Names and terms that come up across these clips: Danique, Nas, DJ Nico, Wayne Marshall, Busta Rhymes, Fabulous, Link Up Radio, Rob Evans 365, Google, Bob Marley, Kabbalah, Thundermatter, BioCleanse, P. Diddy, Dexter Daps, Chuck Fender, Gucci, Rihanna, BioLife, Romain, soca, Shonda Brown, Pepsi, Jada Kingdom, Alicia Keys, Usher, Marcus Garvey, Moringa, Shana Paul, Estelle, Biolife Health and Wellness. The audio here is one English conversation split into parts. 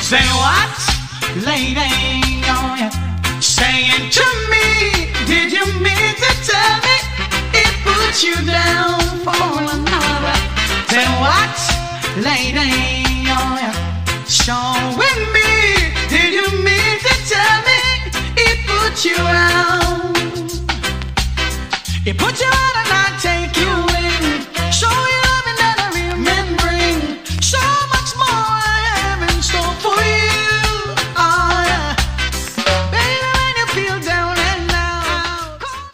Say what, lady? Oh, yeah. Saying to me, did you mean to tell me it put you down for another? Say what, lady? Oh, yeah. Showing me, did you mean to tell me it put you out? It put you out and I take you in. Show you love and then I remembering. So much more I have in store for you. Oh, yeah. Baby, when you feel down and out, call me.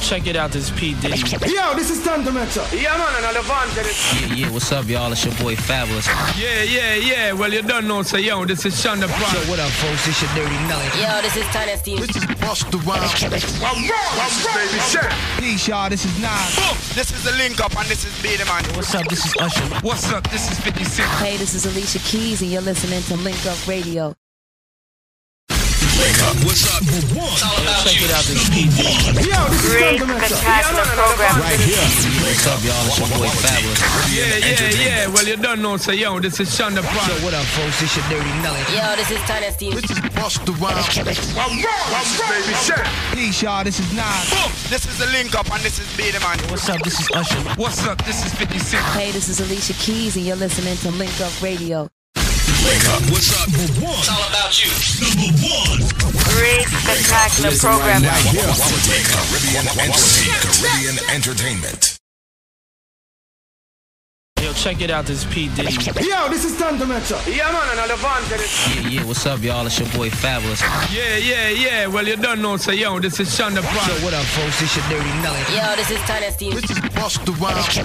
Check it out, this is P. Diddy. Yo, this is Thundermatter. Yeah, man, another one. Yeah, yeah, what's up, y'all? It's your boy, Fabulous. Yeah, yeah, yeah. Well, you don't know, so yo, this is Shonda Brown. Yo, what up, folks? This your Dirty Nelly. Yo, this is Tiny Steve. This is Busta Rhymes. Peace, y'all. This is Nas. Boom. This is the Link Up, and this is P. Diddy, man. What's up? This is Usher. What's up? This is 56. Hey, this is Alicia Keys, and you're listening to Link Up Radio. What's up? It's all about check you. It out, this yo, this great, fantastic program. Right here. What's up, y'all? It's your boy, Fabulous. Yeah, yeah, yeah. Well, you don't know, so yo, this is Shonda Brown. Yo, what up, folks? This your Dirty Nelly. Yo, this is Tiny Steve. This is Busta Rhymes. Peace, y'all. This is Nas. Boom. This is the Link Up, and this is Jada Kingdom. What's up? This is Usher. What's up? This is 56. Hey, this is Alicia Keys, and you're listening to Link Up Radio. What's up? It's all about you. Number 1. Great spectacular program. Right now, Caribbean Entertainment. Yo, check it out, this is P. Diddy. Yo, this is Thundermatter. Yeah, man, another one. Yeah, yeah, what's up, y'all? It's your boy, Fabulous. Yeah, yeah, yeah. Well, you don't know, so yo, this is Shonda Brown. Yo, what up, folks? This your Dirty Nelly. Yo, this is Tiny Steve. This is Busta Rhymes.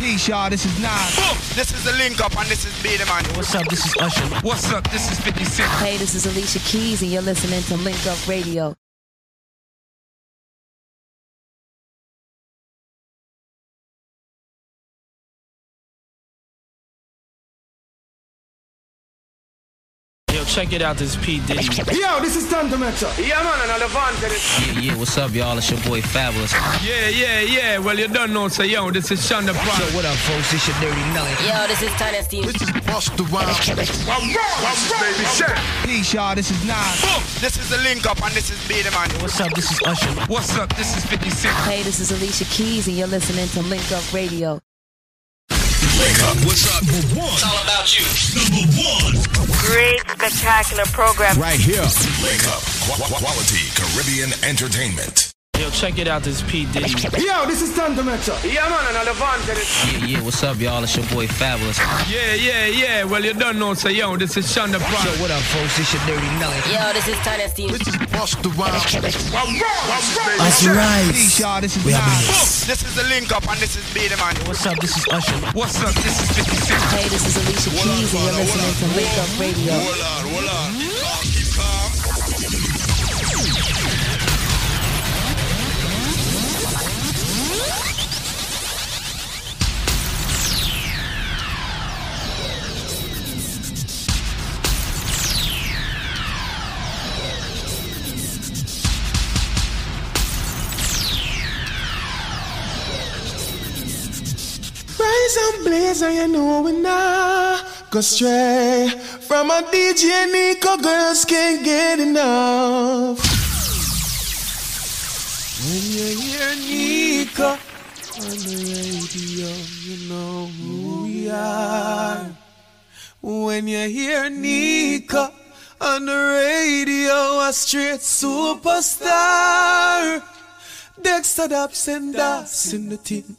Peace, y'all. This is Nas. Boom. This is the Link Up, and this is Jada Kingdom. What's up? This is Usher. What's up? This is 56. Hey, this is Alicia Keys, and you're listening to Link Up Radio. Check it out, this is P. Diddy. Yo, this is Thundermatter. Yeah, man, another one. Yeah, yeah, what's up, y'all? It's your boy, Fabulous. Yeah, yeah, yeah. Well, you don't know, so yo, this is Shonda Brown. Yo, what up, folks? This your Dirty Nelly. Yo, this is Tiny Steve. This is Busta Rhymes. Peace, y'all. This is Nas. Boom. This is the Link Up, and this is Jada Kingdom. What's up? This is Usher. What's up? This is 56. Hey, this is Alicia Keys, and you're listening to Link Up Radio. What's up? Number 1. It's all about you. Number 1. Great spectacular program. Right here. Link Up. Quality Caribbean Entertainment. Yo, check it out, this is P. Diddy. Yo, this is Thundermatter. Yeah, man, another one. Yeah, yeah, what's up, y'all? It's your boy, Fabulous. Yeah, yeah, yeah. Well, you don't know, so yo, this is Shonda Brown. Yo, what up, folks? This your Dirty Nelly. Yo, this is Tiny Steve. This is Busta Rhymes. That's right. Peace, y'all. This is Nas. This is the Link Up, and this is Jada Kingdom. What's up? This is Usher. What's up? This is 56. Hey, this is Alicia Keys, and you're listening to Link Up Radio. Hold on, some place I know we now go stray from a DJ Nico. Girls can't get enough. When you hear Nico on the radio, you know who we are. When you hear Nico on the radio, a straight superstar. Dexter Daps and Daps in the team.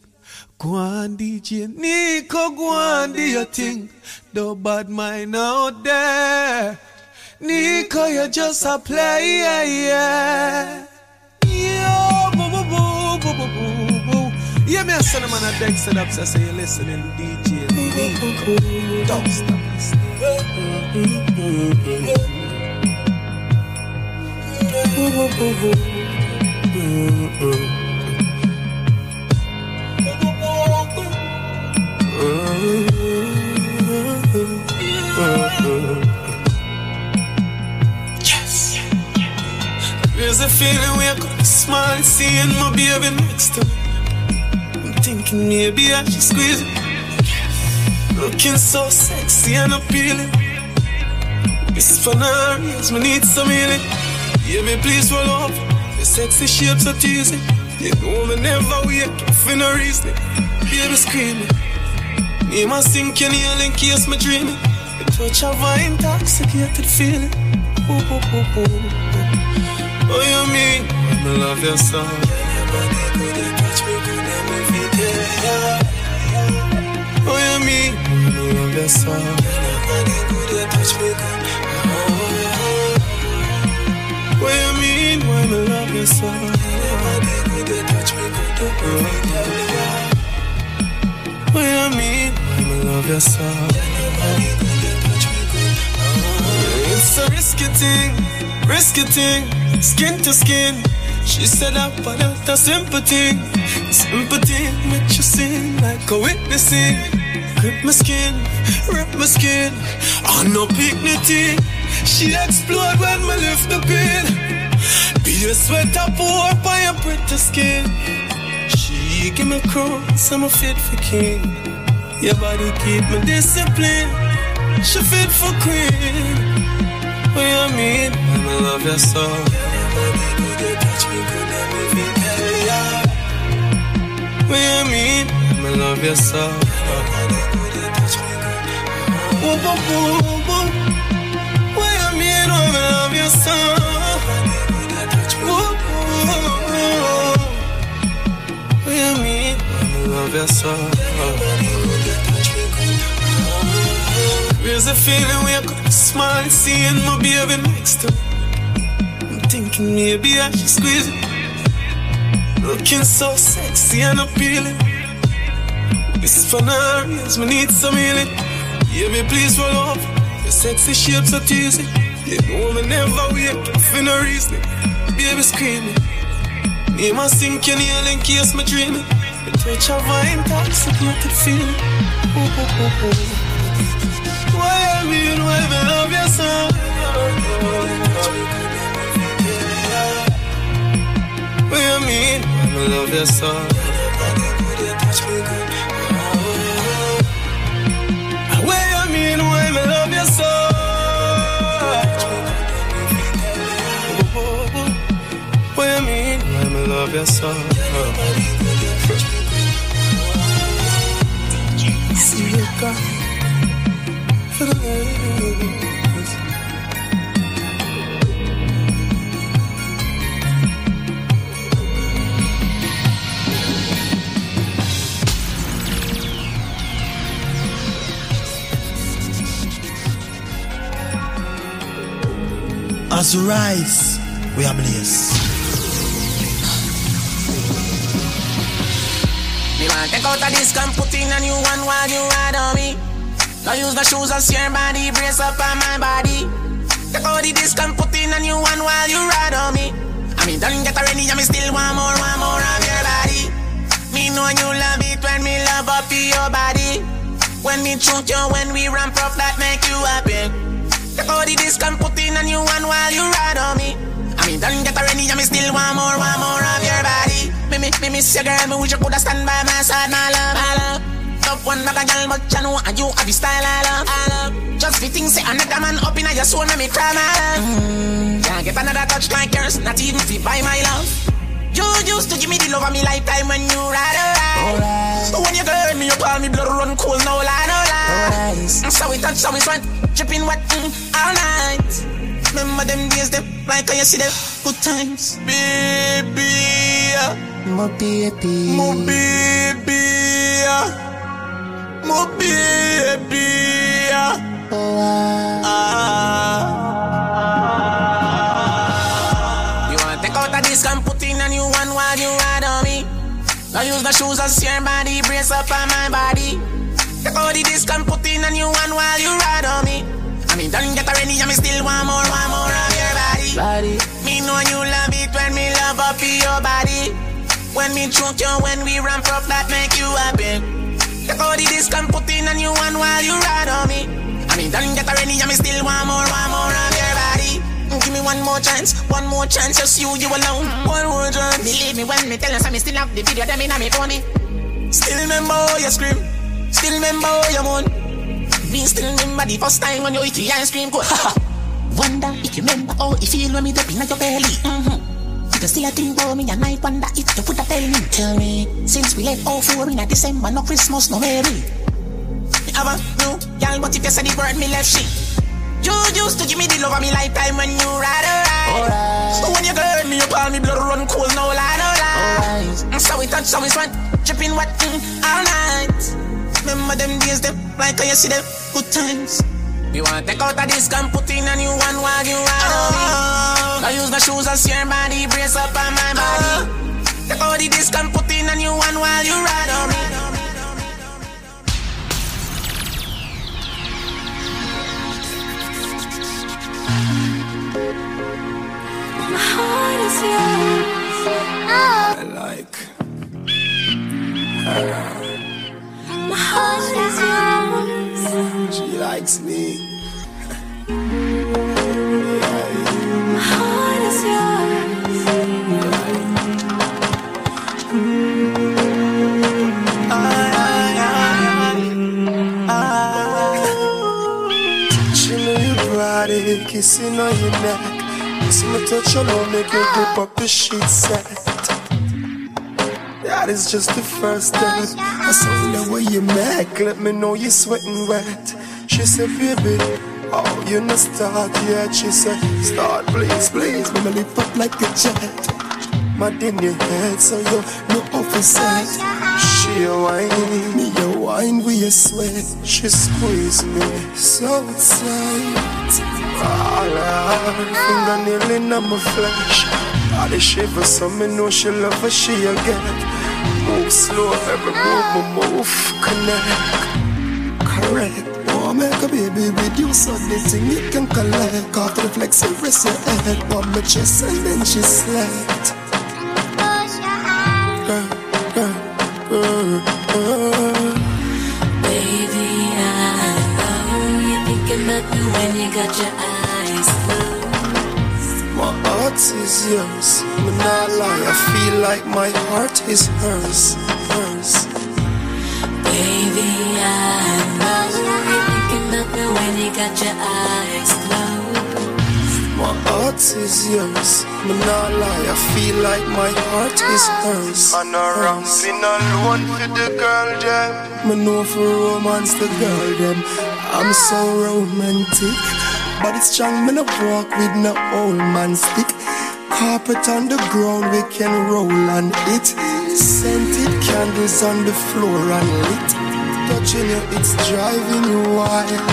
Go on, DJ Nico, go on, do your thing. No bad mind out there. Nico, you're just a player, yeah. Yo, boo, boo, boo, boo, boo, boo, boo. Yeah, me a send him on a Dexter Daps, I say you're listening, DJ Nico. Don't stop listening. Yes. There's a feeling where I could smile and seeing my baby next to me. I'm thinking maybe I should squeeze it. Looking so sexy and appealing. This for now is my need some healing. Baby, please roll over. The sexy shapes are teasing. You know me never wake up for no reason. Baby screaming. You must think you're in case my dreaming. The touch of an intoxicated feeling. Ooh, ooh, ooh, ooh. Oh, you mean I love your soul. Oh, you mean I love your soul. Oh, you mean I love your soul. Oh, you mean I love your soul. It's a risky thing, skin to skin. She said I put out a sympathy. Sympathy makes you sing like a witnessing. Grip my skin, rip my skin, on no dignity. She explode when we lift the pin. Be a sweat I pour up on your pretty skin. She give me crumbs, so I'm fit for king. Your body keep me disciplined. She fit for queen. What you mean? I love your soul. What you mean? I love your soul. What you mean? I love your soul. What you mean? I love your soul. There's a feeling we are. Smile seeing my baby next to me. I'm thinking maybe I should squeeze it. Looking so sexy and appealing. This for now is my need some healing. Baby, please roll over. Your sexy shapes are teasing. You know me never wake up for no reason. Baby screaming. Me must sink your nail in case my dreaming. The touch of an intoxicated feeling. Ooh, ooh, ooh, ooh. Why you mean why me love your soul? Why you mean why me love your soul? Why you mean why me love your soul? Why you mean why me love your soul? See you go. Why you as you rise, we are blessed. Me want take out a disc and put in a new one while you ride on me. Now use the shoes as your body, brace up on my body. Take all the disc and put in a new one while you ride on me. I mean, don't get already, I mean, still one more of your body. Me know you love it when me love up your body. When me choke you, when we ramp up, that make you happy. Take all the disc and put in a new one while you ride on me. I mean, don't get already, I mean, still one more of your body. Me, see your girl, me wish you coulda stand by my side, my love, my love. One bag a girl, but you know you have the style I love. Just the things say another man up in your soul, make me cry, my love. Can't get another touch like yours, not even if you buy my love. You used to give me the love of me lifetime when you ride around. So when you girl me, you call me blood run cool, no lie, no lie. So we touch, so we sweat, dripping wet all night. Remember them days, them like how you see them good times, baby. My baby, my baby. My baby, oh, wow. Don't use no shoes, just your body, brace up on my body. Take all the discount, put in a new one while you ride on me. I mean, don't get ready, I mean, still one more of your body. Me know you love it when me love up your body. When me choke you, when we ramp up, that make you happy. Take all the discount, put in a new one while you ride on me. I mean, don't get ready, I mean, still one more of your body. Give me one more chance, just you alone. One more chance. Believe me when me tell us I still have the video, that mean I make money. Still remember how you scream, still remember how you moan. Me still remember the first time when you eat the ice cream cone. Wonder if you remember how you feel when me drop in your belly. You can still think about me and I wonder if you would have tell me. Tell me, since we left all four in December, no Christmas, no Mary. Me have a new girl, but if you said the word, me left she. You used to give me the love of me lifetime when you ride a ride. Right. So when you girl me, you call me blood run cold, no lie, no lie. Right. So we touch, so we sweat, dripping wet all night. Remember them days, them like how you see them good times. You wanna take out a disc and put in a new one while you ride on me. I use the shoes as your body, brace up on my body. Take out the disc and put in a new one while you ride on me. My heart is yours. Oh. I like her. My heart is yours. She likes me. My heart is yours. She know your body, kissing on your neck. See me touch your love, make you grip up the sheet set. That is just the first step. I saw the way you make, let me know you're sweating wet. She said, baby, oh, you're not start yet. She said, start, please, please. When I lift up like a jet, mud in your head, so you're no offset. She a wine, me a wine with your sweat. She squeezed me so tight. All her fingernail in on my flesh. All the shivers, so me know she love her, she'll get. Move slow, every move, my move, connect. Correct. Oh, make a baby with you, so the thing you can collect. Got the flex and rest your head on my chest, and then she slept. Baby, I know you're thinking about me when you got your eyes. My heart is yours, when I lie, I feel like my heart is hers, hers. Baby, I know you're thinking of me when you got your eyes closed. My heart is yours, when I lie, I feel like my heart is hers. And around me, not alone for the girl, them. Me know for romance, the girl, them. I'm so romantic. But it's strong, me no walk with no old man stick. Carpet on the ground, we can roll on it. Scented candles on the floor and lit. Touching you, it's driving you wild.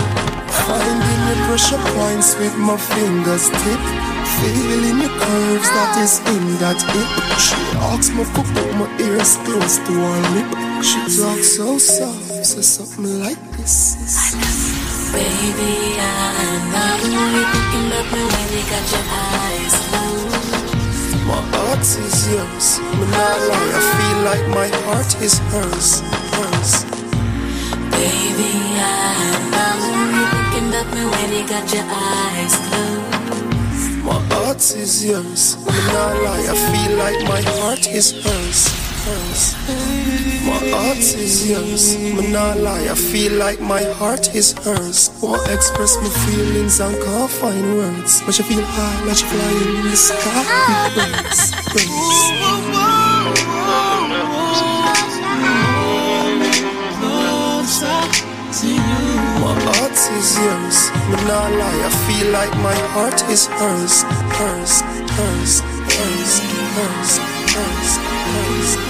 Finding the pressure points with my fingers tip. Feeling the curves that is in that hip. She asks me to put my ears close to her lip. She talks so soft, so something like this. Baby, I know you're thinking of me when you got your eyes closed. My heart is yours, when I lie, I feel like my heart is hers, hers. Baby, I know you're thinking of me when you got your eyes closed. My heart is yours, when I lie, I feel like my heart is hers. My heart is yours, when I lie, I feel like my heart is hers. Won't express my feelings and can't find words. But you feel high, like you fly in the sky. Birds, birds. My heart is yours, when I lie, I feel like my heart is hers. Hers, hers, hers, hers, hers, hers. My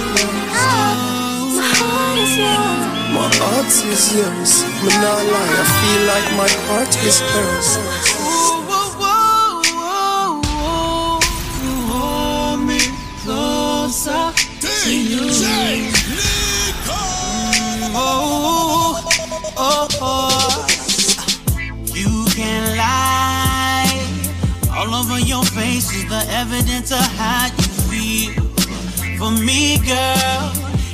heart is yours. My heart is yours. When I lie, I feel like my heart is hers. You hold me closer to you. all over your face is the evidence of how you feel. For me, girl,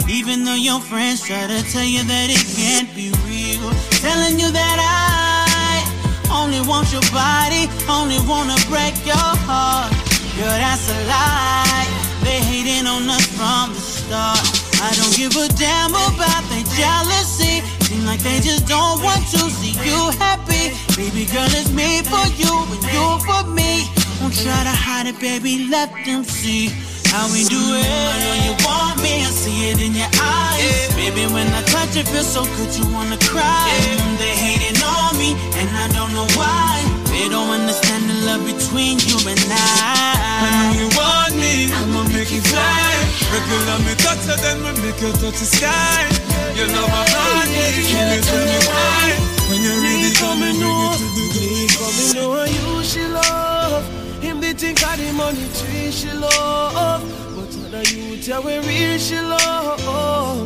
even though your friends try to tell you that it can't be real, telling you that I only want your body, only wanna break your heart. Girl, that's a lie. They hating on us from the start. I don't give a damn about their jealousy. Seem like they just don't want to see you happy. Baby girl, it's me for you and you for me. Don't try to hide it, baby, let them see how we do it. I know you want me, I see it in your eyes, yeah. Baby, when I touch it, feels so good, you wanna cry, yeah. They hating on me, and I don't know why. They don't understand the love between you and I. I know you want me, I'ma make you fly. Regular me touch her, then we make her touch the sky. You know my body, feel it when you cry. When you're really coming on, coming on you, she love. Him they think of the money tree, she love. But other youth, yeah, we real, she love.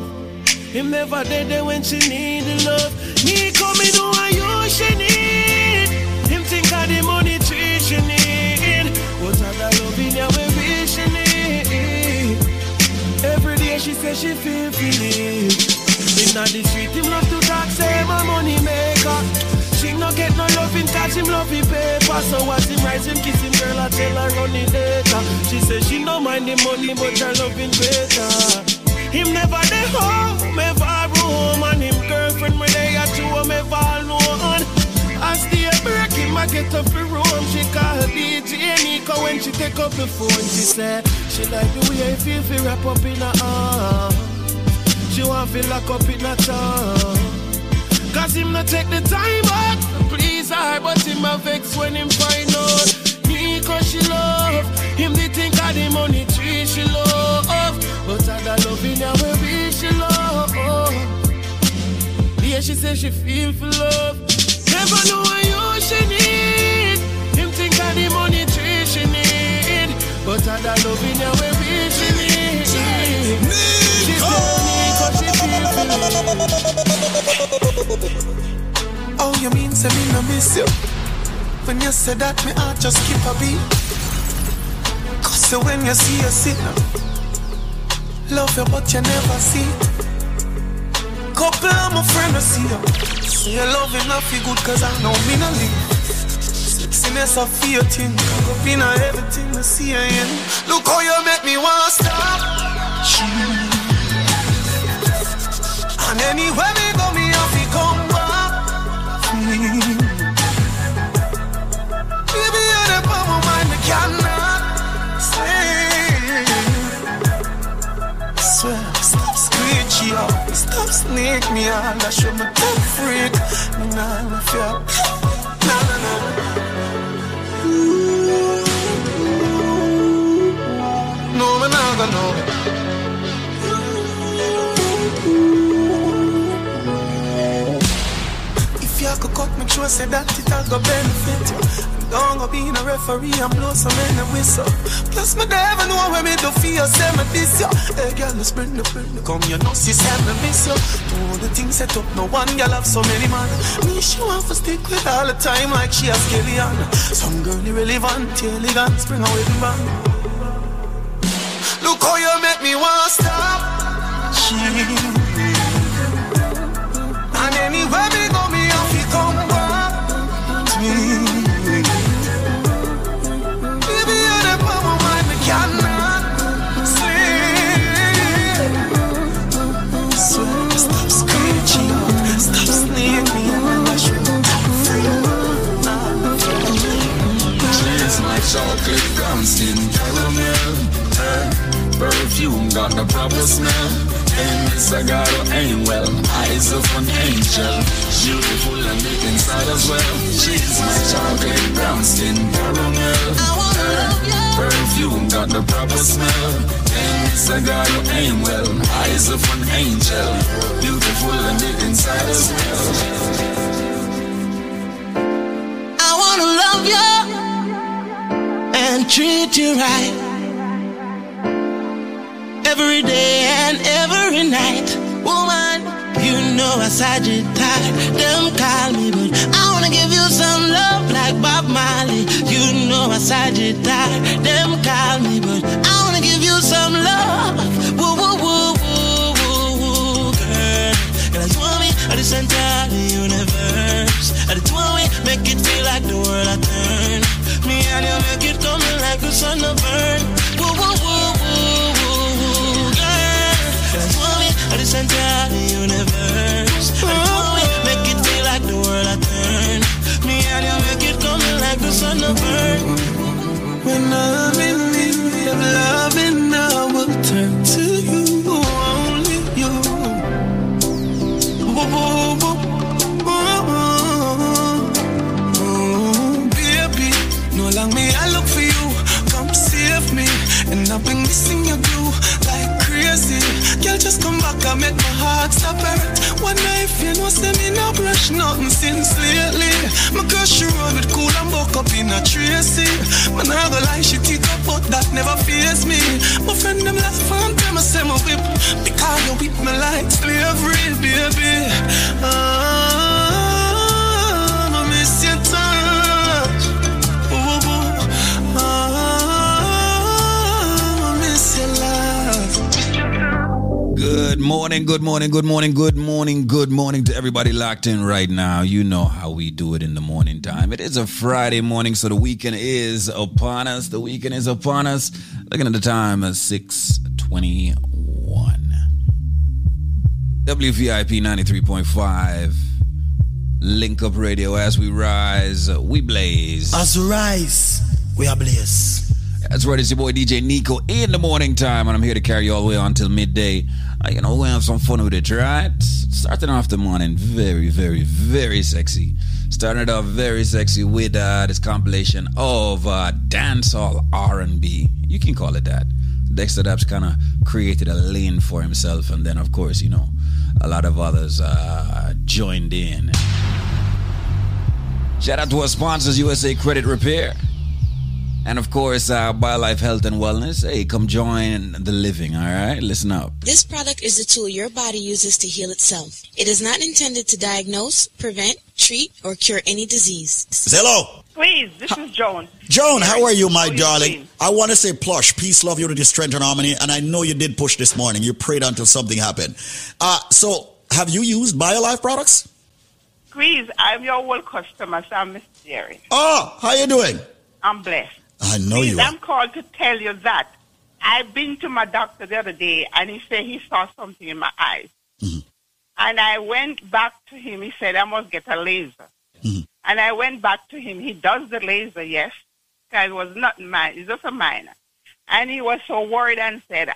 Him never dead there when she need the love. Me coming on you, she need. Him think of the money tree, she need. But other loving, yeah, we real, she need. Every day she says she feel feeling. In the street, him love to talk, say my money maker. She no get no loving, catch him love in paper. So watch him rise, him kiss him girl, I tell her run it later. She says she no mind the money, but her loving better. Him never dey home, ever room. And him girlfriend when they are two, him ever alone. As the break him, I get up the room. She call DJ Nico when she take up the phone. She said, she like the way I feel, feel wrap up in her arm. She want to lock up in a town. Cause him not take the time out, please I, but him a vex when him find out. Me cause she love, him they think of the money tree she love. But other loving her will be she love. Yeah, she say she feel for love. Never know what you she need. Him think of the money tree she need. But other loving her will be she need. She say, oh, you mean say me no miss you? When you say that, me I just keep a beat. Cause so when you see a sinner, love you but you never see. Couple of my friends I see you. Say you love enough you good cause I know me no leave. Sexiness I feel thing, up in everything I see you in. Look how you make me wanna stop. And anywhere we go, me have to come back. Baby, you're the power mind we cannot save. Swear, stop screeching out, stop snake me out. I show me top freak, me nah love you. Nah, nah, nah. Ooh. No, me nah go no. I could cut, make sure I say that it all go benefit you. I'm gonna be a referee, I'm blow so many whistle. Plus, my devil know where me do feel, say me this you. Hey, girl, let's bring the come, you know, she said me miss you. Do the things set up, no one, girl have so many man. Me, she want to stick with all the time like she has Kelly on. Some girl irrelevant, elegant, spring away the man. Look how you make me wanna stop. And anywhere me go, me come back to me. Baby, you're the power mind we cannot sleep. So stop screeching out, stop sneaking out. I should have freedom. It's like chocolate gum skin caramel. Perfume got the proper smell. And this I got her aim well, eyes of an angel. Beautiful and deep inside as well. She's my chocolate brown skin caramel. Perfume got the proper smell. And this I got her aim well, eyes of an angel. Beautiful and deep inside as well. I wanna love you and treat you right. Every day and every night, woman, you know I said you tired. Don't call me, but I wanna give you some love like Bob Marley. You know I side you die. Them call me, but I wanna give you some love. Woo, woo, woo, woo, woo, woo, girl. Girl, you want me at the center of the universe. At the twirl, make it feel like the world I turn. Me and you make it coming like a sun to burn. Woo, woo, woo, woo, woo, woo, girl. Girl, you want me at the center of the universe. At the twirl, make it feel like the world I turn. Me and you make it coming like the sun to burn. When I'm in need of loving, I will turn to you, only you. Whoa, whoa, whoa. Me, I look for you, come save me. And I've been missing your glue like crazy. Girl, just come back and make my heart stop hurt. One night, you know, say me no brush nothing since lately. My girl, she run with cool and buck up in a Tracy. Man, I go like she tick up, but that never fears me. My friend, them last fun time I say my whip. Because you whip me like slavery, baby. I miss your time. Good morning to everybody locked in right now. You know how we do it in the morning time. It is a Friday morning, so the weekend is upon us. Looking at the time, 6:21. WVIP 93.5. Link Up Radio. As we rise, we blaze. As we rise, we are blessed. That's right, it's your boy DJ Nico in the morning time, and I'm here to carry you all the way on till midday. You know, we're gonna have some fun with it, right? Starting off the morning very, very, very sexy. Starting it off very sexy with this compilation of dancehall R&B. You can call it that. Dexter Daps kind of created a lane for himself, and then, of course, you know, a lot of others joined in. Shout out to our sponsors, USA Credit Repair. And of course, Biolife Health and Wellness. Hey, come join the living, all right? Listen up. This product is the tool your body uses to heal itself. It is not intended to diagnose, prevent, treat, or cure any disease. Hello. Please, this is Joan. Joan, how are you, my darling? Doing? I want to say plush, peace, love, unity, strength, and harmony. And I know you did push this morning. You prayed until something happened. So, have you used Biolife products? Please, I'm your old customer, so I'm Miss Jerry. Oh, how you doing? I'm blessed. I know please, you are. I'm called to tell you that I've been to my doctor the other day, and he said he saw something in my eyes. Mm-hmm. And I went back to him. He said, I must get a laser. Mm-hmm. And I went back to him. He does the laser, yes, because it was not mine. It's just a minor. And he was so worried and said,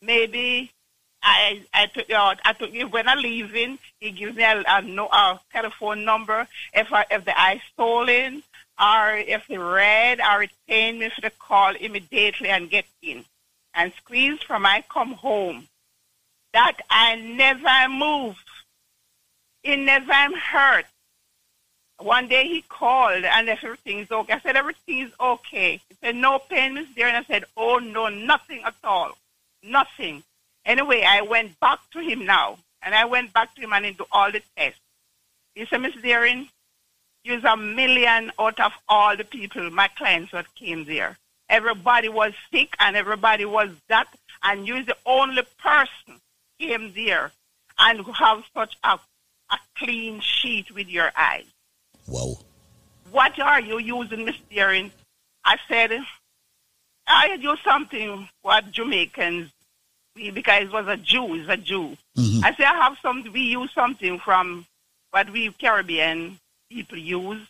maybe when I leave in, he gives me a telephone number if the eye's stolen. Or if it's red or it's pain, me should call immediately and get in. And squeeze from I come home. That I never moved. It never hurt. One day he called and everything's okay. I said, everything's okay. He said, no pain, Miss Dear. And I said, oh, no, nothing at all. Nothing. Anyway, I went back to him now. And I went back to him and he do all the tests. He said, Miss Dearing, use a million out of all the people, my clients that came there. Everybody was sick and everybody was that, and you're the only person came there and have such a clean sheet with your eyes. Wow. What are you using, Miss Deering? I said, I do something what Jamaicans, because it was a Jew, is a Jew. Mm-hmm. I said, I have something, we use something from what we Caribbean people use,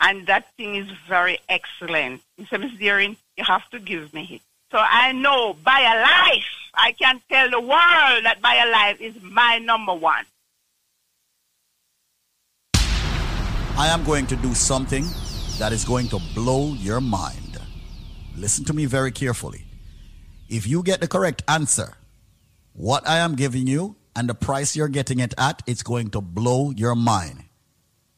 and that thing is very excellent. He said, Miss Deering, you have to give me it. So I know BioLife. I can tell the world that BioLife is my number one. I am going to do something that is going to blow your mind. Listen to me very carefully. If you get the correct answer, what I am giving you and the price you're getting it at, it's going to blow your mind.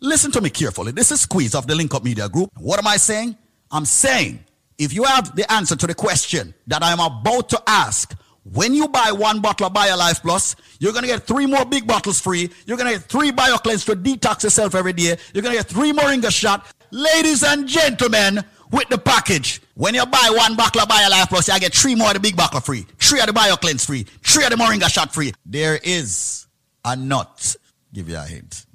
Listen to me carefully. This is Squeeze of the Link Up Media Group. What am I saying? I'm saying if you have the answer to the question that I'm about to ask, when you buy one bottle of BioLife Plus, you're going to get three more big bottles free. You're going to get three BioCleanse to detox yourself every day. You're going to get three Moringa shot. Ladies and gentlemen, with the package, when you buy one bottle of BioLife Plus, you get three more of the big bottle free, three of the BioCleanse free, three of the Moringa shot free. There is a nut. Give you a hint.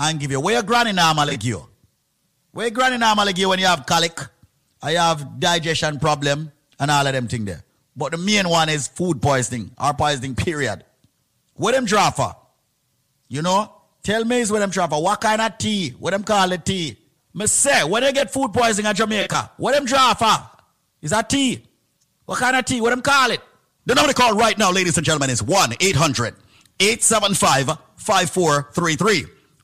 and give you? Where your granny normally give you? Where your granny normally give you when you have colic, or you have digestion problem, and all of them thing there. But the main one is food poisoning, or poisoning period. What them draw for? You know? Tell me is what them draw for. What kind of tea? What them call it tea? Me say, when they get food poisoning in Jamaica, what them draw for? Is that tea? What kind of tea? What them call it? The number to call right now, ladies and gentlemen, is 1-800-875-5433.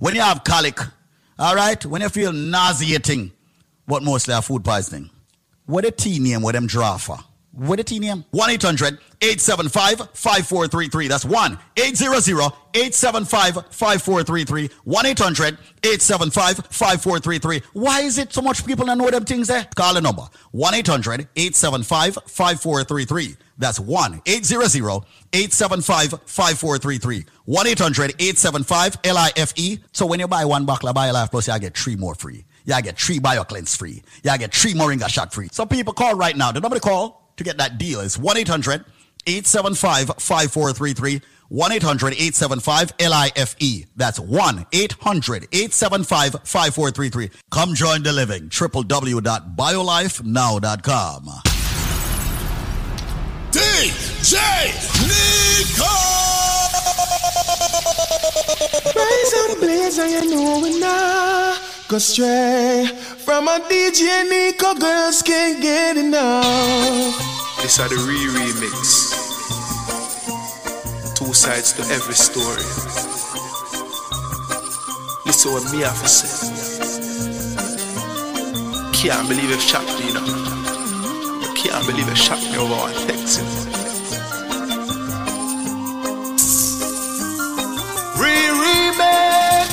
when you have colic, all right? When you feel nauseating, what mostly are food poisoning. What a tea name with them draw for. What a tea name? 1-800-875-5433. That's 1-800-875-5433. 1-800-875-5433. Why is it so much people don't know them things there? Call the number. 1-800-875-5433. That's 1-800-875-5433. 1-800-875-LIFE. So when you buy one bottle of BioLife Plus, you get three more free. You get three BioCleanse free. You get three Moringa shot free. So people, call right now. The number to call to get that deal is 1-800-875-5433. 1-800-875-LIFE. That's 1-800-875-5433. Come join the living. www.biolifenow.com. DJ Nico! Rise out of blazer, you know we now go stray from a DJ Nico, girls can't get enough. This are the remix. Two sides to every story. Listen what me have to say. Can't believe it's chopped, you know. Can't believe it shot me over on Texas. Remix.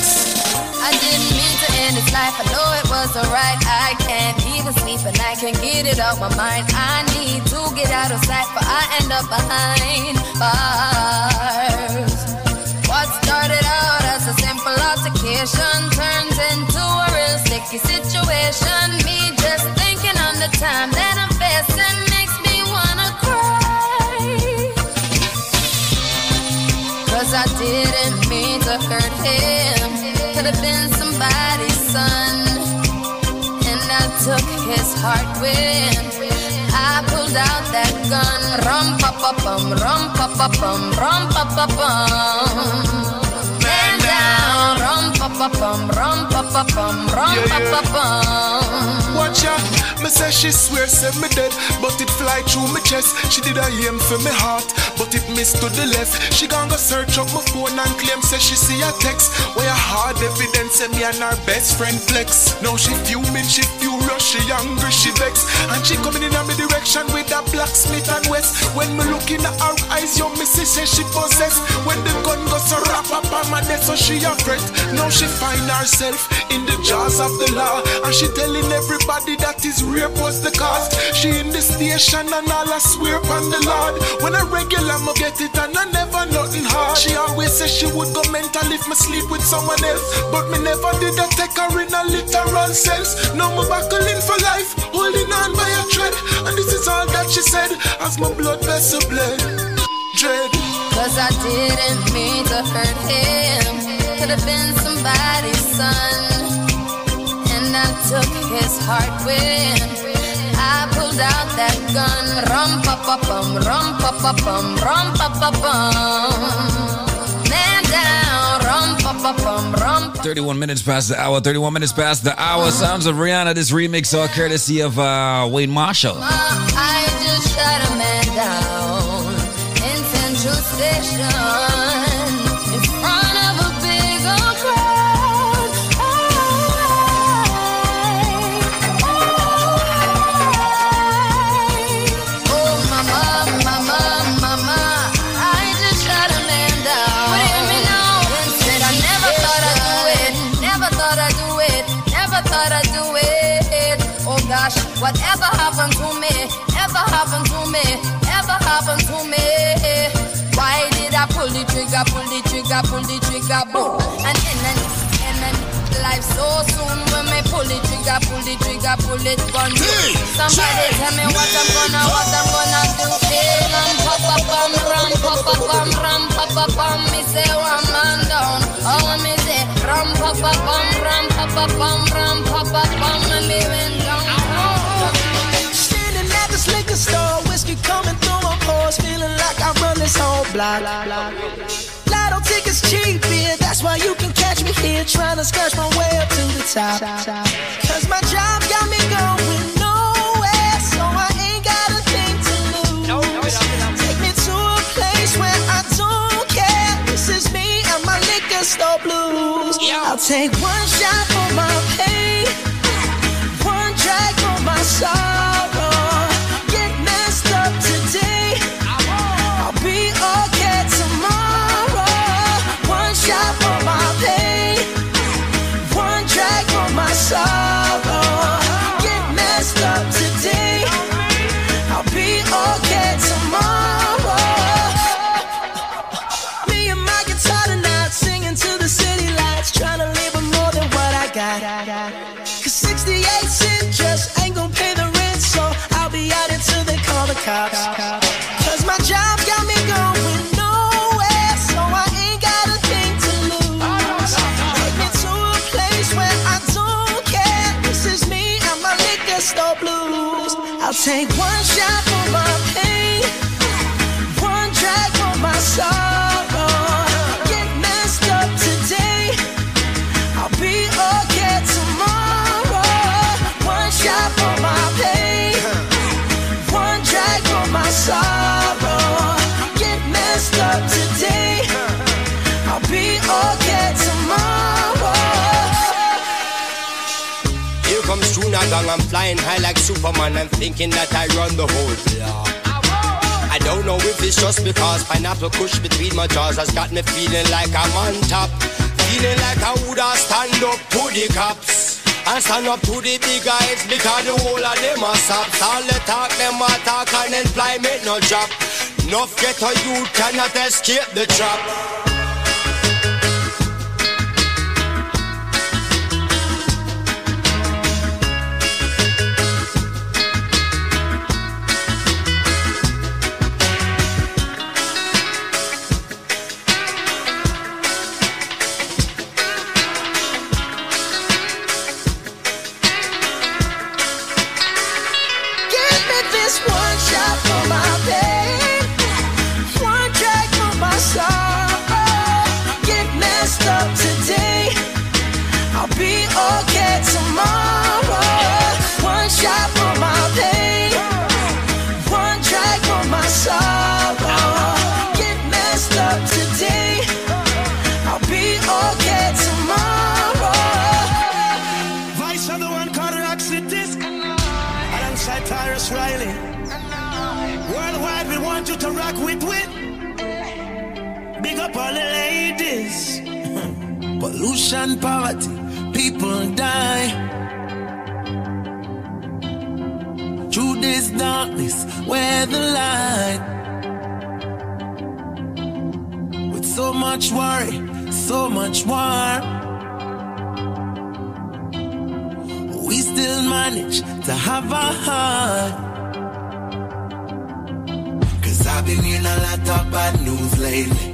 I didn't mean to end his life. I know it was alright. I can't even sleep and I can't get it out my mind. I need to get out of sight, but I end up behind bars. What started out as a simple altercation turns into a real sticky situation. Me just thinking on the time that I'm facing makes me wanna cry. 'cause I didn't mean to hurt him. Could have been somebody's son, and I took his heart with. I pulled out that gun. Rum pa pa bum, rum pa pa bum, rum pa pa bum. Man down. Rum pa pa bum, rum pa pa bum, rum pa pa bum. Watch out. Me say she swear, said me dead, but it fly through me chest. She did a aim for me heart, but it missed to the left. She gon' go search up my phone and claim, say she see a text. Where a hard evidence, say me and her best friend flex. Now she fuming, she furious, she angry, she vex. And she coming in a me direction with a blacksmith and west. When me look in her eyes, yo, me see say she possessed. When the gun goes so rap up on my neck, so she a threat. Now she find herself in the jaws of the law, and she telling everybody that is rape was the cause. She in the station and all I swear upon the Lord. When I regular me get it and I never nothing hard. She always said she would go mental if me sleep with someone else, but me never did a take her in a literal sense. Now me buckling for life, holding on by a thread, and this is all that she said as my blood vessel bled. Dread. 'Cause I didn't mean to hurt him. Could have been somebody's son, and I took his heart with. I pulled out that gun. Rum pa pa bum, rum pa pa bum, rum pa pa bum. Man down. Rum pa pa bum, rum. 31 minutes past the hour. 31 minutes past the hour. Sounds of Rihanna. This remix all courtesy of Wayne Marshall. I just shot a man down in Central Station. Whatever happened to me, ever happened to me, ever happened to me. Why did I pull the trigger, pull the trigger, pull the trigger, boom? And then, life so soon when me pull the trigger, pull the trigger, pull it, one. Somebody tell me what I'm gonna do. Ram pop up, bum, ram pop up, bum, ram pop up, bum. Me say one man down, oh me say ram pop up, bum, ram pop up, bum, ram pop up, bum. Me living down. Liquor store, whiskey coming through my pores, feeling like I run this whole block. Lotto tickets cheap here, that's why you can catch me here, trying to scratch my way up to the top. 'Cause my job got me going nowhere, so I ain't got a thing to lose. Take me to a place where I don't care. This is me and my liquor store blues. I'll take one shot for my pain, one drag for my sorrow. Cause my job got me going nowhere, so I ain't got a thing to lose. Take me to a place where I don't care. This is me and my liquor store blues. I'll take one shot for my pain, one drag for my sorrow. Sorrow, get messed up today, I'll be okay tomorrow. Here comes Tuna Gang, I'm flying high like Superman. I'm thinking that I run the whole block. I don't know if it's just because pineapple kush between my jaws has got me feeling like I'm on top. Feeling like I woulda stand up to the cops. I stand up to the big guys because the whole of them are sops. All the talk, them attack and employment no job. Enough ghetto youth cannot escape the trap. big up all the ladies. Pollution, poverty, people die. Through this darkness, where the light. With so much worry, so much war. We still manage to have a heart. 'Cause I've been hearing a lot of bad news lately.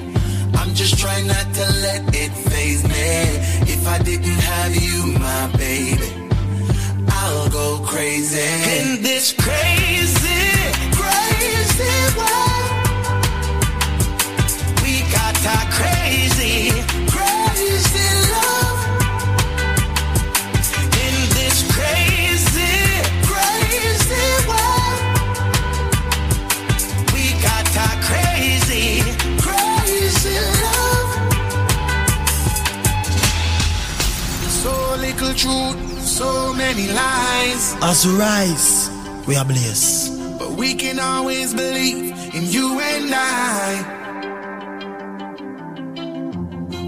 I'm just trying not to let it faze me. If I didn't have you, my baby, I'll go crazy. In this crazy, crazy world, we got our crazy, crazy love. Truth, so many lies. As we rise, we are blessed. But we can always believe in you and I.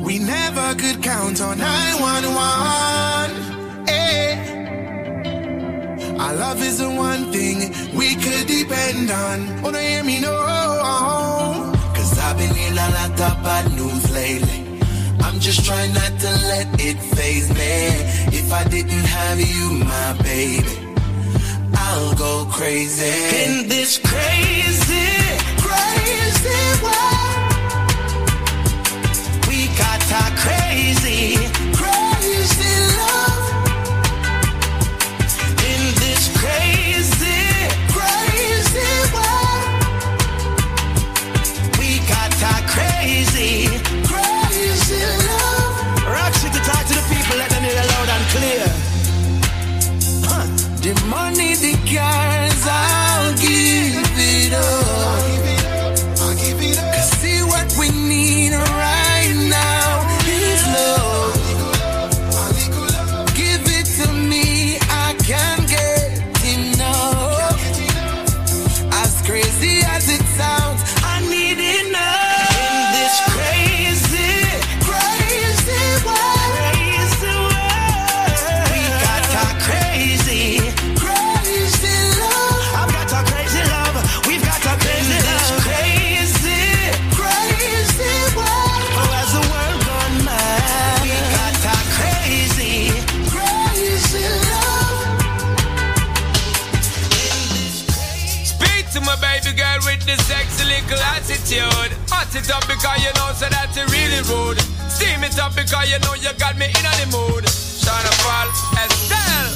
We never could count on 911. Eh. Our love is the one thing we could depend on. Oh, don't hear me, no. 'Cause I've been hearing a lot of bad news lately. I'm just trying not to let it faze me. If I didn't have you, my baby, I'll go crazy. In this crazy, crazy world, we got our crazy, crazy love. In this crazy, crazy world, we got our crazy, crazy. Clear. Huh. The money, the cars, I'll give it up. I'll give it up. 'Cause see what we need right now is love. Give it to me, I can't get enough. As crazy as it sounds, I need enough. In this crazy, crazy world. Attitude, hot it up because you know so that it really rude. Steam it up because you know you got me in the mood. Shana Paul, Estelle.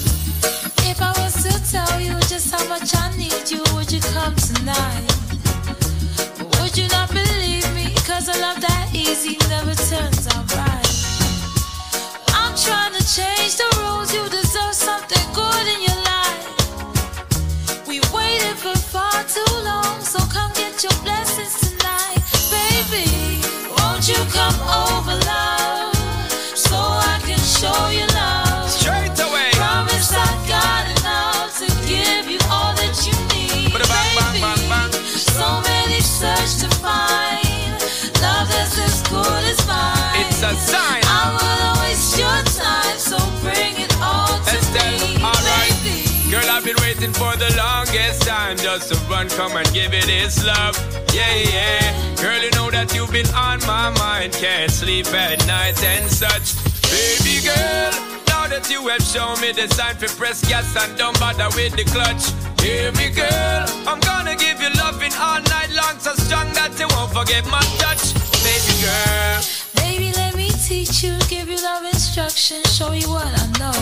If I was to tell you just how much I need you, would you come tonight? Would you not believe me? 'Cause a love that easy never turns out right. I'm trying to change the rules. You deserve something good in your life. We waited for far too long, so come get your blessings tonight. Baby, won't you come over, love, so I can show you love. Straight away. Promise I got enough to give you all that you need. Baby, so many search to find love that's as good as mine. It's a sign. I wouldn't waste your time, so bring it all to me, all right. Baby. Girl, I've been waiting for the longest time just to run, come and give it this love. Yeah, yeah. Girl, you know that you've been on my mind. Can't sleep at night and such. Baby girl, now that you have shown me the sign for press gas and don't bother with the clutch. Hear me, girl, I'm gonna give you loving all night long, so strong that you won't forget my touch. Baby girl. Baby, let me teach you, give you love instruction, show you what I know.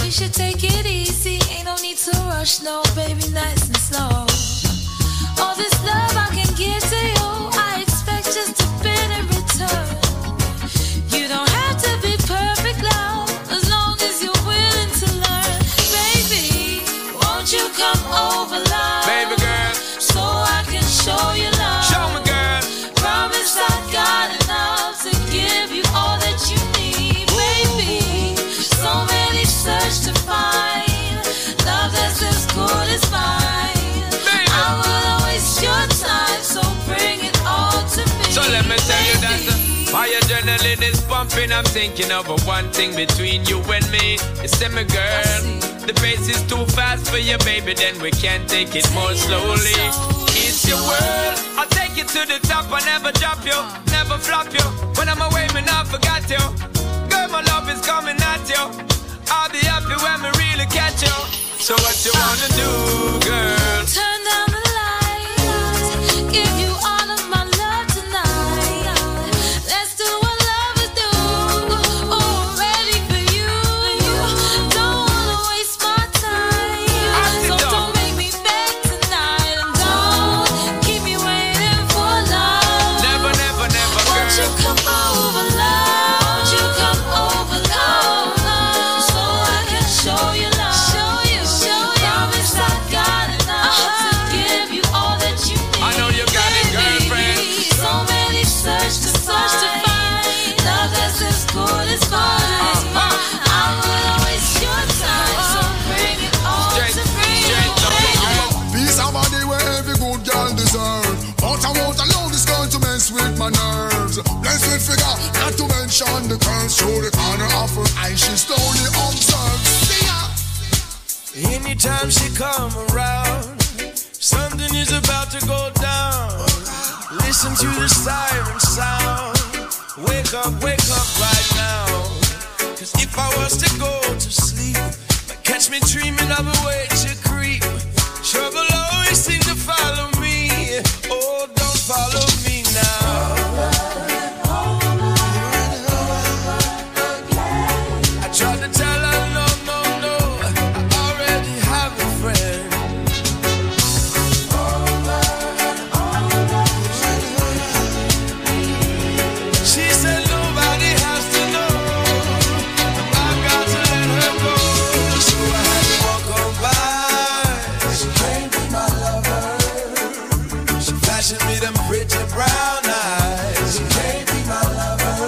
We should take it easy, ain't no need to rush, no, baby, nice and slow. All this love I can give to you, I expect just a bit in return. You don't have to be perfect, love, as long as you're willing to learn. Baby, won't you come over, love, baby girl, so I can show you love. Show me, girl. Promise I got enough to give you all that you need, baby. So many search to find love that's as good as mine. I wouldn't waste your time, so bring My adrenaline is pumping, I'm thinking of a one thing between you and me. It's in my girl. The pace is too fast for you, baby, then we can't take it more slowly. It's your world, I'll take you to the top. I never drop you, never flop you. When I'm away, man, I forgot you. Girl, my love is coming at you. I'll be happy when we really catch you. So what you wanna do, girl? Turn down the lights, give you all. On the curse through the corner of her eye, she slowly observes. Anytime she come around, something is about to go down. Listen to the siren sound. Wake up right now. Cause if I was to go to sleep, catch me dreaming of a way to creep. Trouble always seems to follow me. Oh, don't follow me now. Try to tell her no, no, no, I already have a friend. Over and over. She said nobody has to know. I've got to let her go. So I had to walk on by. She came to my lover. She flashing me them pretty brown eyes. She came to my lover.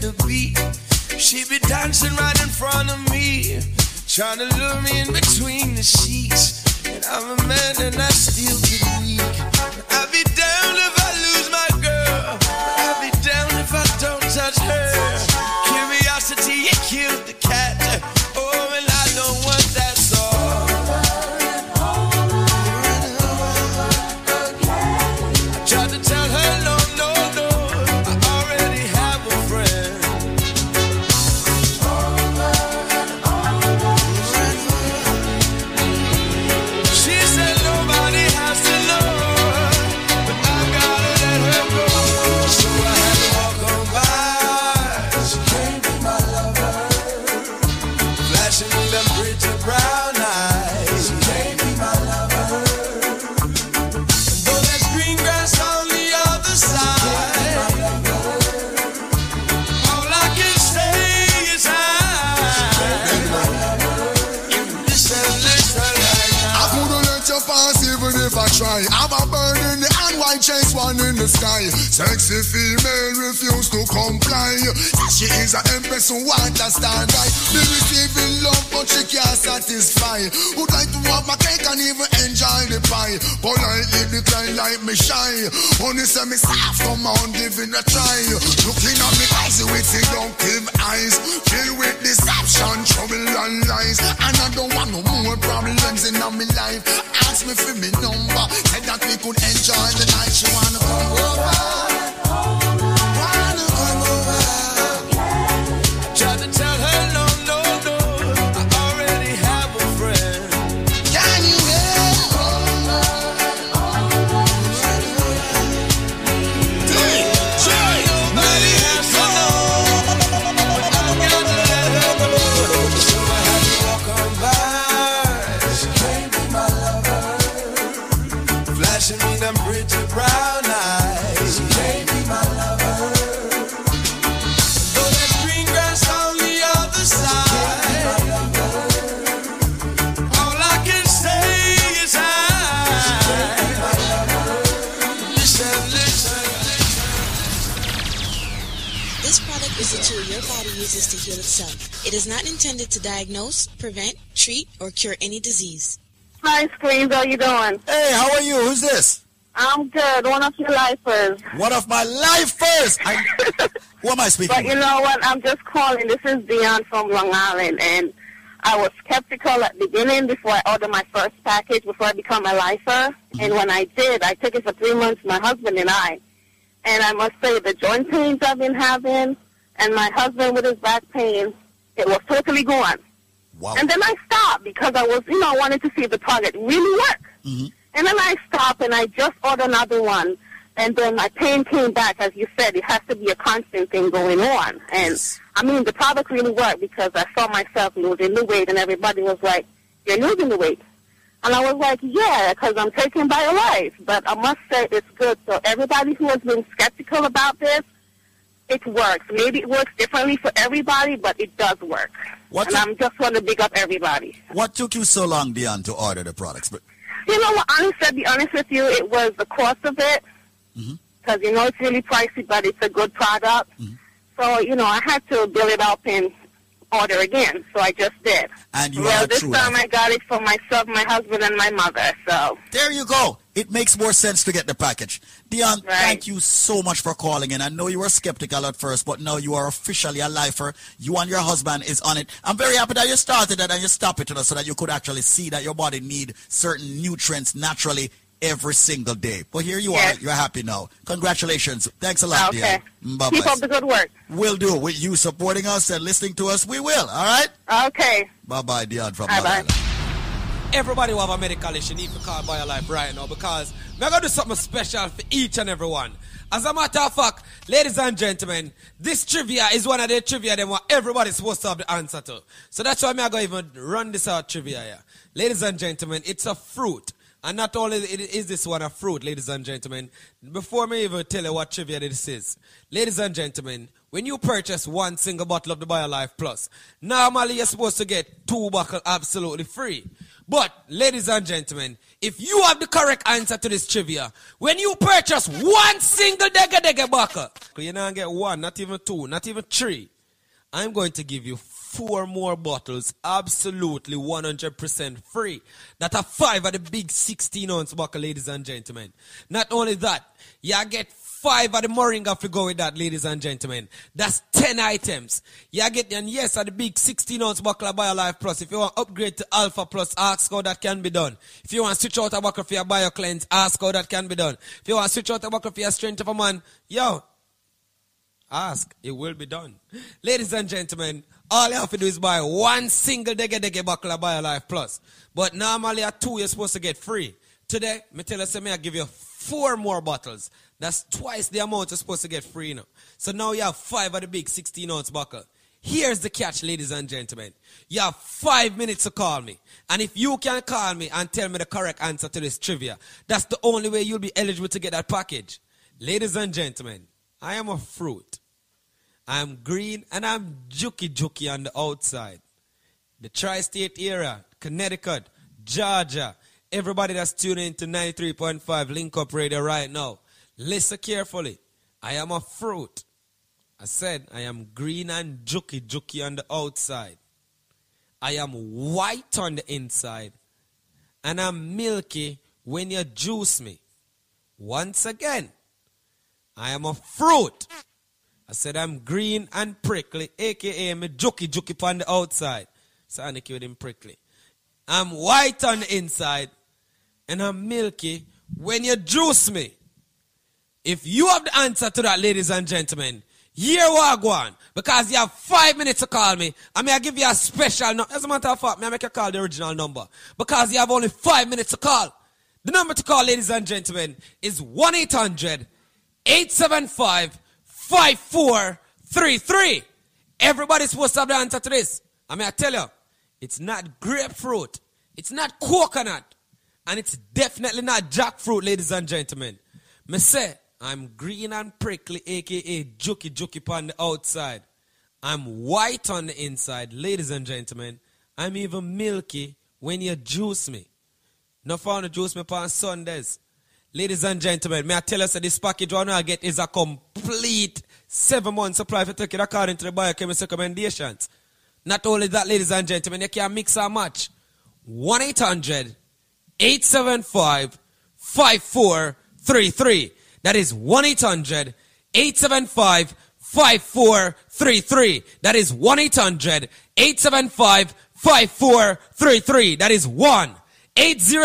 The beat, she be dancing right in front of me, trying to lure me in between the sheets. And I'm a man and I still get weak. I'll be damned if I lose my girl, I'll be damned if I don't touch her. Curiosity, it killed the cat. Oh, and I don't want that. Chase one in the sky. Sexy female refuse to comply. She is an empress who wants to stand by. Be receiving love but she can't satisfy. Would like to have my cake and even enjoy the pie. Politely decline like me shy. Only say me soft, come on, giving a try. Looking at me eyes with seductive eyes, filled with deception, trouble and lies. And I don't want no more problems in my life. Ask me for me number, said that we could enjoy the night. She wanna come over, wanna come over. I tried to tell her no, no, no, I already have a friend. Can you hear? Nobody has to know. I gotta let her go. So I had to walk on by. She came to my lover, flashing me them pretty brown eyes. This product is a tool your body uses to heal itself. It is not intended to diagnose, prevent, treat, or cure any disease. Hi, Screens. How you doing? Hey, how are you? Who's this? I'm good. One of your lifers. One of my lifers! Who am I speaking with? But you know what? I'm just calling. This is Dion from Long Island, and I was skeptical at the beginning before I ordered my first package, before I become a lifer. And when I did, I took it for 3 months, my husband and I. And I must say, the joint pains I've been having, and my husband with his back pain, it was totally gone. Wow. And then I stopped because I was, you know, I wanted to see if the product really worked. Mm-hmm. And then I stopped, and I just ordered another one. And then my pain came back. As you said, it has to be a constant thing going on. And, yes. I mean, the product really worked because I saw myself losing the weight, and everybody was like, you're losing the weight. And I was like, yeah, because I'm taking BioLife. But I must say it's good. So everybody who has been skeptical about this, it works. Maybe it works differently for everybody, but it does work. I just want to big up everybody. What took you so long, Dion, to order the products? But you know what, honestly, to be honest with you, it was the cost of it. Because, you know, it's really pricey, but it's a good product. Mm-hmm. So, you know, I had to build it up and order again. So I just did. And you well, this time I got it for myself, my husband, and my mother. So there you go. It makes more sense to get the package. Dion, Thank you so much for calling in. I know you were skeptical at first, but now you are officially a lifer. You and your husband is on it. I'm very happy that you started it and you stopped it, you know, so that you could actually see that your body need certain nutrients naturally every single day. But here you are. You're happy now. Congratulations. Thanks a lot, Dion. Bye-bye. Keep up the good work. Will do. With you supporting us and listening to us, we will. All right? Okay. Bye-bye, Dion from BioLife. Everybody who have a medical issue need to call BioLife right now because we're going to do something special for each and everyone. As a matter of fact, ladies and gentlemen, this trivia is one of the trivia that everybody's supposed to have the answer to. So that's why I'm going to even run this out trivia here. Ladies and gentlemen, it's a fruit. And not only is this one a fruit, ladies and gentlemen, before me even tell you what trivia this is, ladies and gentlemen, when you purchase one single bottle of the BioLife Plus, normally you're supposed to get 2 bottles absolutely free. But, ladies and gentlemen, if you have the correct answer to this trivia, when you purchase one single dega bottle, you don't get 1, not even 2, not even 3. I'm going to give you 4 more bottles, absolutely 100% free. That are 5 of the big 16-ounce bottle, ladies and gentlemen. Not only that, you get 5 of the moringa if you go with that, ladies and gentlemen. That's 10 items. You get, and yes, at the big 16-ounce bottle of BioLife Plus. If you want to upgrade to Alpha Plus, ask how that can be done. If you want to switch out a bottle for your BioCleanse, ask how that can be done. If you want to switch out a bottle for your Strength of a Man, ask, it will be done. Ladies and gentlemen, all you have to do is buy one single dege bottle of BioLife Plus. But normally at 2, you're supposed to get free. Today, me tell you, I give you 4 more bottles. That's twice the amount you're supposed to get free now. So now you have 5 of the big 16-ounce bottle. Here's the catch, ladies and gentlemen. You have 5 minutes to call me. And if you can call me and tell me the correct answer to this trivia, that's the only way you'll be eligible to get that package. Ladies and gentlemen, I am a fruit. I'm green and I'm juky on the outside. The tri-state area, Connecticut, Georgia, everybody that's tuning in to 93.5 Link Up Radio right now, listen carefully. I am a fruit. I said I am green and juky on the outside. I am white on the inside. And I'm milky when you juice me. Once again, I am a fruit. I said I'm green and prickly, a.k.a. me juky on the outside. So I with him prickly. I'm white on the inside and I'm milky when you juice me. If you have the answer to that, ladies and gentlemen, here we go on. Because you have 5 minutes to call me. I may give you a special number. As a matter of fact, I make you call the original number. Because you have only 5 minutes to call. The number to call, ladies and gentlemen, is 1-800-875-5433. Everybody's supposed to have the answer to this. I mean, I tell you, it's not grapefruit, it's not coconut, and it's definitely not jackfruit, ladies and gentlemen. Me say, I'm green and prickly, a.k.a. juky on the outside. I'm white on the inside, ladies and gentlemen. I'm even milky when you juice me. No fun to juice me on Sundays. Ladies and gentlemen, may I tell us that this package one I get is a complete 7 months supply if you take it according to the biochemist recommendations. Not only that, ladies and gentlemen, you can mix and match. 1-800-875-5433. That is 1-800-875-5433. That is 1-800-875-5433. That is 1-800-875-5433.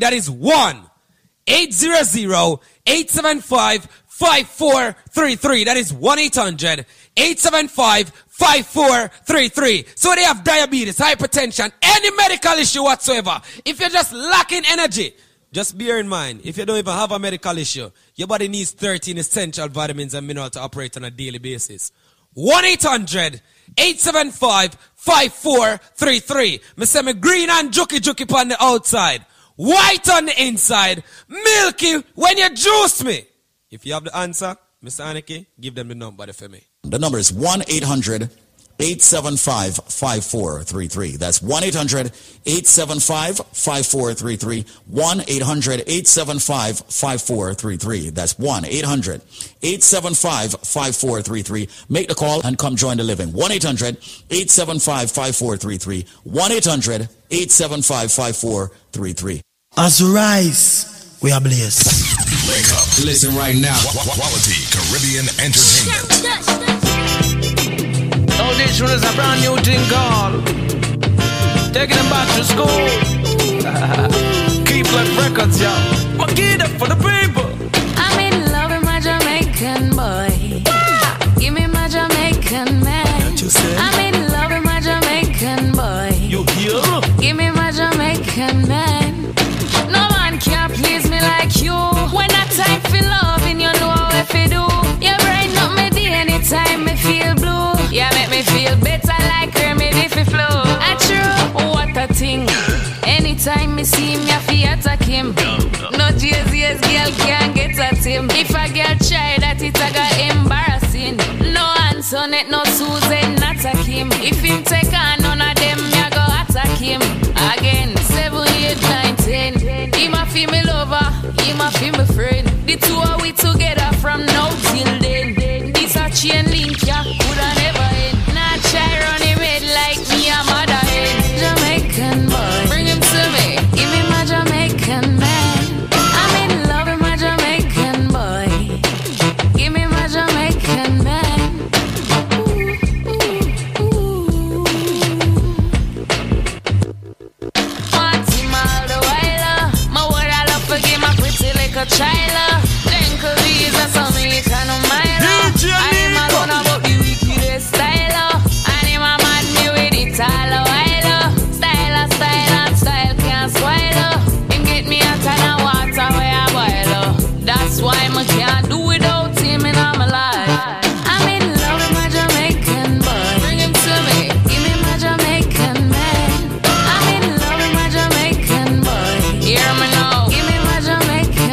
That is 1-800-875-5433. That is 1-800-875-5433. So they have diabetes, hypertension, any medical issue whatsoever. If you're just lacking energy, just bear in mind, if you don't even have a medical issue, your body needs 13 essential vitamins and minerals to operate on a daily basis. 1-800-875-5433. Me say me green and juki on the outside, white on the inside, milky when you juice me. If you have the answer, Mr. Aniki, give them the number for me. The number is 1-800-875-5433. That's 1-800-875-5433. 1-800-875-5433. That's 1-800-875-5433. Make the call and come join the living. 1-800-875-5433. 1-800-875-5433. As we rise, we are blessed. Wake up. Listen right now. Quality Caribbean entertainment. Oh, this one is a brand new thing called Taking Them Back to School. Keep like records, y'all. My kid up for the people. I'm in love with my Jamaican boy. Give me my Jamaican man. I'm in love with my Jamaican boy. You hear? Give me my Jamaican man. No one can please me like you. When I time for loving, you know how if you do. You brighten up my day anytime me feel blue. You make me feel better like Kermit if you flow. I true, what a thing. Anytime me see him, you feel attack him. No Jesus girl can't get at him. If a girl try that, it a got embarrassing. No Antoinette, no Susan, not attack him. If him take on none of them, you go attack him again. 7, 8, 9, 10. Him a fi me lover, him a fi me friend. The two are we together from now till then. This a chain link, ya coulda never end. Nah try run him head like me a mother head. Jamaican boy, bring him to me. Give me my Jamaican man. I'm in love with my Jamaican boy. Give me my Jamaican man. China, then Korea's a Sunday kind of mile. I'm alone about the wickedest style. And him a mad me with it all a while. Style, style, style can't swallow. Him get me a ton of water where I boil. That's why I can't do without him in my life. I'm in love with my Jamaican boy. Bring him to me. Give me my Jamaican man. I'm in love with my Jamaican boy. Hear me now. Give me my Jamaican.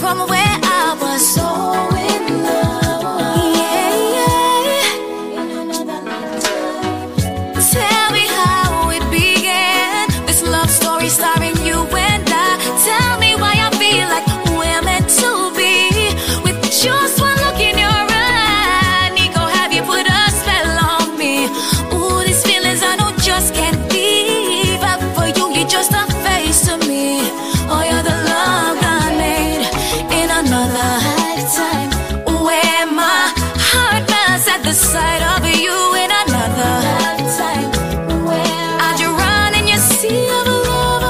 From where I was so in love. the sight of you in another lifetime. I'd you run in your sea of love.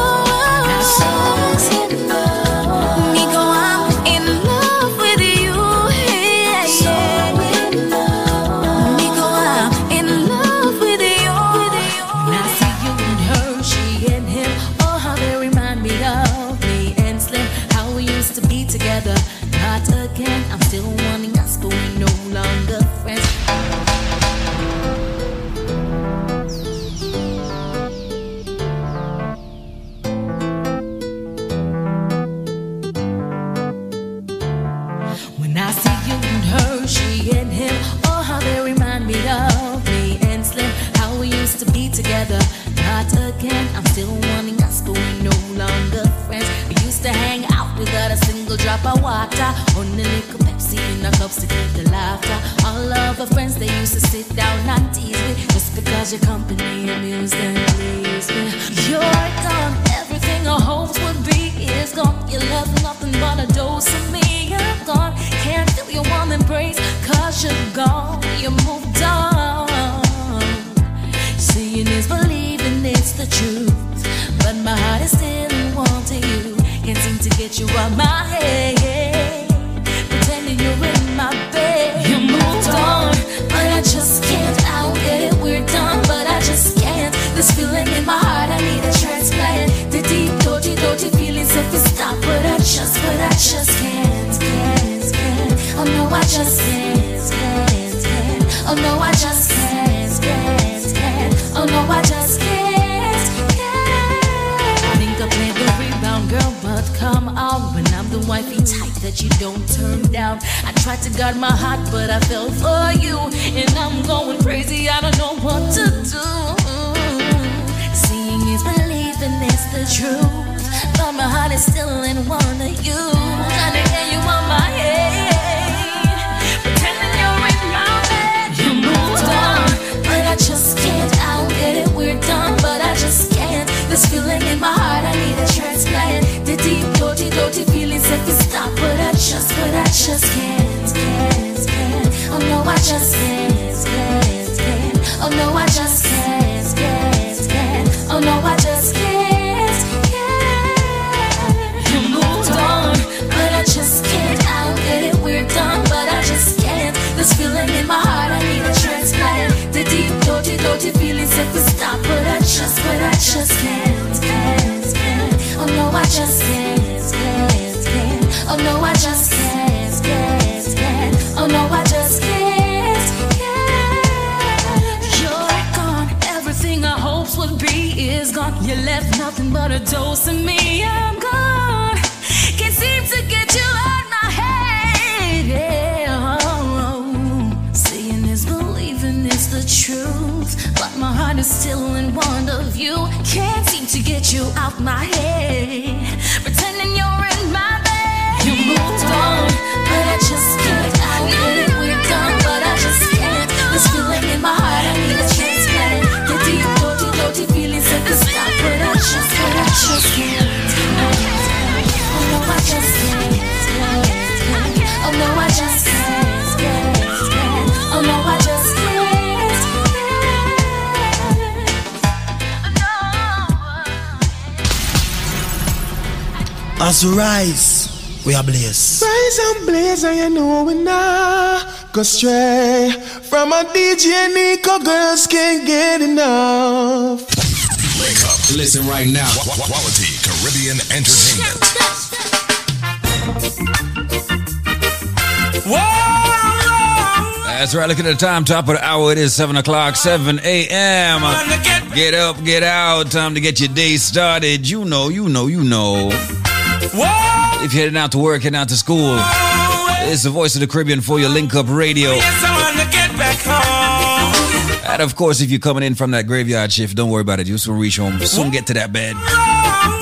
Nico, I'm in love with you. Yeah, yeah. Nico, I'm in love with you. I see you and her, she and him. Oh, how they remind me of me and Slim. How we used to be together. Not again, I'm still wanting us, but we no longer friends. When I see you and her, she and him, oh, how they remind me of me and Slim. How we used to be together, not again, I'm still wanting us, but we no longer friends. We used to hang out without a single drop of water, only Link Up Pepsi in our cups to get the laughter. All of our friends, they used to sit down and tease me, just because your company amused and pleased me. You're gone, everything our hopes would be is gone. You love nothing but a dose of me. I'm gone, can't feel your warm embrace, cause you're gone, you moved on. Seeing is believing, it's the truth, but my heart is still warm to you. Can't seem to get you out my head, pretending you're in my bed. You moved on, but I just can't. I don't get it, we're done, but I just can't. This feeling in my heart, I need a transplant. The deep, dirty feelings if it's stop, but I just can't. Oh no, I just can't. Oh no, I just can't. Oh no, I just can't. Think I'll play the rebound, girl. Come out when I'm the wifey type that you don't turn down. I tried to guard my heart, but I fell for you, and I'm going crazy, I don't know what to do. Seeing is believing, it's the truth, but my heart is still in one of you. Trying to get you on my head, pretending you're in my bed. You moved on, but I just can't. I don't get it, we're done, but I just can't. This feeling in my heart, I need a transplant. The deep, dirty feelings if you stop, but I just can't. Oh no, I just can't. Oh no, I just can't. Oh no, I just can't. You moved on, but I just can't. I don't get it, we're done, but I just can't. This feeling in my heart, I need a transplant. The deep, dirty feelings if you stop, but I just can't. Oh no, I just can't. Oh no, I just can't. Oh no, I just can't. You're gone, everything I hoped would be is gone. You left nothing but a dose of me. I'm gone, can't seem to get you out my head. Yeah. Oh. Seeing is believing, it's the truth, but my heart is still in want of you. Can't seem to get you out my head, pretending you're in my bed. You moved on, but I just can't. I get it, we're done, but I just can't. This feeling in my heart, I need a transplant. The deep, dirty feelings at the stop, but I just can't. Oh no, I just can't. Oh no, I just can't. Oh no, I just can't. As we rise, we are blessed. Rise and blaze, and you know we not go stray. From a DJ Nico, girls can't get enough. Wake up, listen right now. Quality Caribbean entertainment. Whoa! That's right, look at the time, top of the hour. It is 7 o'clock, 7 a.m. Get up, get out, time to get your day started. You know. If you're heading out to work, heading out to school, it's the voice of the Caribbean for your Link Up Radio. Yes, I want to get back home. And of course, if you're coming in from that graveyard shift, don't worry about it. You'll soon reach home. Soon get to that bed.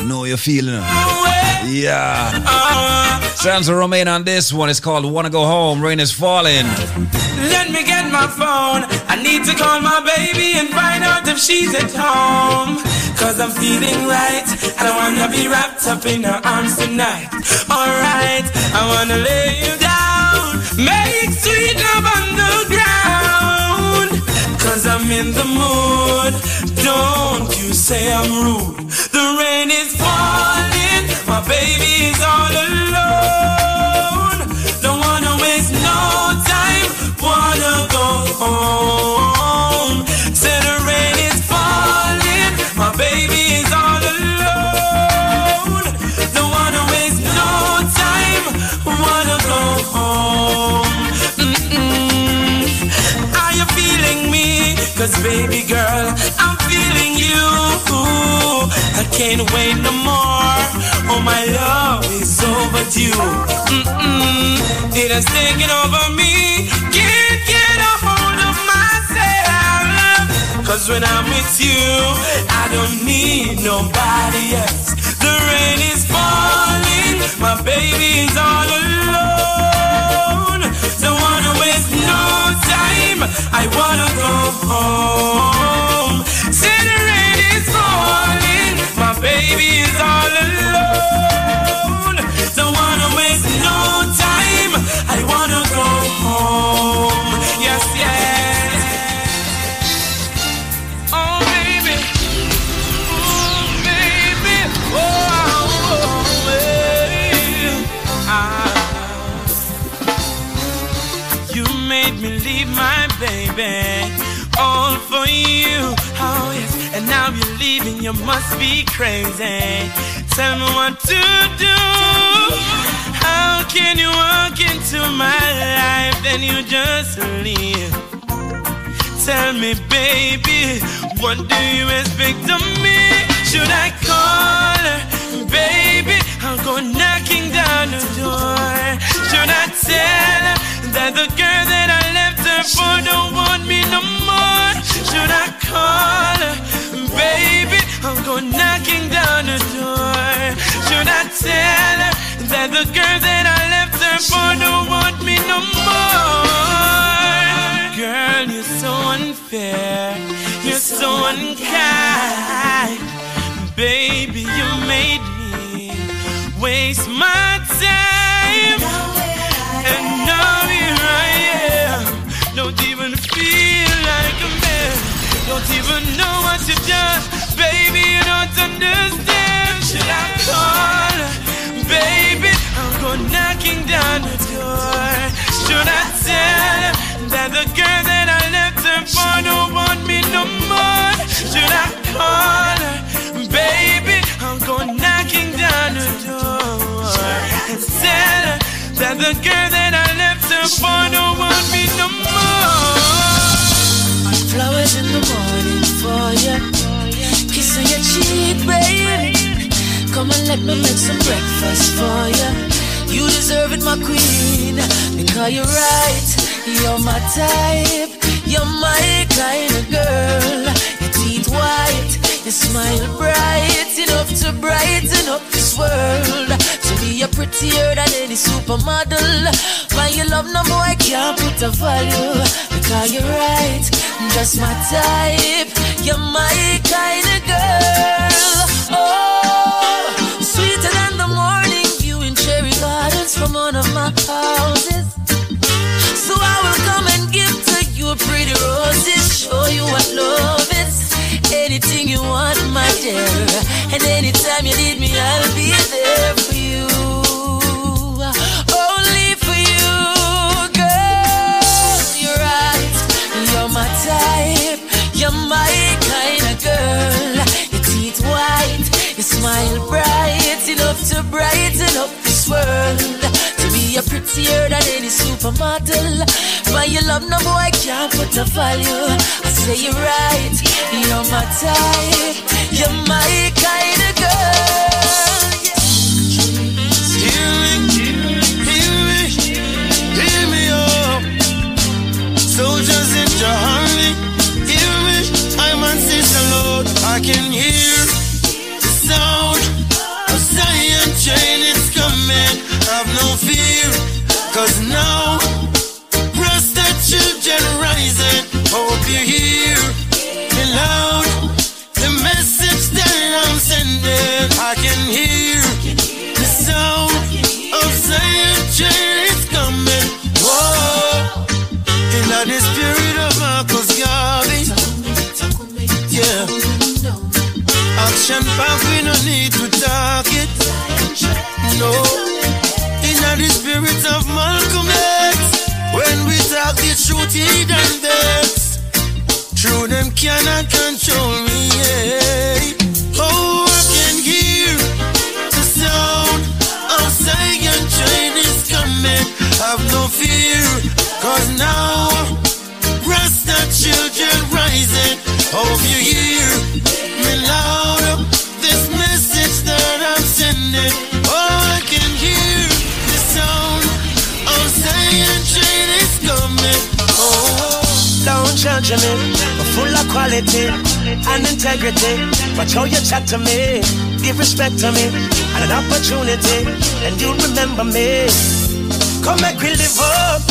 You know you're feeling it. Yeah. Sounds of Romain on this one. It's called Wanna Go Home. Rain is falling. Let me get my phone. I need to call my baby and find out if she's at home. Cause I'm feeling right. I don't wanna be wrapped up in her arms tonight. Alright, I wanna lay you down, make sweet love on the ground. say I'm rude. The rain is falling, my baby is all alone. Don't wanna waste no time, wanna go home. Say the rain is falling, my baby is all alone. Don't wanna waste no time, wanna go home. Mm-mm. Are you feeling me? 'Cause baby girl, I'm feeling you. I can't wait no more. Oh, my love is overdue. Mm-mm. It is taking over me. Can't get a hold of myself. 'Cause when I'm with you, I don't need nobody else. The rain is falling, my baby is all alone. Don't wanna waste no time, I wanna go home. Say the rain is falling, my baby is all alone. Don't wanna waste no time, I wanna go home. Yes, yes. Oh baby, oh baby, oh baby. Ah. You made me leave my baby all for you. Oh yes. And now you're leaving, you must be crazy. Tell me what to do. How can you walk into my life and you just leave? Tell me, baby, what do you expect of me? Should I call her? Baby, I'll go knocking down the door. Should I tell her that the girl that I left her for don't want me no more? Should I call her? Baby, I'm going knocking down the door. Should I tell her that the girl that I left her for don't want me no more? Girl, you're so unfair. You're so unkind. Baby, you made me waste my time. And now here I am. Don't even feel like a man. Don't even know what you've done. Baby, you don't understand. Should I call her? Baby, I'll go knocking down the door. Should I tell her that the girl that I left her for don't want me no more? Should I call her? Baby, I'll go knocking down the door. And tell her that the girl that I left her for don't want me no more. Flowers in the morning for ya, kiss on your cheek, baby. Come and let me make some breakfast for ya. You deserve it, my queen, because you're right. You're my type, you're my kind of girl. Your teeth white, your smile bright enough to brighten up this world. To be a prettier than any supermodel. Man, you love no more, I can't put a value. Because you're right, just my type. You're my kind of girl. Oh, sweeter than the morning view in cherry gardens from one of my houses. So I will come and give to you pretty roses. Show you what love is. Anything you want, my dear. And anytime you need me, I'll be there for you. Only for you, girl. You're right, you're my type. You're my kind of girl. Your teeth white, your smile bright enough to brighten up this world. To be a prettier than any supermodel. But your love number I can't put a value. I say you're right, you're my type. You're my kind of girl. Soldiers in Jahani, hear me, I must say salute. I can hear the sound of Zion chain is coming. Have no fear, 'cause now Rasta children rising. Hope you hear me loud, the message that I'm sending. I can hear the sound of Zion chain is coming. Whoa. In the spirit of Marcus Garvey, yeah, mighty than this. True, them cannot control me. Yeah. Oh, I can hear the sound of Zion train is coming. Have no fear, cause now Rasta children rising. Hope you hear me loud. This message that I'm sending. Oh, I can hear the sound of Zion train is coming. Oh. Don't judge me, but full of quality and integrity. Watch how you chat to me, give respect to me, and an opportunity, and you'll remember me. Come make we live up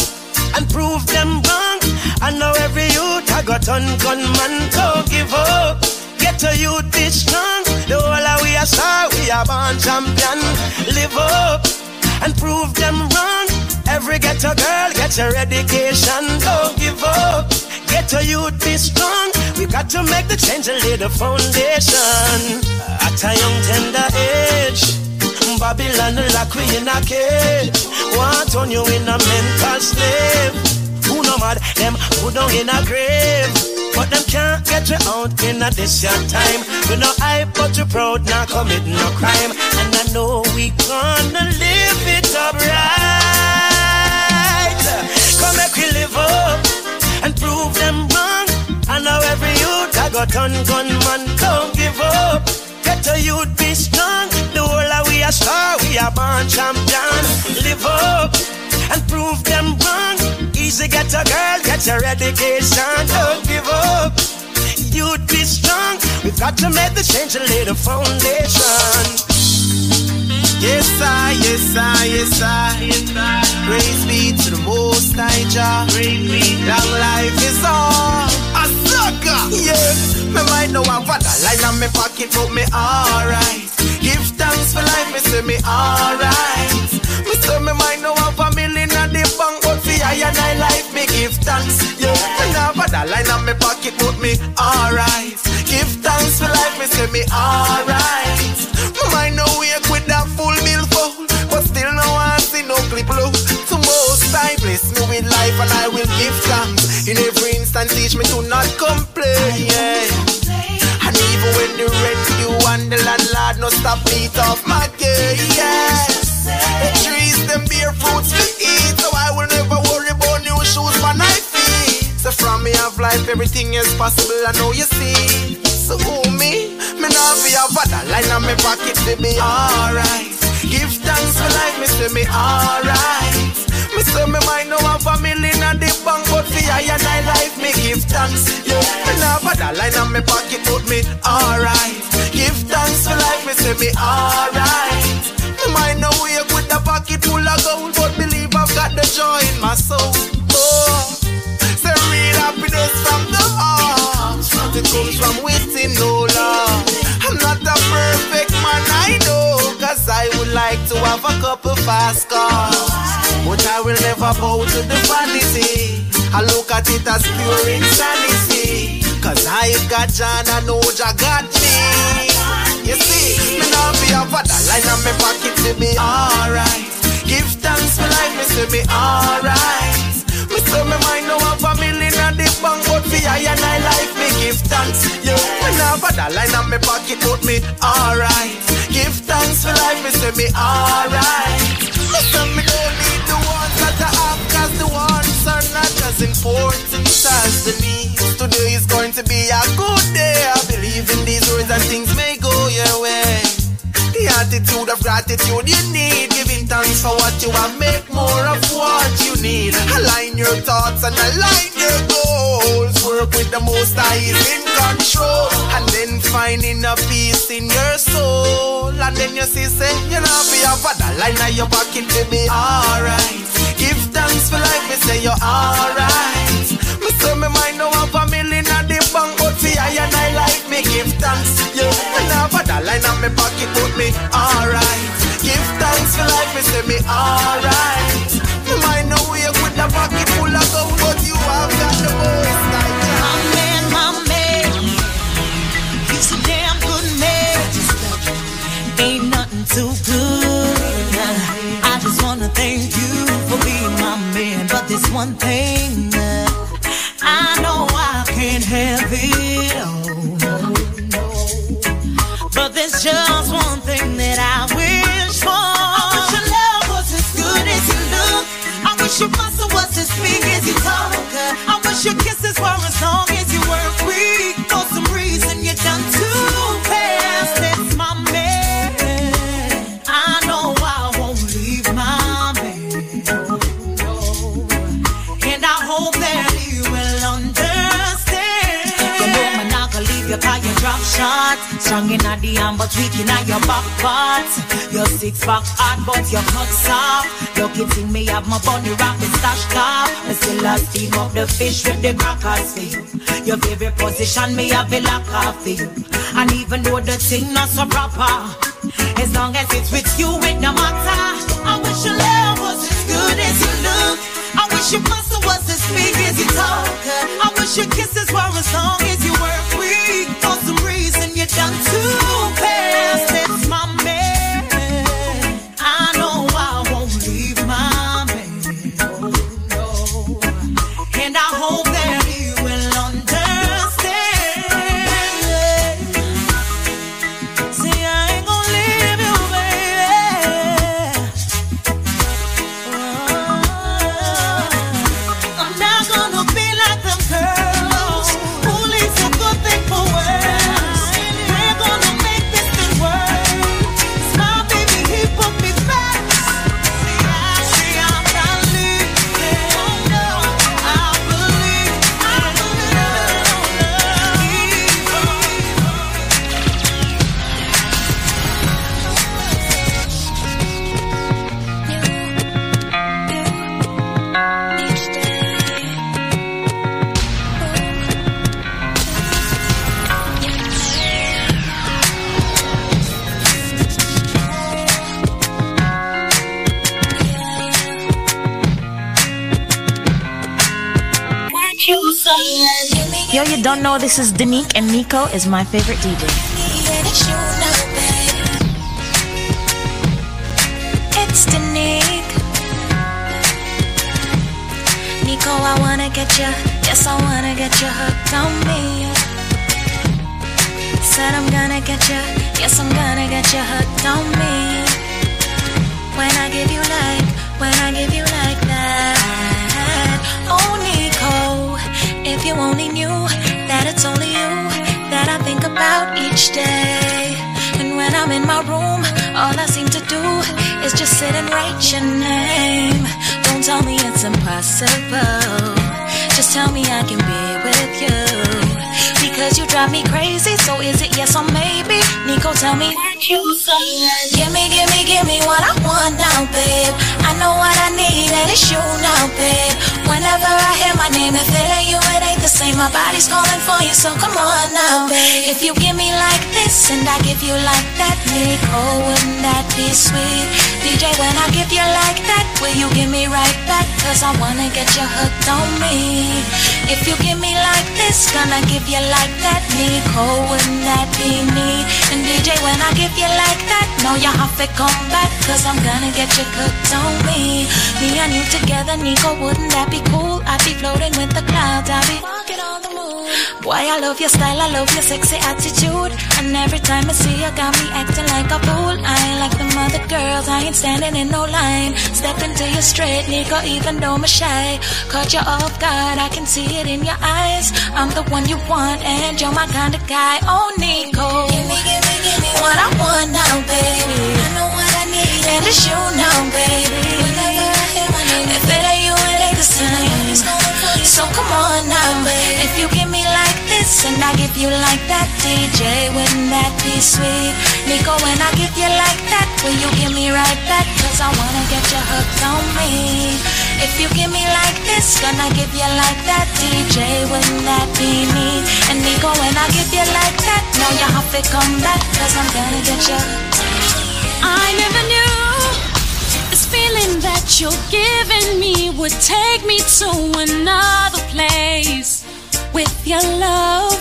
and prove them wrong. I know every youth I got on gunman, don't give up. Get to youth this strong. The whole of we are star, we are born champion. Live up and prove them wrong. Every ghetto girl gets her education. Don't give up. Ghetto youth be strong. We got to make the change and lay the foundation. At a young tender age, Babylon lock we in a cage. Want on you in a mental slave. Who no mad them who don't in a grave. But them can't get you out in a this your time. You know I but you proud, not committing no crime. And I know we gonna live it up right. Come make we live up and prove them wrong. I know every youth I got on gunman, don't give up. Get a youth be strong. The whole of we are star, we are born champion. Live up and prove them wrong. Easy get a girl, get your education. Don't give up. You'd be strong. We've got to make the change and lay the foundation. Yes, I, yes, I, yes, I. Yes, I. Praise be to the Most High Jah. Long life is all. A sucker. Yes. Me mind no one for the line on me pocket, but me alright. Give thanks for life, me say me alright. Me say me mind no one for million at the bank, but for I and I life, me give thanks. Yeah, me now for the line on me pocket, but me alright. Give thanks for life, me say me alright. Me mind no wake with that full meal full, but still no one see no clip low. To Most I bless me with life and I will give thanks. In every instance, teach me to not complain. Yeah. And even when the rescue and the landlord no stop me off my gate, yeah. The trees, them bear fruits we eat, so I will never worry about new shoes for my feet. So from me of life, everything is possible, I know you see. So who me? Me not be a bad line on my pocket, say me alright. Give thanks for life, me say me alright. Me say me mind no one family in the bank, but for I and I life, me give thanks. Yeah, me now put a line on my pocket, put me alright. Give thanks for life, me say me alright. Me mind no way with a pocket full of gold, but believe I've got the joy in my soul. Oh, say real happiness from the heart. It comes from within, no love. I'm not a perfect man, I know, cause I would like to have a couple fast cars. But I will never bow to the vanity. I look at it as pure insanity. Cause I got John and Oja got me. You see, me now be a father line on my pocket to me alright. Give thanks for life, me say me alright. Me say me mind no one family in the bank, but for I and I life, me give thanks. Yeah, me now father line on my pocket, but me alright. Give thanks for life, me say me alright. Me say me don't need the ones that I have, cause the ones are not as important as the needs. Today is going to be a good day. I believe in these words and things may go your way. The attitude of gratitude you need, giving thanks for what you have, make more of what you need. Align your thoughts and align your goals. Work with the Most High in control, and then finding a peace in your soul. And then you see, say, you know, be a father line on your pocket, baby, alright. Give thanks for life, me say you're alright. Me say me mind no one family in the bank, but for I and I life, me give thanks. You know, father line on my pocket, put me alright. Give thanks for life, me say me alright. Me mind no way with a pocket full of gold, but you have got the most like my man, he's a damn good man. Ain't nothing too good. I just wanna thank you for being my man. But there's one thing I know I can't have it all, but there's just one thing that I wish for. I wish your love was as good as you look. I wish your muscle was as big as you talk. I wish your kisses were as long as you were weak. For some reason you're done too fast. That's my man. I know I won't leave my man, and I hope that you will understand. You move my knuckle, leave your car, you drop shots. Strong in the arm, but weak in your back parts. Your six-pack hard, but your cock soft. Lucky thing me have my body wrap, me stash cap. Me still a steam up the fish with the crackers for you. Your favorite position, me have a lock up for you. And even though the thing not so proper, as long as it's with you, it no matter. I wish your love was as good as you look. I wish your muscle was as big as you talk. I wish your kisses were as long as you were free. For some reason, you're done too fast. That's my man. I know I won't leave my man. And I hope that you will understand. See, I ain't gonna leave you, baby. Oh, I'm not gonna be like them girls who leave so good thing for words. We're gonna make this thing work. Smile, baby, he put me back. See, I'm not leaving. Oh, no, I believe, Yo, you don't know this is Danique, and Nico is my favorite DJ. It's Danique. Nico, I wanna get you. Yes, I wanna get you hooked on me. Said I'm gonna get you. Yes, I'm gonna get you hooked on me. When I give you like, when I give you like that. Oh, Nico. If you only knew that it's only you that I think about each day. And when I'm in my room, all I seem to do is just sit and write your name. Don't tell me it's impossible. Just tell me I can be with you. Because you drive me crazy, so is it yes or maybe? Nico, tell me what you say. Give me what I want now, babe. I know what I need, and it's you now, babe. Whenever I hear my name, if it ain't you, it ain't the same. My body's calling for you, so come on now, babe. If you give me like this, and I give you like that, Nico, wouldn't that be sweet? DJ, when I give you like that, will you give me right back? Cause I wanna get you hooked on me. If you give me like this, gonna give you like that, Nico, wouldn't that be me? And DJ, when I give you like that, know you have to come back. Cause I'm gonna get you cooked on me. Me and you together, Nico, wouldn't that be cool? I'd be floating with the clouds, I'd be walking on the moon. Boy, I love your style, I love your sexy attitude. And every time I see you, got me acting like a fool. I ain't like them other girls, I ain't standing in no line. Stepping to you straight, Nico, even though I'm shy. Caught you off guard, I can see it in your eyes. I'm the one you want, and you're my kind of guy. Oh, Nico, give me what I want now, baby. I know what I need, and it's you now, baby. Whenever I hear my name, if it ain't you, it ain't the same. So come on now, baby. If you give me like this, and I give you like that, DJ, wouldn't that be sweet? Nico, when I give you like that, will you give me right back? Cause I wanna get you hooked on me. If you give me like this, gonna give you like that, DJ, wouldn't that be me? And Nico, when I give you like that, know you have to come back. Cause I'm gonna get you. I never knew this feeling that you're giving me would take me to another place with your love.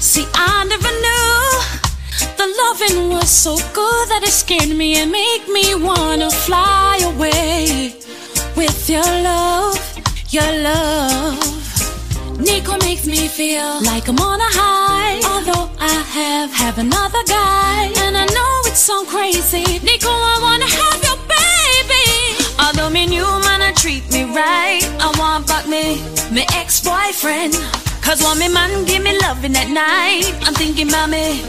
See, I never knew the loving was so good that it scared me and made me wanna fly away. With your love, your love. Nico makes me feel like I'm on a high. Although I have another guy, and I know it sounds crazy. Nico, I wanna have your baby. Although me and you manna treat me right, I want back me ex-boyfriend. Cause when me man give me loving at night, I'm thinking about me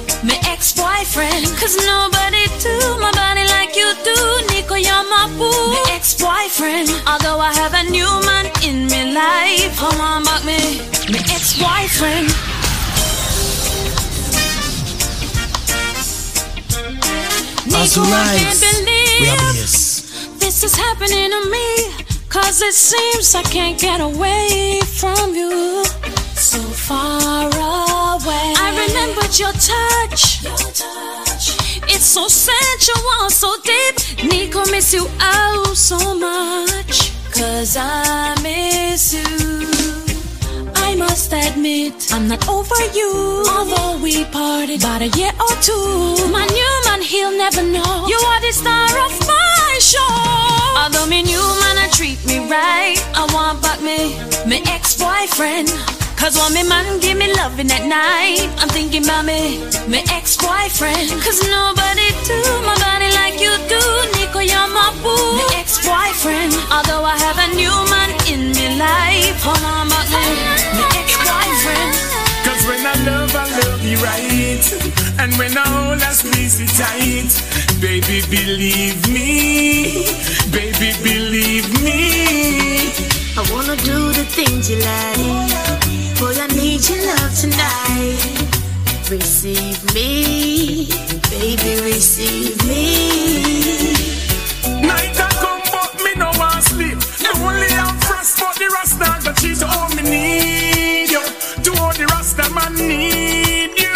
ex-boyfriend. Cause nobody do my body like you do, Nico, you're my boo, me ex-boyfriend. Although I have a new man in me life, I want back me ex-boyfriend. Nico, I can't believe this is happening to me. Cause it seems I can't get away from you. So far away. I remembered your touch. It's so sensual, so deep. Nico, miss you oh so much. Cause I miss you. I must admit, I'm not over you. Although we parted about a year or two. My new man, he'll never know. You are the star of my show. Although me new man treat me right, I want back me ex-boyfriend. Cause when me man give me loving at night, I'm thinking about me ex-boyfriend. Cause nobody do my body like you do, Nico, you're my boo, me ex-boyfriend. Although I have a new man in me life, I want back me ex-boyfriend. Cause when I love you right, and when I hold us squeeze it tight, baby, believe me. Baby, believe me. I wanna do the things you like. Boy, I need your love tonight. Receive me. Baby, receive me. Night I come, but me no one sleep. Only I'm fresh for the rest now. That she's all me need you. Do all the rest that I need you.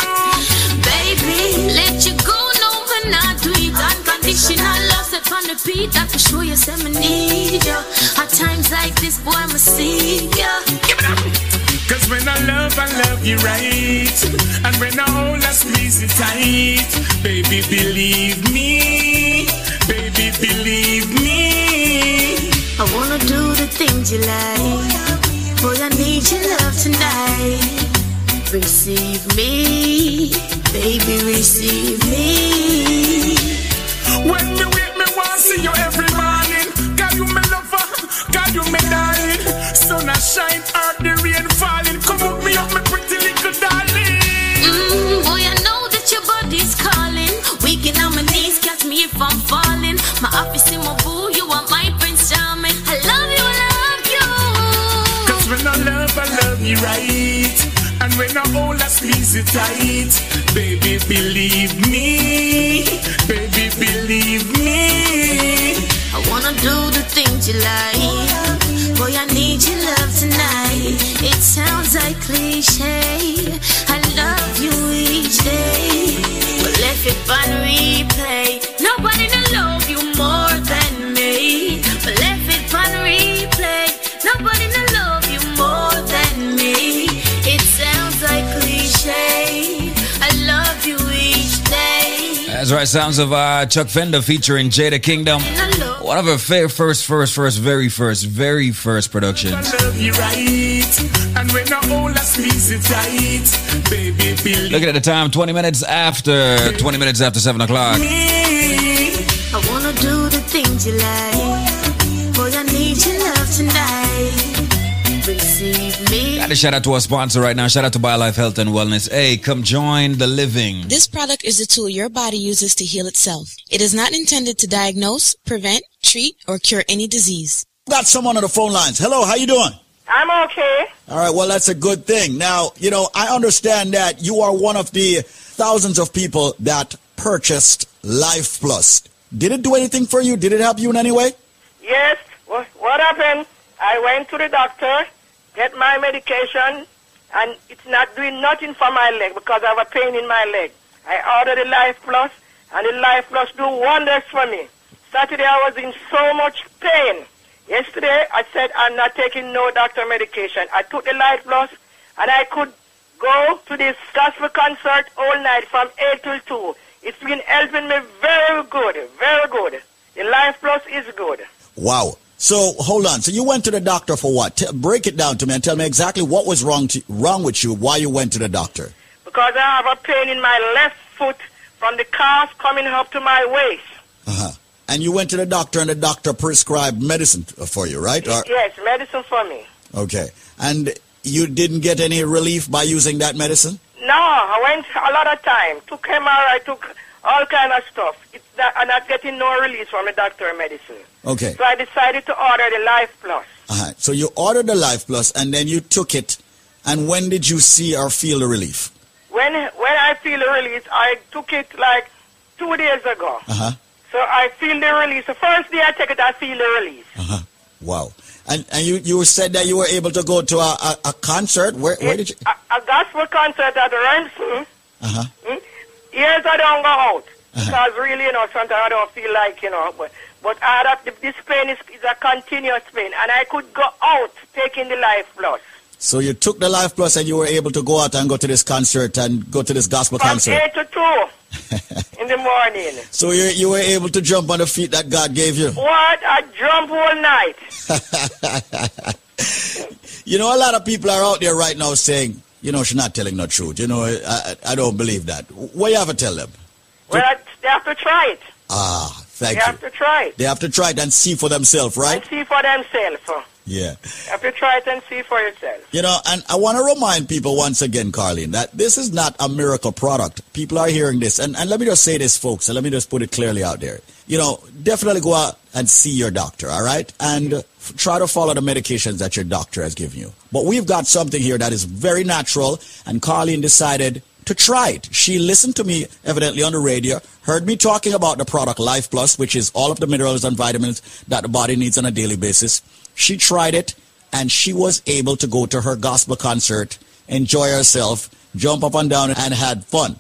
Baby, let you go, no man, I do it unconditional. On the beat, I can show you some need ya. At times like this, boy, I'ma see ya. Give it up. Cause when I love you right. And when I hold us, squeeze it tight. Baby, believe me. Baby, believe me. I wanna do the things you like. Boy, I need your love tonight. Receive me. Baby, receive me. When you wake me, wanna see you every morning. God, you my lover, God, you my darling. Sun a shine, out the rain falling. Come up me up, my pretty little darling. Boy, I know that your body's calling. Waking on my knees, catch me if I'm falling. My office in my boo, you are my Prince Charming. I love you. Cause when I love you right. And when I hold us, squeeze it tight. Baby, believe me. Baby, believe me. I wanna do the things you like. Boy, I need your love tonight. It sounds like cliche. I love you each day. But left it on replay. Nobody to love you more than me. But left it on replay. Nobody to love you more than me. I love you each day. That's right, sounds of Chuck Fender featuring Jada Kingdom. One of her very first productions. Looking at the time, 20 minutes after 7 o'clock. I wanna do the things you like. Boy, I need your love tonight. Got a shout out to our sponsor right now. Shout out to BioLife Health and Wellness. Hey, come join the living. This product is a tool your body uses to heal itself. It is not intended to diagnose, prevent, treat, or cure any disease. Got someone on the phone lines. Hello, how you doing? I'm okay. All right, well, that's a good thing. Now, you know, I understand that you are one of the thousands of people that purchased Life Plus. Did it do anything for you? Did it help you in any way? Yes. What happened? I went to the doctor, get my medication, and it's not doing nothing for my leg because I have a pain in my leg. I ordered the Life Plus, and the Life Plus do wonders for me. Saturday I was in so much pain. Yesterday I said I'm not taking no doctor medication. I took the Life Plus, and I could go to this gospel concert all night from 8 till 2. It's been helping me very good, very good. The Life Plus is good. Wow. So hold on. So you went to the doctor for what? Break it down to me and tell me exactly what was wrong with you, why you went to the doctor. Because I have a pain in my left foot from the calf coming up to my waist. Uh-huh. And you went to the doctor and the doctor prescribed medicine for you, right? Yes, medicine for me. Okay. And you didn't get any relief by using that medicine? No, I went a lot of time. Took MRI, took all kind of stuff. I'm not getting no release from the doctor of medicine. Okay. So I decided to order the Life Plus. Uh-huh. So you ordered the Life Plus and then you took it. And when did you see or feel the relief? When I feel the release, I took it like 2 days ago. Uh-huh. So I feel the release. The first day I take it, I feel the release. Uh-huh. Wow. And you said that you were able to go to a concert. Where did you? A gospel concert at the Ramsey. Uh-huh. Yes, I don't go out. Uh-huh. Because really, sometimes I don't feel like, But this pain is a continuous pain. And I could go out taking the Life Plus. So you took the Life Plus and you were able to go out and go to this concert and go to this gospel concert. From 8 to 2 in the morning. So you were able to jump on the feet that God gave you. What? I jumped all night. A lot of people are out there right now saying, she's not telling the truth. I don't believe that. What do you have to tell them? Well, they have to try it. Ah, thank you. They have to try it. They have to try it and see for themselves, right? And see for themselves. Yeah. Have you tried and see for yourself? And I want to remind people once again, Carleen, that this is not a miracle product. People are hearing this. And let me just say this, folks, and let me just put it clearly out there. Definitely go out and see your doctor, all right? And try to follow the medications that your doctor has given you. But we've got something here that is very natural, and Carleen decided to try it. She listened to me evidently on the radio, heard me talking about the product Life Plus, which is all of the minerals and vitamins that the body needs on a daily basis. She tried it, and she was able to go to her gospel concert, enjoy herself, jump up and down, and had fun.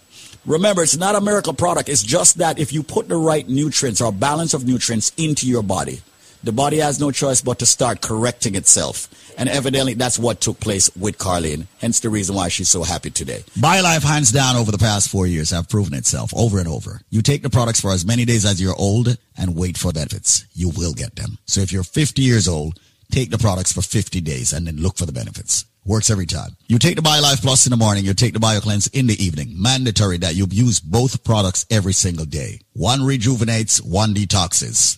Remember, it's not a miracle product. It's just that if you put the right nutrients or balance of nutrients into your body, the body has no choice but to start correcting itself. And evidently, that's what took place with Carleen. Hence the reason why she's so happy today. BioLife, hands down, over the past 4 years, have proven itself over and over. You take the products for as many days as you're old and wait for benefits. You will get them. So if you're 50 years old, take the products for 50 days and then look for the benefits. Works every time. You take the BioLife Plus in the morning. You take the BioCleanse in the evening. Mandatory that you use both products every single day. One rejuvenates, one detoxes.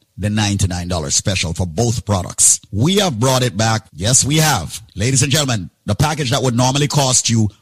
the $99 special for both products. We have brought it back. Yes, we have. Ladies and gentlemen, the package that would normally cost you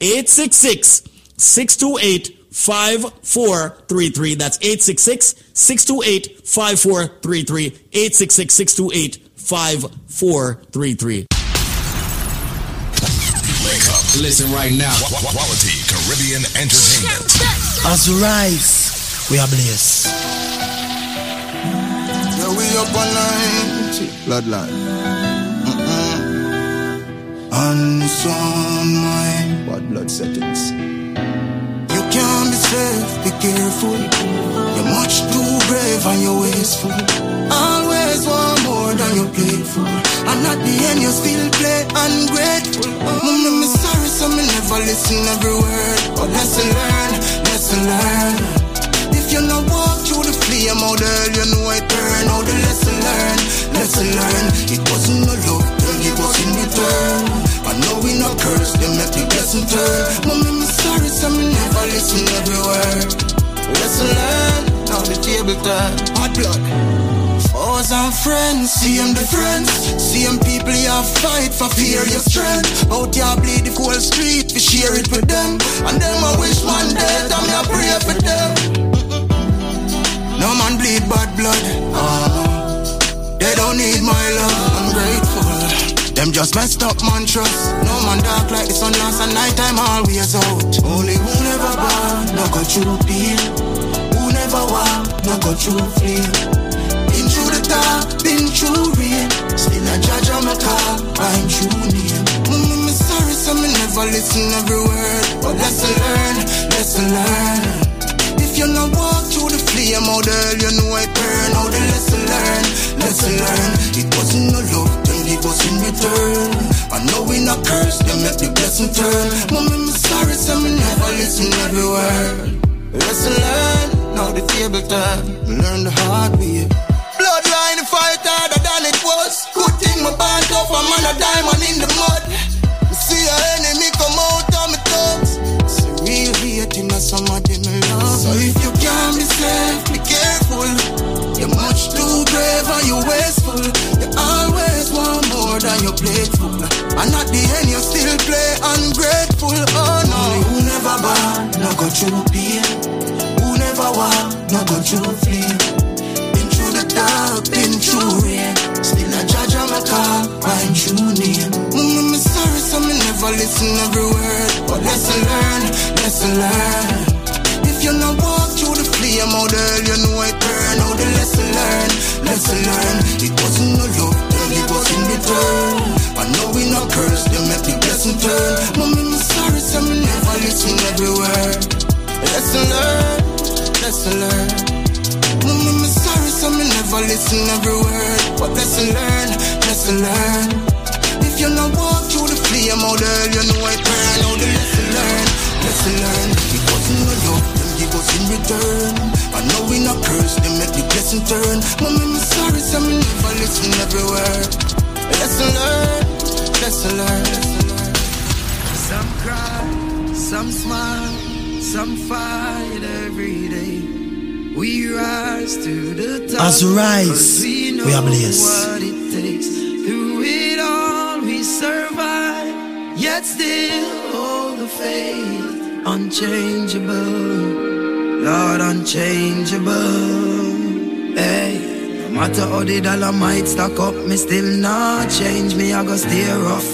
866-628-5433. That's 866-628-5433. 866-628-5433. Listen right now. Quality Caribbean entertainment. As we rise, we are blessed. Now we up online. Bloodline. Unsung mind. Bad blood settings. You can't be safe, be careful. You're much too brave and you're wasteful. Always want more than you played for. And at the end you still play ungrateful. Mama, me sorry, so me never listen every word. But lesson learned, lesson learned. If you not walk through the flame, how the hell you know I turn? How the lesson learned, lesson learned. It wasn't no love, it was in return. I know we not curse, they make the blessing turn. Mommy, I'm sorry, so I never listen every word. Lesson learned, now the table turn. Hot blood. Foes and friends, see them difference. See them people you fight for fear your strength. Out here bleed the whole street, we share it with them. And them I wish one day, I'm here pray for them. No man bleed bad blood. They don't need my love, I'm grateful. Them just messed up man trust. No man dark like the sun last and night time always out. Only who never bow, no go through peel. Who never walk, no go through flee. Been through the dark, been through rain. Still a judge on my car, I'm through near. I'm sorry, so me never listen every word. But lesson learned, lesson learned. If you not walk through the flame, how the hell you know I burn? How the lesson learned, lesson learned. It wasn't no love, give us in return. I know we not cursed, they make the blessing turn. Mommy, I'm sorry, so I never listen every word. Lesson learned, now the table turn. Learn the hard way. Bloodline, the fight harder than it was. Good thing my band off, I'm on a diamond in the mud. I see a enemy come out on my thugs. It's a real hating as some of them love. So if you can't be safe, be careful. You're much too brave and you're wasteful. You always want more than you're playful. And at the end you still play ungrateful. Oh no. Who never bow, no go through pain. Who never walk, no go through flame. Been through the dark, been through rain. Still a judge on my car, I'm true name. I'm sorry, so me never listen every word. But lesson learned, lesson learned. If you not walk through the flame, how the hell you know I turn? How the lesson learned, lesson learned. It wasn't no love, then it was in return. I know we not cursed, they make the blessing turn. Mommy, I'm sorry, so I never listen every word. Lesson learned, lesson learned. Mommy, I'm sorry, so I never listen every word. But lesson learned, lesson learned. If you not walk through the flame, how the hell you know I turn? How the lesson learned, lesson learned. It wasn't no love, give us in return. I know we not curse, they make the blessing turn. Mommy, me sorry, so me never listen every word. Lesson learned, lesson learned. Some cry, some smile, some fight every day. We rise to the top. As we rise, we are blessed. Through it all we survive, yet still hold the faith. Unchangeable, Lord, unchangeable. Hey, no matter how the dollar might stack up, me still not change, me I go stay rough.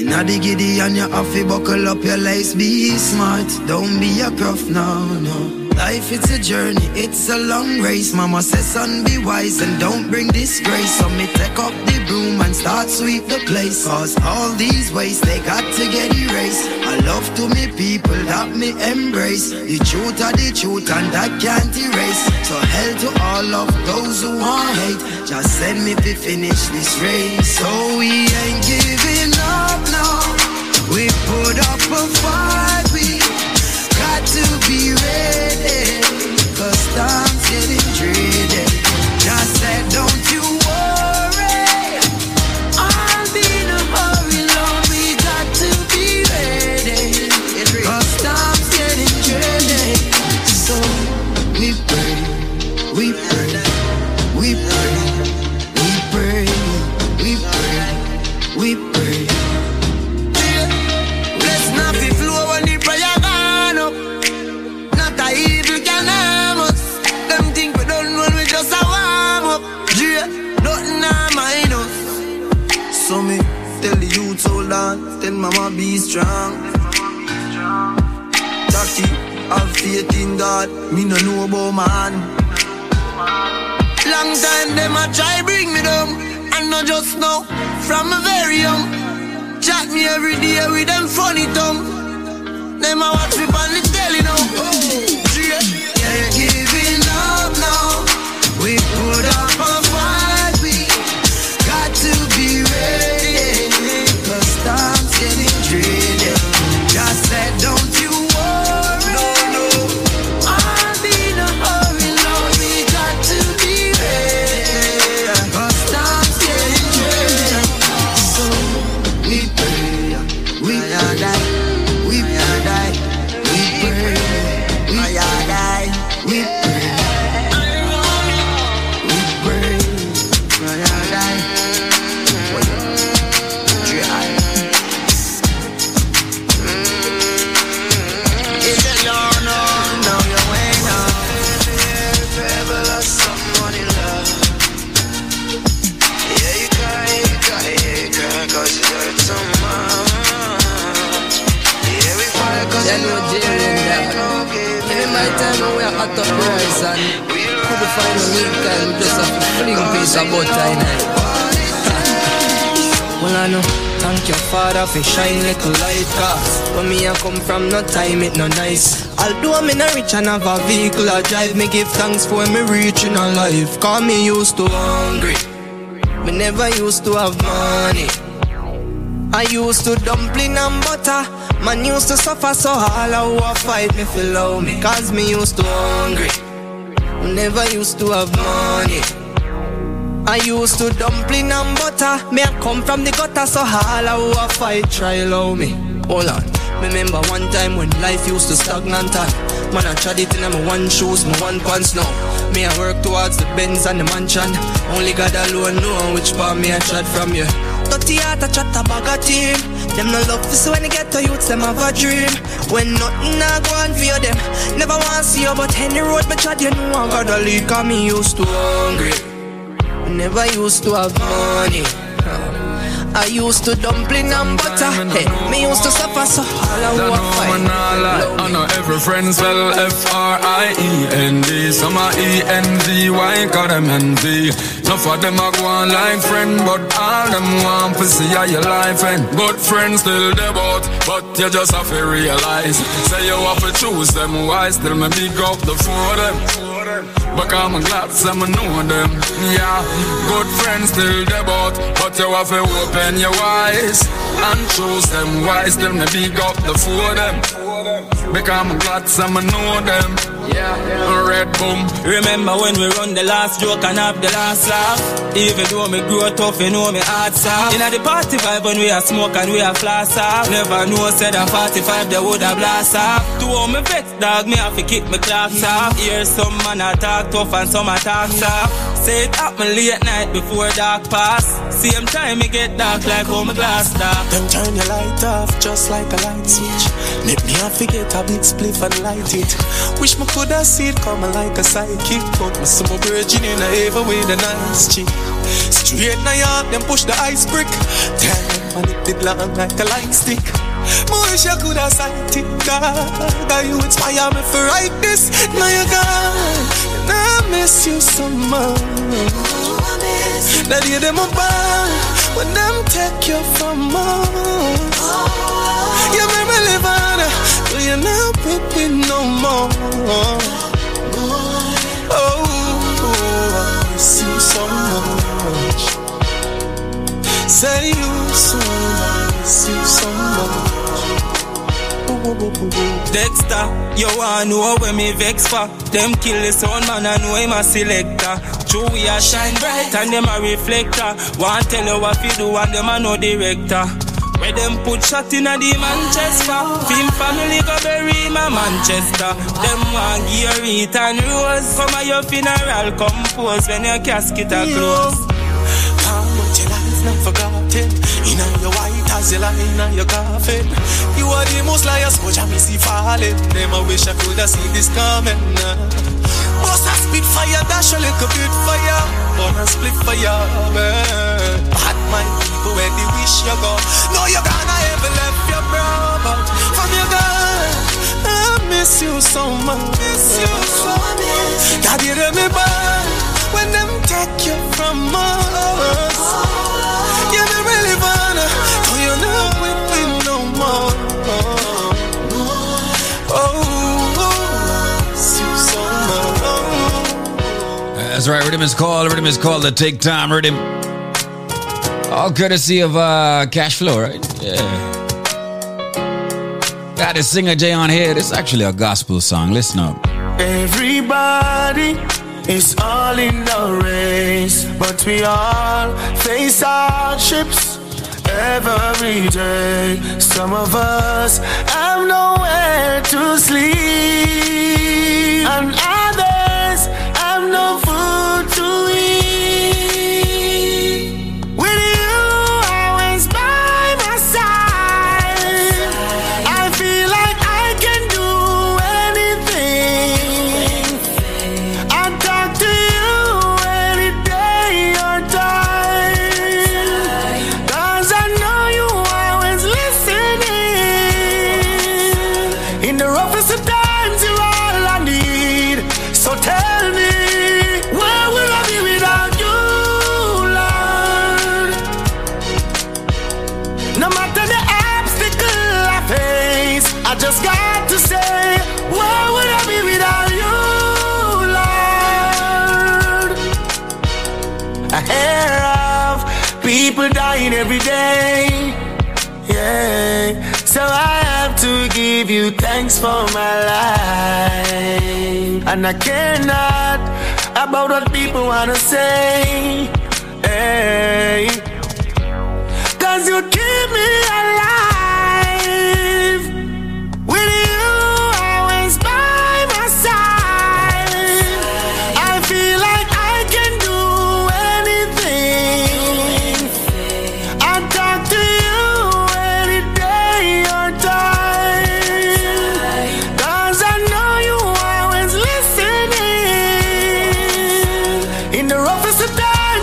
Inna the giddy and your affy, buckle up your lace, be smart, don't be a gruff, no, no. Life, it's a journey, it's a long race. Mama says, son, be wise and don't bring disgrace. So me take up the broom and start sweep the place. Cause all these ways, they got to get erased. I love to me people that me embrace. The truth are the truth and I can't erase. So hell to all of those who want hate. Just send me to finish this race. So we ain't giving up now. We put up a fight, we got to be ready, cause time's getting dreary. Just said, don't you worry, I'll be in a hurry, Lord, we got to be ready, cause time's getting dreary. So we pray, we pray, we pray, we pray, we pray, we pray. Let's not be flow on the prayer. So me tell the youths hold on, tell mama be strong. Taki, have faith in God, me no know about man. Long time them a try bring me down, and not just now, from a very young. Chat me every day with them funny tongue. Them a watch me on the telly now. Can't giving up now, we put up a fi shine like a light car. But me I come from no time, it no nice. Although me no rich and have a vehicle I drive, me give thanks for me reaching a life. Cause me used to hungry, me never used to have money. I used to dumpling and butter. Man used to suffer so all who a fight me feel love me. Cause me used to hungry, me never used to have money. I used to dumpling and butter. Me I come from the gutter, so holla who a fight try love me. Hold on, me remember one time when life used to stagnant and man I tried it in my one shoes, my one pants now. Me I work towards the Benz and the mansion. Only God alone know which part me I tried from you. Dirty heart I chat a bag of team. Them no love this when they get to youths, them have a dream. When nothing I go on for you, them never want to see you. But any road me chat you know I got a leak. Cause me used to hungry, never used to have money. I used to dumpling and butter. Me used to suffer so all I want fight. I know every friend spell F-R-I-E-N-D. Some are E-N-Z-Y, call them envy. Enough of them are going like friend, but all them want to see how your life end. Good friends still they bout, but you just have to realize. Say you have to choose them wise, still me big up the four of them. But I'm glad some know them. Yeah, good friends still they bout, but you have to open your eyes and choose them wise, still me big up the four of them. Because I'm glad some know them. Yeah. Red boom. Remember when we run the last joke and have the last laugh? Even though me grow tough, you know me hard soft. In the party vibe when we are smoke and we are flash off. Never know said a 45 they would have blast off. To all my vets dog, me have to kick my claps off. Hear some man attack tough and some attack soft. Say it happen late night before dark pass. Same time it get dark like home glass dark. Then turn your light off just like a light switch. Make me have to get a big spliff and light it. Wish me could have seen it coming like a sidekick. But my summer virgin in a ever with a nice chick. Straight now yard, then push the ice brick. Damn, and it did long like a light stick. I wish I could have sight it, God. That you inspire me for like this. Now you're gone, and I miss you so much. That you them about when them take you from us. You make me live on, do you not repeat no more? Oh, I miss you so much. Say you so much, miss you so much. Dexter, you wanna know where me vex for? Them kill the sound man, I know him a selector. True, we a shine bright and them a reflector. One tell you what you do and them a no director. Where them put shot in a the Manchester. Film family go bury my Manchester. Them want gear it and rose. Come at your funeral compose when your casket a close. How much your life not forgotten? In your white as you lie in your coffin. You are the most liars, so I miss you falling. Them I wish I could have seen this coming. Boss a spit fire, dash a little bit fire. Born a split fire, man. Bad mind people when they wish you go. No, you're gonna ever left your brother. From your girl, I miss you so much. Miss you so much. That you remember when them take you from us. You never really wanna, do you know we've been no more? Oh, so much. That's right, rhythm is called. Rhythm is called the Take Time Rhythm. All courtesy of Cash Flow, right? Yeah. Got a singer Jay on here. It's actually a gospel song. Listen up. Everybody. It's all in the race, but we all face hardships every day. Some of us have nowhere to sleep, and others have no food to eat. With you always by my side, I feel like I can do anything. I talk to you any day or time, 'cause I know you always listening. In the roughest of times, you're all I need. So tell me, where will I be without you, Lord? No matter the obstacle I face, I just got to say, where would I be without you, Lord? I hear of people dying every day, yeah. So I have to give you thanks for my life, and I cannot about what people wanna say, hey. 'Cause you keep me alive. With you always by my side, I feel like I can do anything. I talk to you any day or time, 'cause I know you always listening. In the roughest of times,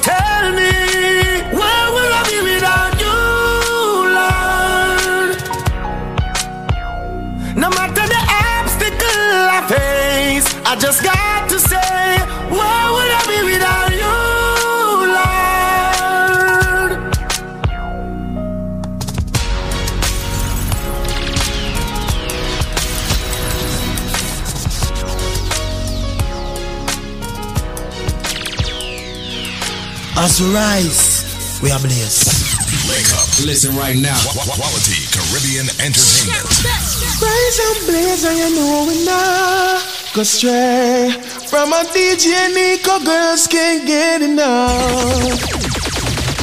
eternity. Where will I be without you, Lord? No matter the obstacle I face, I just got to say, where will I be without you, Lord? As we rise, we are blessed. Wake up. Listen right now. Quality Caribbean entertainment. Rise and blaze, and you know we now go stray from a DJ Nico. Girls can't get enough.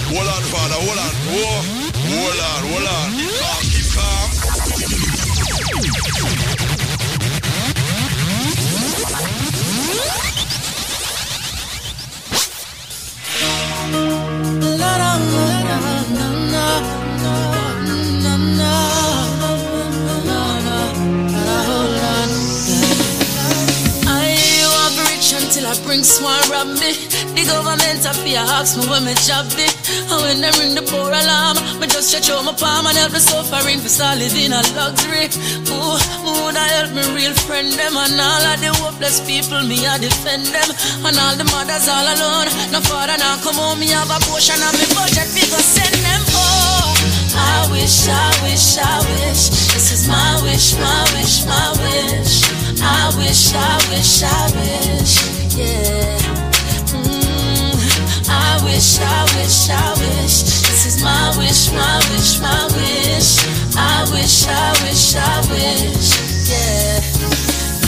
Hold on, father. Hold on. Hold on. Hold on. Keep calm. Bring swan rob me. The government I fear ask me where my job be. And when they ring the poor alarm, me just stretch out my palm and help the suffering for start living a luxury. Ooh, would I help me real friend them? And all of the hopeless people, me I defend them. And all the mothers all alone, no father now come home, me have a portion of me budget, me go send them. Oh, I wish, I wish, I wish. This is my wish, my wish, my wish. I wish, I wish, I wish. Yeah. I wish, I wish, I wish. This is my wish, my wish, my wish. I wish, I wish, I wish. Yeah.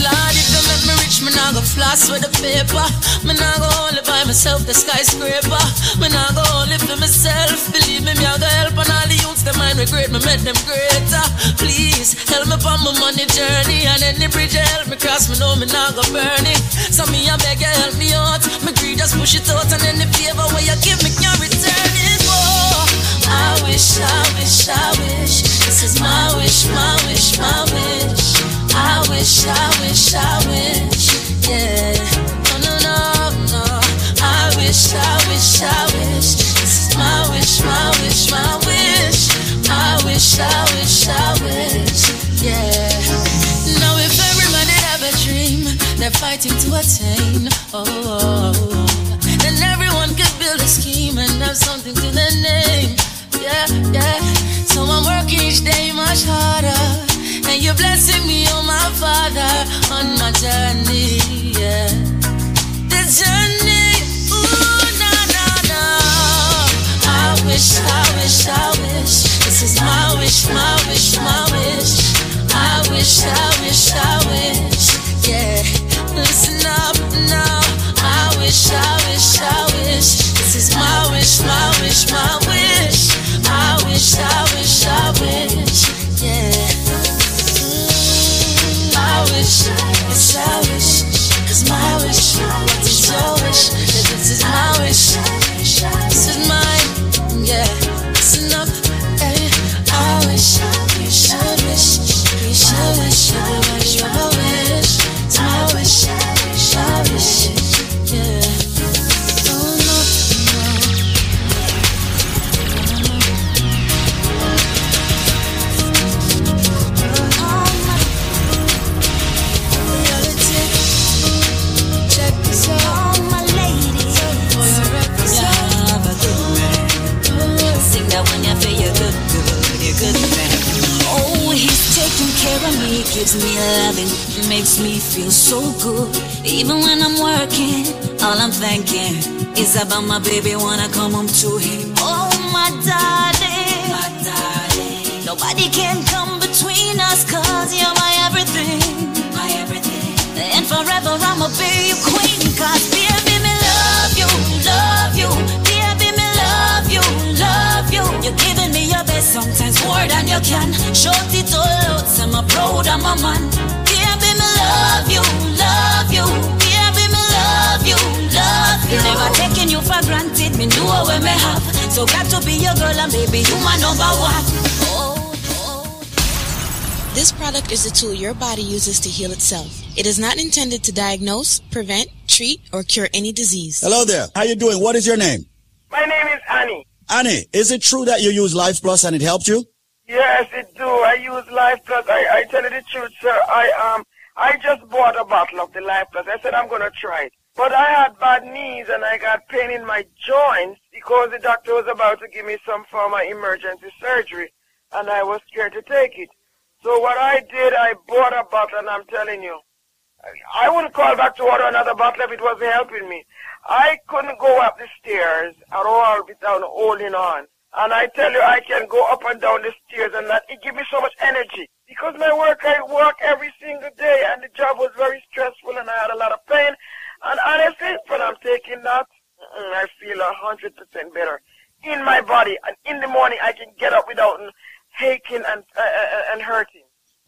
Lord, if you make me rich, me nah go floss with the paper. Me nah go only buy myself the skyscraper. Me nah go only for myself. Believe me, me I go help on all the youths. Them mind regret, me make them greater. Please, help me on my money journey. And any bridge you help me cross, me know me nah go burn it. So me I beg you help me out. Me greed just push it out. And any favor where you give me can return it. Oh, I wish, I wish, I wish. This is my wish, my wish, my wish. I wish, I wish, I wish, yeah. No, no, no, no. I wish, I wish, I wish. This is my wish, my wish, my wish. I wish, I wish, I wish, yeah. Now if everybody have a dream, they're fighting to attain. Oh, then everyone can build a scheme and have something to their name. Yeah, yeah. So I'm working each day much harder. And you're blessing me, oh my Father, on my journey, yeah. The journey, ooh, no, no, no. I wish, I wish, I wish. This is my wish, my wish, my wish. I wish, I wish, I wish, yeah. Listen up now. I wish, I wish, I wish. This is my wish, my wish, my wish. I wish, I wish, I wish, yeah. I wish, it's our wish, it's my wish, it's your wish, this is my wish, this is mine, yeah, it's enough, hey. I wish, you should wish, you should wish, everybody's your wish, it's my wish, it's our wish, yeah. He gives me loving, makes me feel so good. Even when I'm working, all I'm thinking is about my baby when I come home to him. Oh, my darling, nobody can come between us, 'cause you're my everything, and forever I'ma be your queen. 'Cause baby, me love you, baby, me love you, you're giving me your best, sometimes more than you can. Short it all out, I'm a proud of my man. Baby, me love you, baby, me love you. Never taking you for granted, me know what me have. So got to be your girl and baby, you my number one. Oh, oh. This product is a tool your body uses to heal itself. It is not intended to diagnose, prevent, treat, or cure any disease. Hello there, how you doing? What is your name? My name is Annie. Annie, is it true that you use Life Plus and it helped you? Yes, it do. I use Life Plus. I tell you the truth, sir. I just bought a bottle of the Life Plus. I said I'm going to try it. But I had bad knees and I got pain in my joints because the doctor was about to give me some form of emergency surgery and I was scared to take it. So what I did, I bought a bottle, and I'm telling you, I wouldn't call back to order another bottle if it wasn't helping me. I couldn't go up the stairs at all without holding on. And I tell you, I can go up and down the stairs, and that it gives me so much energy. Because my work, I work every single day, and the job was very stressful, and I had a lot of pain. And honestly, when I'm taking that, I feel 100% better in my body. And in the morning, I can get up without aching and hurting.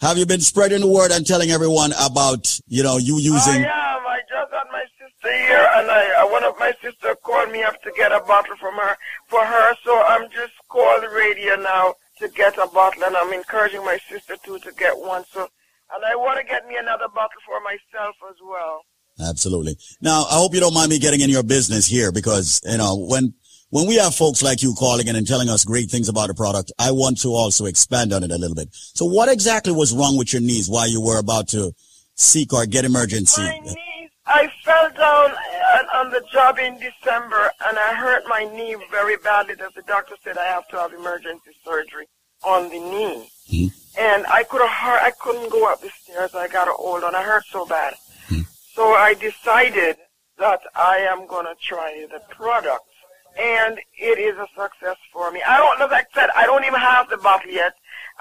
Have you been spreading the word and telling everyone about, you know, you using... I am. I just had my sister here, and one of my sisters called me up to get a bottle from her, for her, so I'm just calling the radio now to get a bottle, and I'm encouraging my sister too to get one. So, and I want to get me another bottle for myself as well. Absolutely. Now, I hope you don't mind me getting in your business here, because, you know, when we have folks like you calling in and telling us great things about a product, I want to also expand on it a little bit. So what exactly was wrong with your knees while you were about to seek or get emergency? My knees, I fell down on the job in December, and I hurt my knee very badly, that the doctor said I have to have emergency surgery on the knee. Mm-hmm. And I couldn't go up the stairs. I got old, and I hurt so bad. Mm-hmm. So I decided that I am going to try the product, and it is a success for me. I don't, as I said, I don't even have the bottle yet,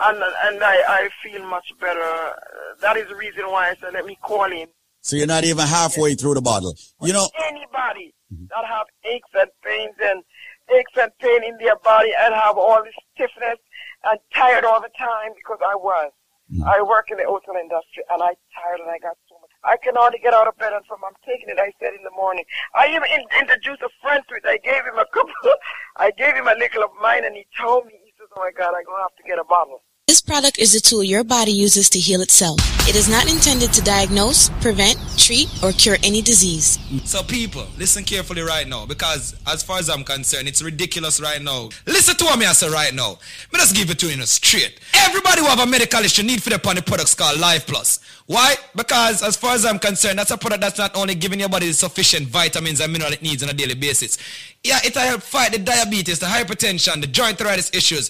and I feel much better. That is the reason why I said let me call in. So you're not even halfway through the bottle. You know, anybody that have aches and pain in their body and have all this stiffness and tired all the time, because I work in the hotel industry, and I tired, and I got so much. I can hardly get out of bed, and from I'm taking it, I said in the morning. I even introduced a friend to it. I gave him a little of mine, and he told me, he says, "Oh my God, I'm gonna have to get a bottle." This product is a tool your body uses to heal itself. It is not intended to diagnose, prevent, treat, or cure any disease. So people, listen carefully right now, because as far as I'm concerned, it's ridiculous right now. Listen to what me I say right now. Me just give it to you in a straight. Everybody who have a medical issue need for the products called Life Plus. Why? Because as far as I'm concerned, that's a product that's not only giving your body the sufficient vitamins and minerals it needs on a daily basis. Yeah, it'll help fight the diabetes, the hypertension, the joint arthritis issues,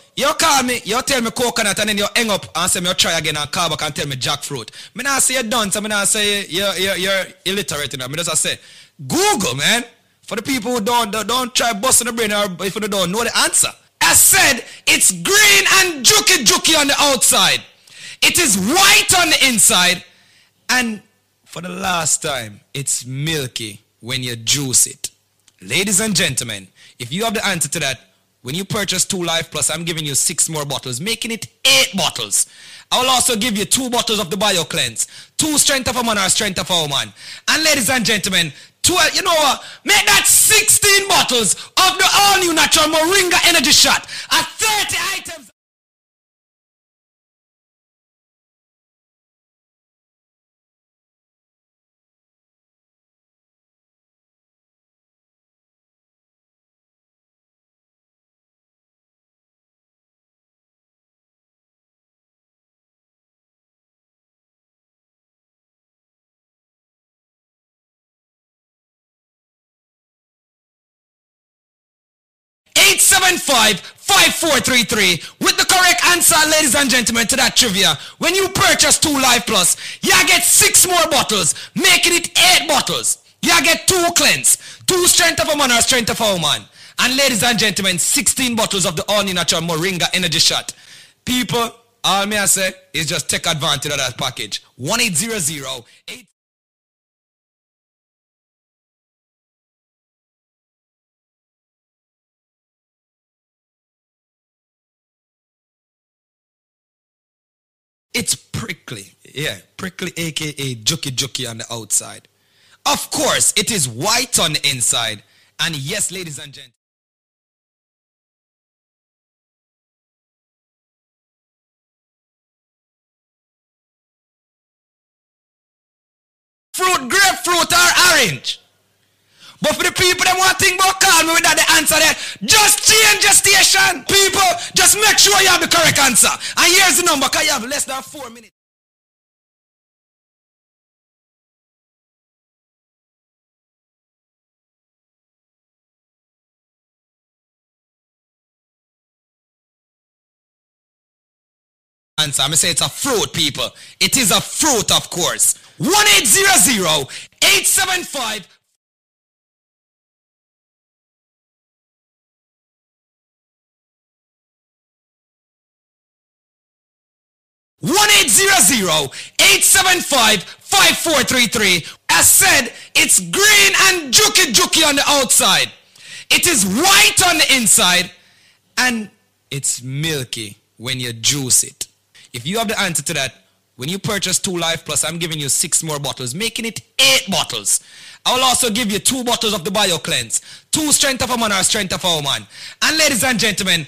You call me, you tell me coconut, and then you hang up and say, me try again and call back and tell me jackfruit. Me not say you're done, so me not say you're illiterate. You know? Me just say, Google, man. For the people who don't try busting the brain, or if you don't know the answer. I said, it's green and juki-juki on the outside. It is white on the inside. And for the last time, it's milky when you juice it. Ladies and gentlemen, if you have the answer to that, when you purchase 2 Life Plus, I'm giving you 6 more bottles, making it 8 bottles. I will also give you 2 bottles of the Bio Cleanse, 2 Strength of a Man or Strength of a Woman. And ladies and gentlemen, 12, you know what? Make that 16 bottles of the all-new natural Moringa Energy Shot at 30 items. 875-5433 with the correct answer, ladies and gentlemen, to that trivia. When you purchase 2 Life Plus, you get 6 more bottles, making it 8 bottles. You get 2 cleanse, 2 strength of a man or strength of a woman. And ladies and gentlemen, 16 bottles of the all-new natural Moringa energy shot. People, all me I say is just take advantage of that package. 1-800-8. It's prickly. Yeah, prickly, aka jokey on the outside. Of course, it is white on the inside. And yes, ladies and gentlemen. Fruit, grapefruit, or orange. But for the people that want to think about calling me without the answer there, just change your station. People, just make sure you have the correct answer. And here's the number, because you have less than 4 minutes. Answer. I'm going to say it's a fruit, people. It is a fruit, of course. 1-800-875. One 800 875 5433. As said, it's green and jukey on the outside. It is white on the inside, and it's milky when you juice it. If you have the answer to that, when you purchase 2 Life Plus, I'm giving you 6 more bottles, making it 8 bottles. I will also give you 2 bottles of the Bio Cleanse, 2 strength of a man or strength of a woman. And ladies and gentlemen,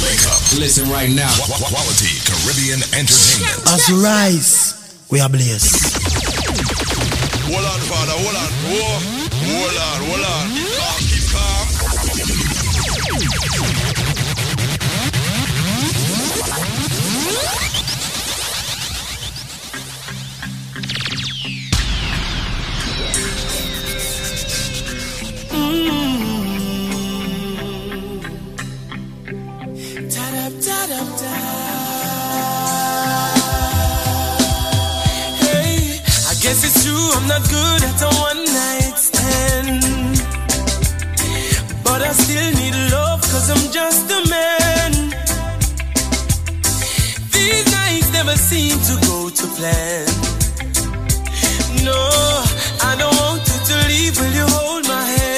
Wake up. Listen right now. Quality Caribbean entertainment. As you rise, we are blessed. Hold on, Father. Hold on. Whoa. Hold on. Hold on. Keep calm. Hey, I guess it's true, I'm not good at a one-night stand, but I still need love, cause I'm just a man. These nights never seem to go to plan. No, I don't want you to leave, will you hold my hand?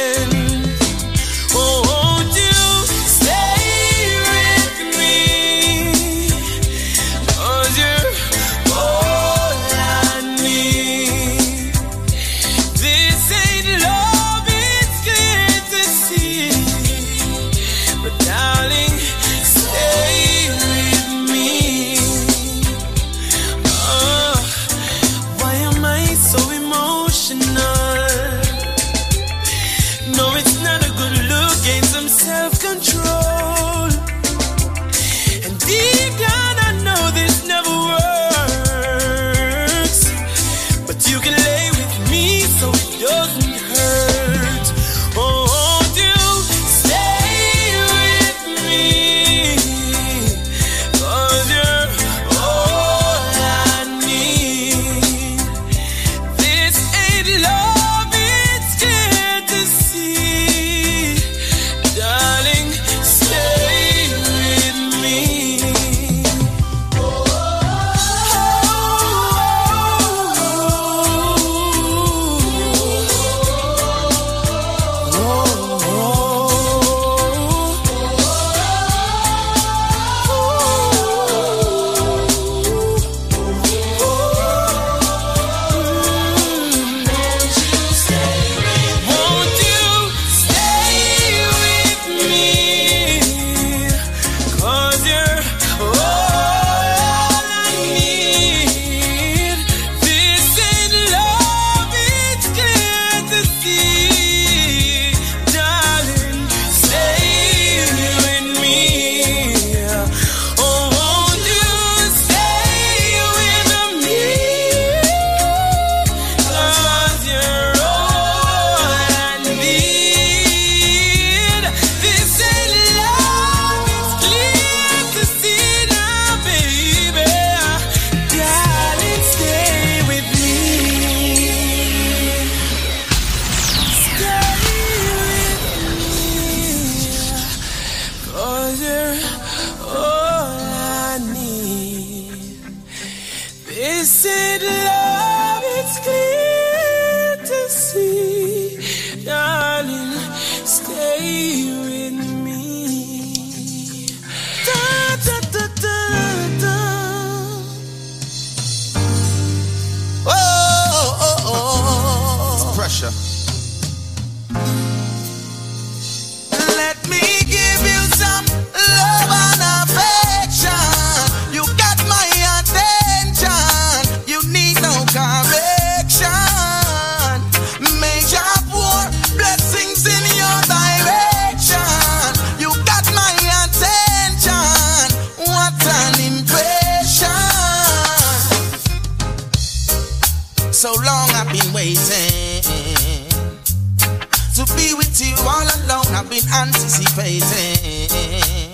I've been anticipating.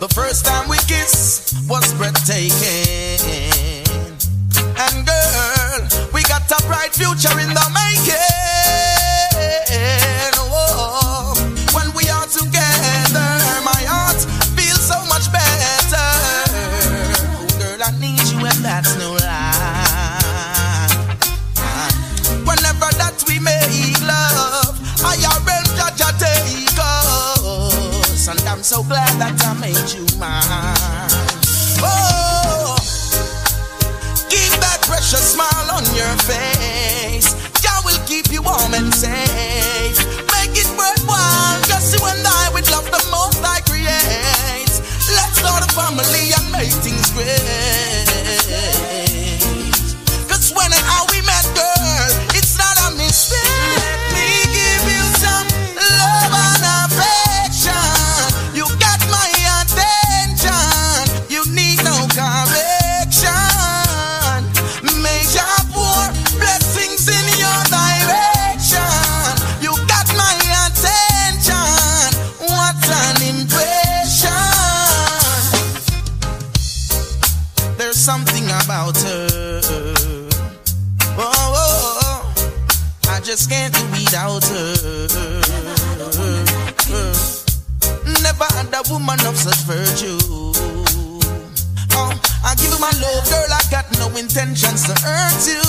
The first time we kissed was breathtaking. And girl, we got a bright future in the making. Oh, when we are together, my heart feels so much better. Oh, girl, I need you and that's no lie. Whenever that we make love, I arrange that you take us. And I'm so glad that I made you mine. Oh, give that precious smile on your face. I will keep you warm and safe. Make it worthwhile. Just you and I with love the most I create. Let's start a family and make things great. Cause when and how we met, girl, it's not a mistake. Let me give you some love and affection. You got my attention. You need no correction. Major pour blessings in your direction. You got my attention. What an impression. There's something about her. Oh, oh, oh. I just can't do without her. Never had a woman of such virtue. Oh, I give you my love, girl, I got no intentions to hurt you.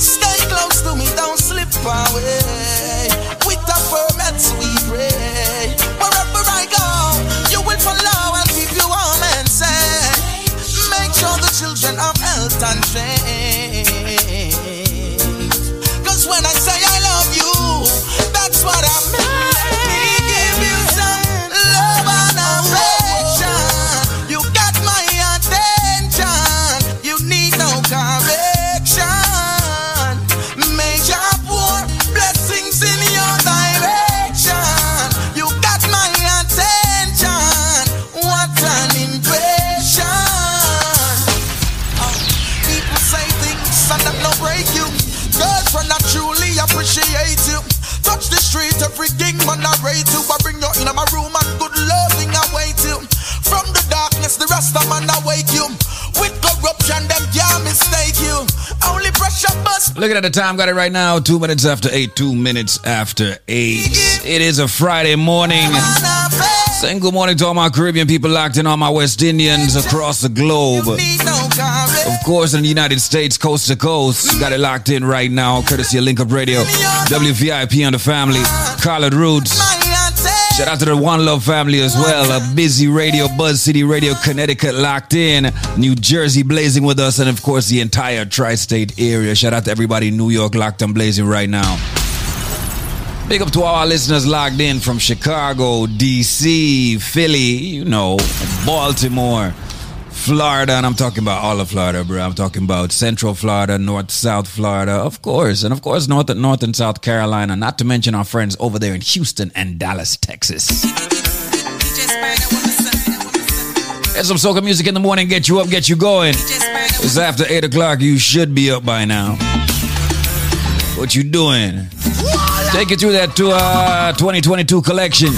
Stay close to me, don't slip away. With a permits we pray. Wherever I go, you will follow and keep you warm and safe. Make sure the children of health and faith. Cause when I say I love you, that's what I mean. Every king man I rate you, I bring you in my room and good loving I wait you. From the darkness the rasta man I wake you. With corruption them can't mistake you. Only pressure must. Looking at the time, got it right now, 2 minutes after 8. 2 minutes after 8. It is a Friday morning. Saying good morning to all my Caribbean people locked in, all my West Indians across the globe. Of course, in the United States, coast to coast. Got it locked in right now, courtesy of Link Up Radio, WVIP on the family, Collard Roots. Shout out to the One Love family as well. A busy radio, Buzz City Radio, Connecticut locked in. New Jersey blazing with us, and of course, the entire tri-state area. Shout out to everybody in New York locked and blazing right now. Big up to all our listeners logged in from Chicago, D.C., Philly, you know, Baltimore, Florida. And I'm talking about all of Florida, bro. I'm talking about Central Florida, North, South Florida, of course. And, of course, North and South Carolina. Not to mention our friends over there in Houston and Dallas, Texas. There's some soca music in the morning. Get you up, get you going. It's after 8 o'clock. You should be up by now. What you doing? Take you through that 2022 collection.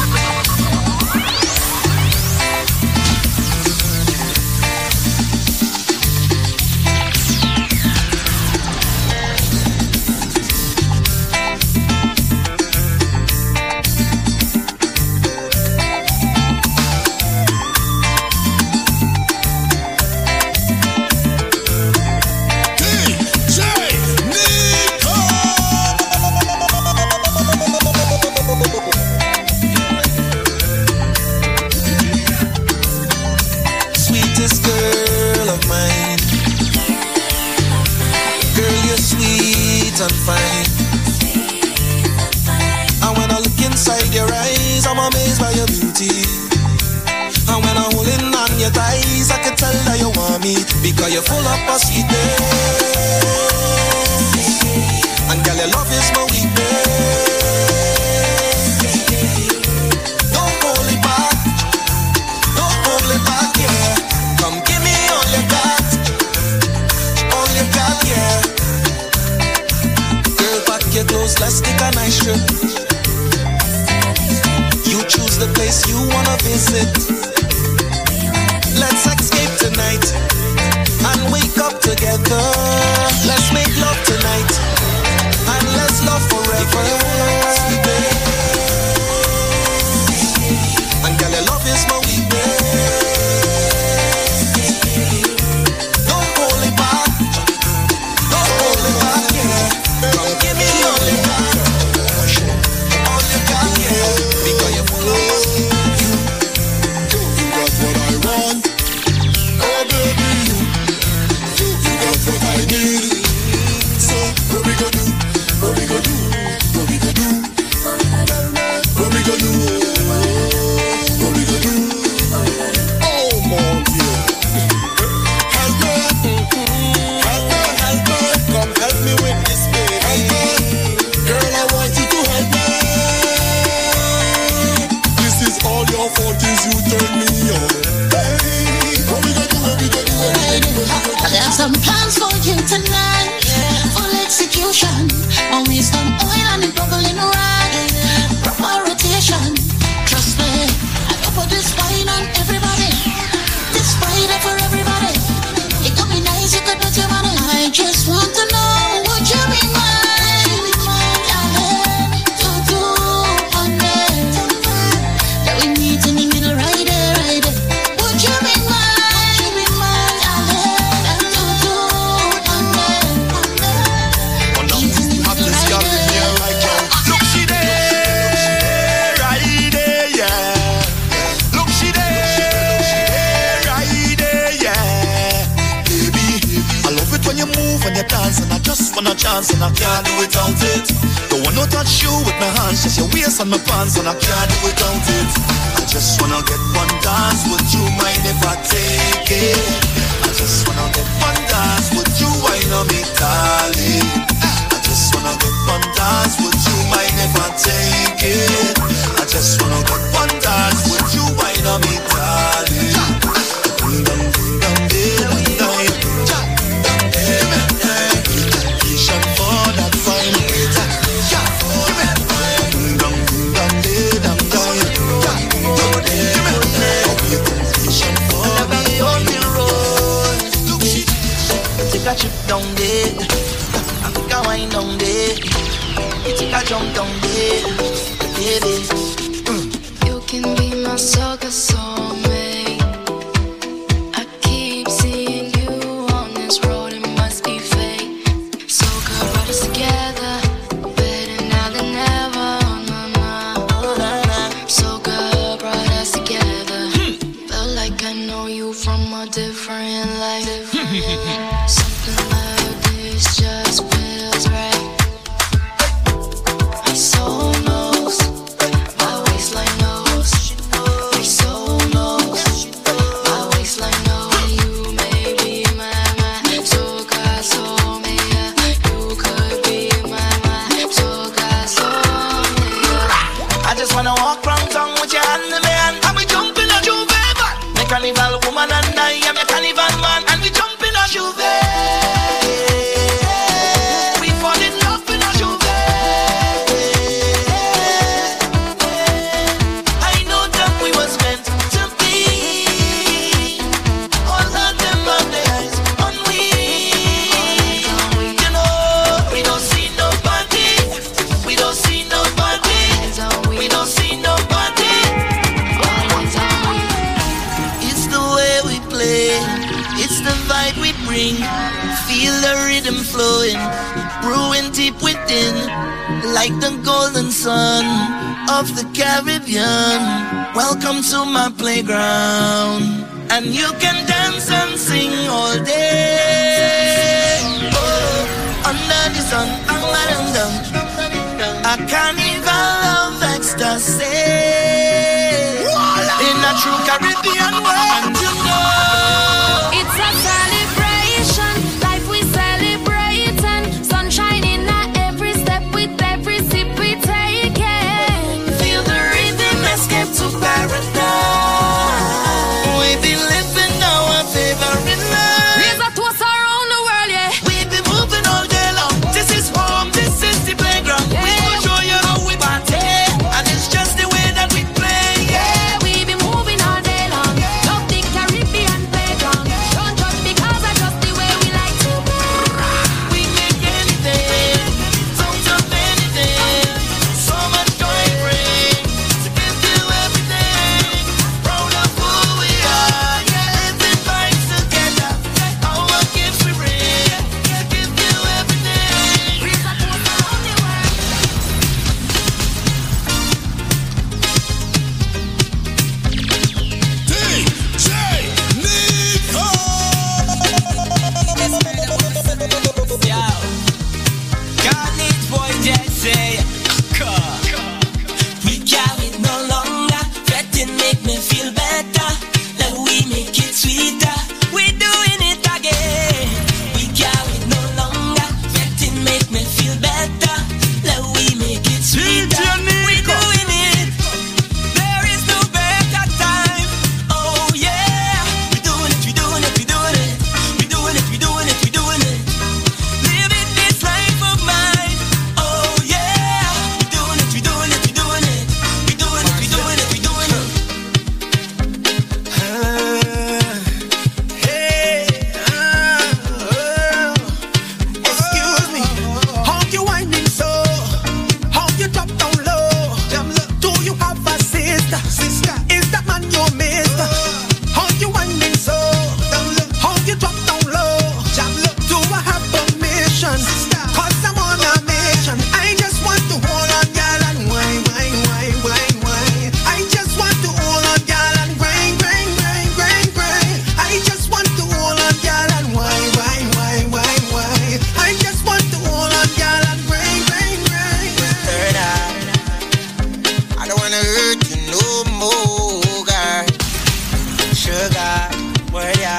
your clothes, let's take a nice trip. You choose the place you wanna visit. Let's escape tonight and wake up together. Let's make love tonight and let's love forever. And girl, your love is my weakness. And I can't do without it. Don't wanna touch you with my hands, just your waist and my pants, and I can't do without it. I just wanna get one dance. Would you mind if I take it? I just wanna get one dance. Would you wind on me, darling? I just wanna get one dance. Would you mind if I take it? I just wanna get one dance. Would you wind on me, darling? Down there, I think I wind down there. You think I jump down there, baby. You can be my sugar soulmate. I keep seeing you on this road, it must be fate. So girl, brought us together, better now than ever. Oh, nah, nah. So girl, brought us together. Felt like I know you from a different life. Something like this just feels right. My soul knows, my waistline knows. My soul knows, my waistline knows. You may be my, so God told me you could be my, so God told me. I just wanna walk round town with your hand in my hand, and we jumping at you, baby. The carnival woman and I am a carnival man, and we jumping at you, baby. Like the golden sun of the Caribbean, welcome to my playground, and you can dance and sing all day. Oh, under the sun, a carnival of ecstasy in a true Caribbean world. Around the world, yeah. We be moving all day long. This is home, this is the playground. say, we got it no longer. Fretting make me feel better. Now we make it sweeter. We doing it again. We got it no longer. Fretting make me feel better. Now we make it sweeter. We doing it. There is no better time. Oh yeah. We doing it, we doing it, we doing it. We doing it, we doing it, we doing it. Living this life of mine. Oh yeah. We doing it, we doing it, we doing it. We doing it, we doing it, we doing it. Excuse me. How you whining so? How you drop down low? Do you have a sister? Is that man your mister? How you whining so? How you drop down low? Do I have permission? Cause I'm on a mission. I just want to hold on, girl, and wine, wine, wine, wine, wine. I just want to hold on, girl, and grind, grind, grind, grind, grind. I just want to hold on, girl, and wine, wine, wine, wine, wine. I just want to hold on, girl, and grind, grind, grind, grind. Third eye. I don't wanna hurt you no more, girl. Sugar, where ya?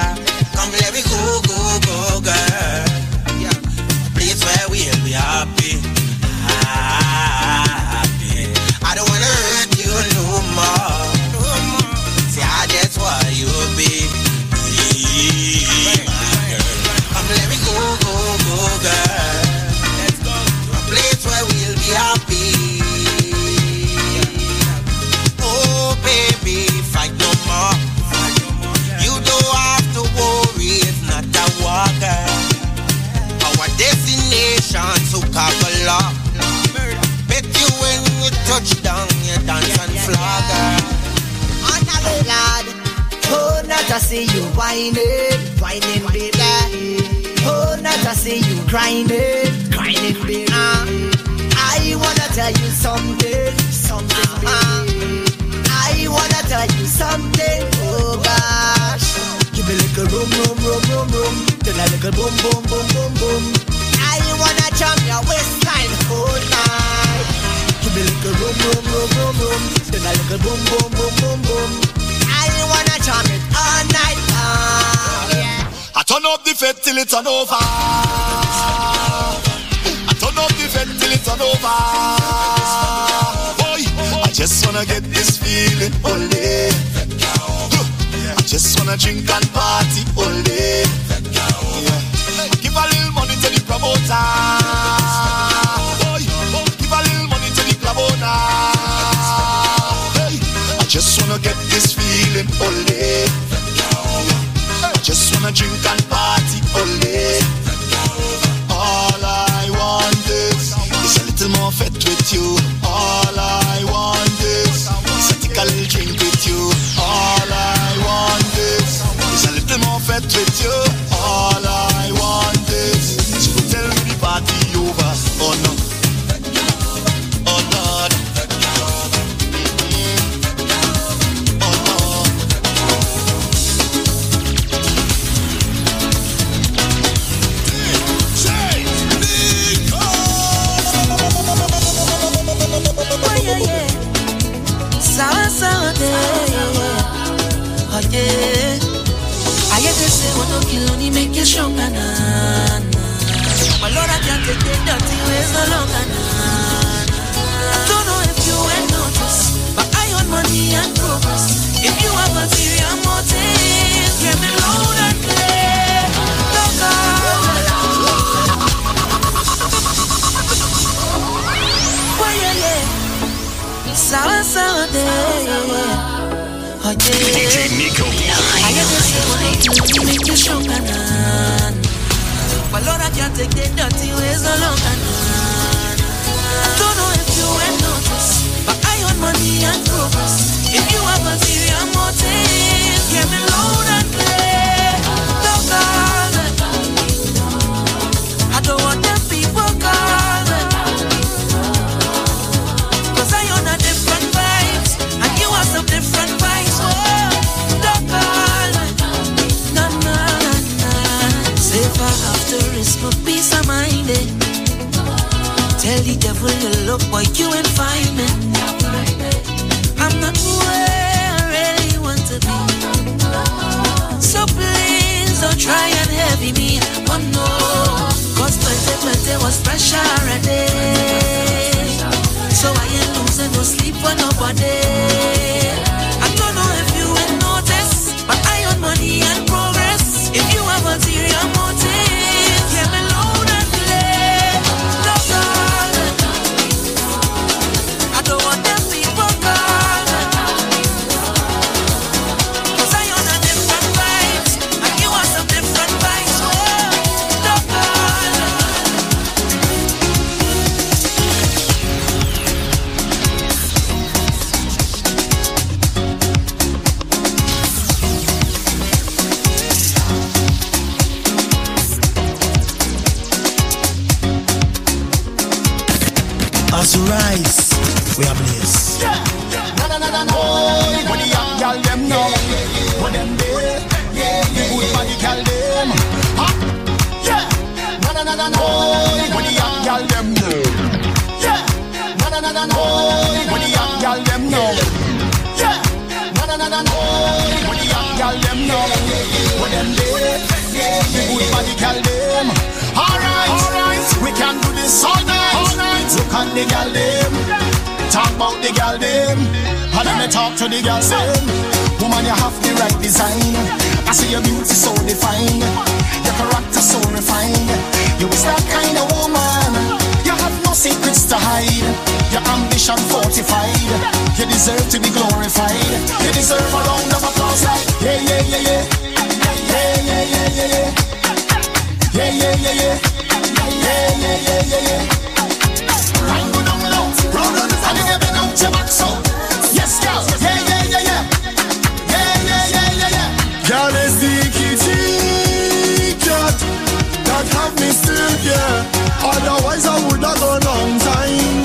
Come let me go, go, go, girl. Place where we'll be happy, happy. I don't wanna hurt you no more. See, I just want you to be my girl. Come let me go, go, go, girl. Let's go to a place where we'll be happy. Oh baby, fight no more. You don't have to worry, it's not a war, girl. Our destination to Kabbalah. Bet you when you touch down, you dance on floor, girl. Honorable lad, oh not I see you whining, whining baby. Oh not I see you grinding, grinding baby. I wanna tell you something, something baby. I wanna tell you something, oh gosh. Give me a little boom, boom, boom, boom, boom. Then a little boom, boom, boom, boom, boom. I wanna jump your waistline all night. Give me a little boom, boom, boom, boom, boom. Then a little boom, boom, boom, boom, boom. I wanna jump it all night long. I turn up the fed till it's on over. I turn up the fed till it's on over. Boy, I just wanna get this feeling all day. Huh. I just wanna drink and party all day. Yeah. Give a little money to the promoter. Boy, give a little money to the club owner. Hey, I just wanna get this feeling all day. I just wanna drink and party all day. All I want is a little more fed with you. All I want is a take a little drink with you. All I want is a little more fed with you. All I want is to tell me the party over. Oh no, oh Lord, oh Lord. Oh yeah, yeah. Sour, sour day. Oh yeah. I get to say what don't kill only make you stronger na, na. My Lord, I can't take the dirty ways no longer na, na. I don't know if you ain't noticed, but I own money and progress. If you have a serious motive, get me loud and clear. Look out. Oh yeah, yeah. Sour, sour day. Oh yeah. DJ Nico. I get to say what don't kill only make you stronger na, na. My Lord, I can't take the dirty ways no longer na, na. I don't know if you ain't noticed, but I own money and progress. If you have a serious motive, get me loud and clear. Don't call me. I don't want them people call me. 'Cause I own a different vibes, and you have some different vibes. Oh, don't call me. No, no, no, no. Safer after risk for peace of mind. Eh? Tell the careful you look, boy, you ain't find me. I'm not where I really want to be. So please don't try and heavy me. Oh no, cause my day was pressure a day. So I ain't losing no sleep for nobody. I don't know if you ain't noticed, but I own money and progress. If you have material motive, hear me loud and clear. Don't call. I don't want them people calling, cause I own a different vibes and you want some different vibes. Oh, don't call. As you rise, we have this. Yeah, yeah. Na na na na na. When the young girl them know, when them there, the good body girl them. Hot. Yeah. Na na na na na. When the young girl them know. Yeah. Na na na na na. When the young girl them know. Yeah. Na na na na na. When the young girl them know, when them there, the good body girl them. All right, we can do this all night. All night. Look on the girl them. Talk about the girl them, how do I talk to the girl them? Woman, you have the right design. I see your beauty so defined, your character so refined. You is that kind of woman. You have no secrets to hide. Your ambition fortified. You deserve to be glorified. You deserve a round of applause like yeah yeah yeah yeah, yeah yeah yeah yeah yeah, yeah yeah yeah yeah, yeah yeah yeah yeah yeah yeah. And you never know your back, so yes, girl. Yeah, yeah, yeah, yeah. Yeah, yeah, yeah, yeah, yeah. Girl is the kitty cat that have me still, yeah. Otherwise I would not go long time.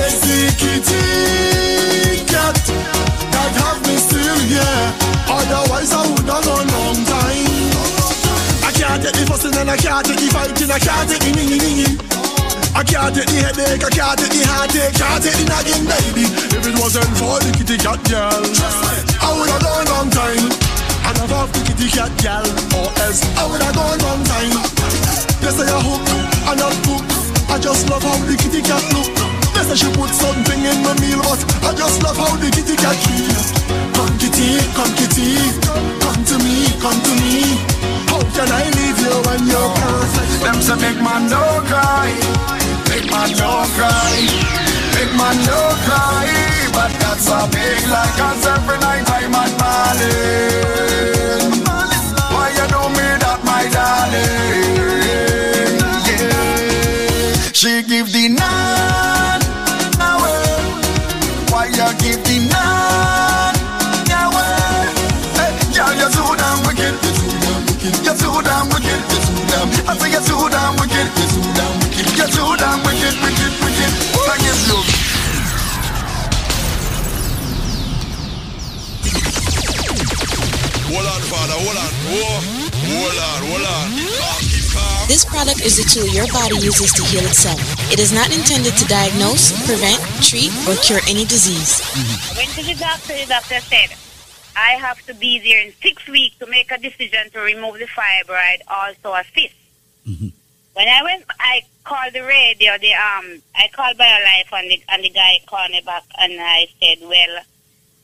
It's the kitty cat that have me still, yeah. Otherwise I would not go long time. I can't take the fussing and I can't take the fighting. I can't take the ningy. I can't take the headache, I can't take the heartache, can't take the nagging, baby. If it wasn't for the kitty cat girl, I would have gone long time. And I've off the kitty cat girl, or else I would have gone long time. They say I hook, and I'm hooked. I just love how the kitty cat look. They say she put something in my meal, but I just love how the kitty cat feel. Come kitty, come kitty, come to me, come to me. How can I leave you when you're perfect? Them say big man don't cry. Big man don't cry, big man don't cry. But that's a big lie, cause every night I'm at Marlin. Why you do me that, my darling? Yeah. She give the night away. Why you give the night away? Hey, girl, you're so damn wicked. You're so damn wicked. I say you're so damn wicked. You're so damn wicked. You're too damn wicked, wicked, wicked. Thank you, Luke. Hold on, father, hold on. Hold on. This product is the tool your body uses to heal itself. It is not intended to diagnose, prevent, treat, or cure any disease. I went to the doctor said, I have to be there in 6 weeks to make a decision to remove the fibroid, also a cyst. Mm-hmm. When I went, I called the radio. I called BioLife, and the guy called me back, and I said, "Well,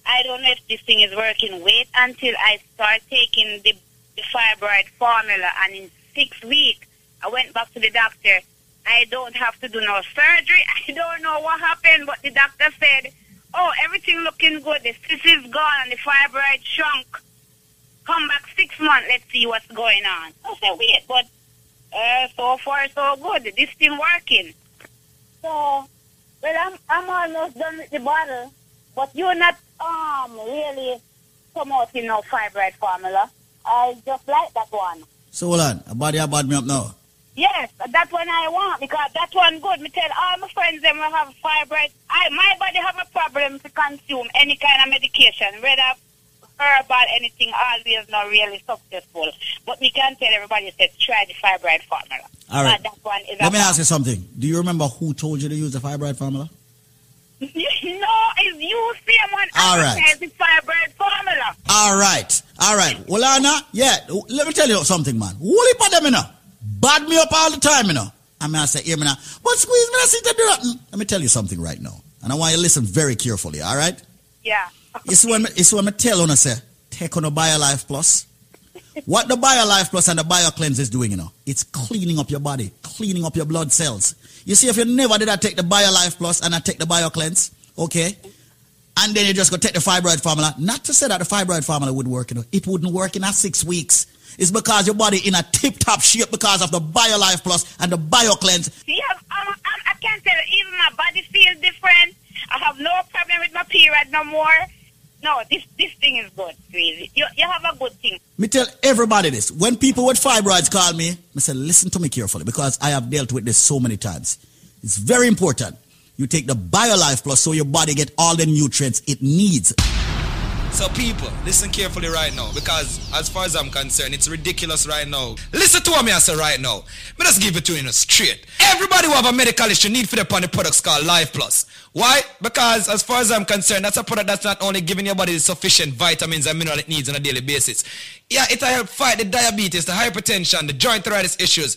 I don't know if this thing is working. Wait until I start taking the fibroid formula." And in 6 weeks, I went back to the doctor. I don't have to do no surgery. I don't know what happened, but the doctor said, "Oh, everything looking good. The cyst is gone, and the fibroid shrunk. Come back 6 months. Let's see what's going on." I said, "Wait, but." So far, so good. This thing working. So, well, I'm almost done with the bottle, but you're not really promoting no fibroid formula. I just like that one. So hold on, body I bought me up now. Yes, that one I want because that one good. Me tell all my friends them will have fibroid. My body have a problem to consume any kind of medication, whether herbal, anything, always not really successful. But we can tell everybody, says try the fibroid formula. All right. That one is Let me ask you something. Do you remember who told you to use the fibroid formula? No, it's you, someone. All right. The fibroid formula. All right. All right. Well, Anna, yeah, let me tell you something, man. Woolly for them, you know. Bad me up all the time, you know. I'm going to say, hear me now. But squeeze me, I see that do. Let me tell you something right now. And I want you to listen very carefully, all right? Yeah. Okay. It's when I tell you, say, take on a BioLife Plus. What the BioLife Plus and the BioCleanse is doing, you know, it's cleaning up your body, cleaning up your blood cells. You see, if you never did I take the BioLife Plus and I take the BioCleanse, okay, and then you just go take the fibroid formula, not to say that the fibroid formula would work, you know, it wouldn't work in 6 weeks. It's because your body in a tip-top shape because of the BioLife Plus and the BioCleanse. Yeah, I can tell you, even my body feels different. I have no problem with my period no more. No, this thing is good, really. You have a good thing. Me tell everybody this. When people with fibroids call me, I say, listen to me carefully because I have dealt with this so many times. It's very important. You take the BioLife Plus so your body get all the nutrients it needs. So people, listen carefully right now because as far as I'm concerned, it's ridiculous right now. Listen to what me I say right now. Me just give it to you in a straight. Everybody who have a medical issue need for the products called Life Plus. Why? Because as far as I'm concerned, that's a product that's not only giving your body the sufficient vitamins and minerals it needs on a daily basis. Yeah, it'll help fight the diabetes, the hypertension, the joint arthritis issues,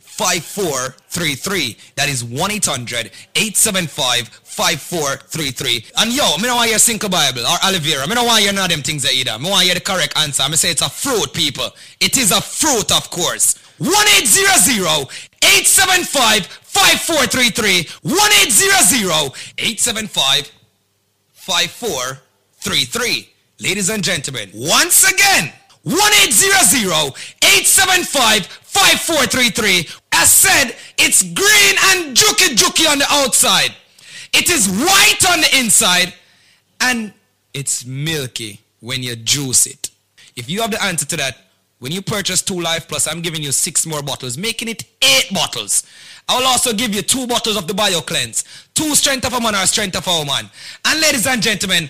5433. That is 1-800-875-5433. And yo, I don't want you to think about Bible or aloe vera. I don't want you to know them things either. I want you the correct answer. I say it's a fruit, people. It is a fruit, of course. 1-800-875-5433. 1-800-875-5433. Ladies and gentlemen, once again, 1-800-875-5433. I said it's green and juki-juki on the outside. It is white on the inside. And it's milky when you juice it. If you have the answer to that, when you purchase 2 Life Plus, I'm giving you 6 more bottles, making it 8 bottles. I will also give you 2 bottles of the Bio Cleanse. 2 Strength of a Man or Strength of a Woman. And ladies and gentlemen,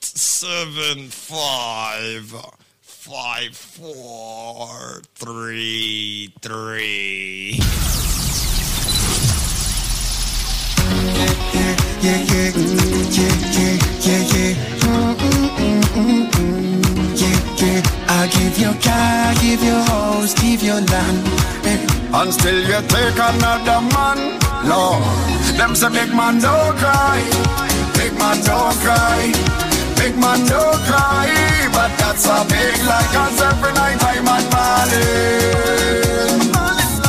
I'll give your car, give your house, give your land, and still you take another man. Lord, them say big man don't cry. Big man don't cry, big man don't cry, but that's a big lie, cause every night I'm at Marlin.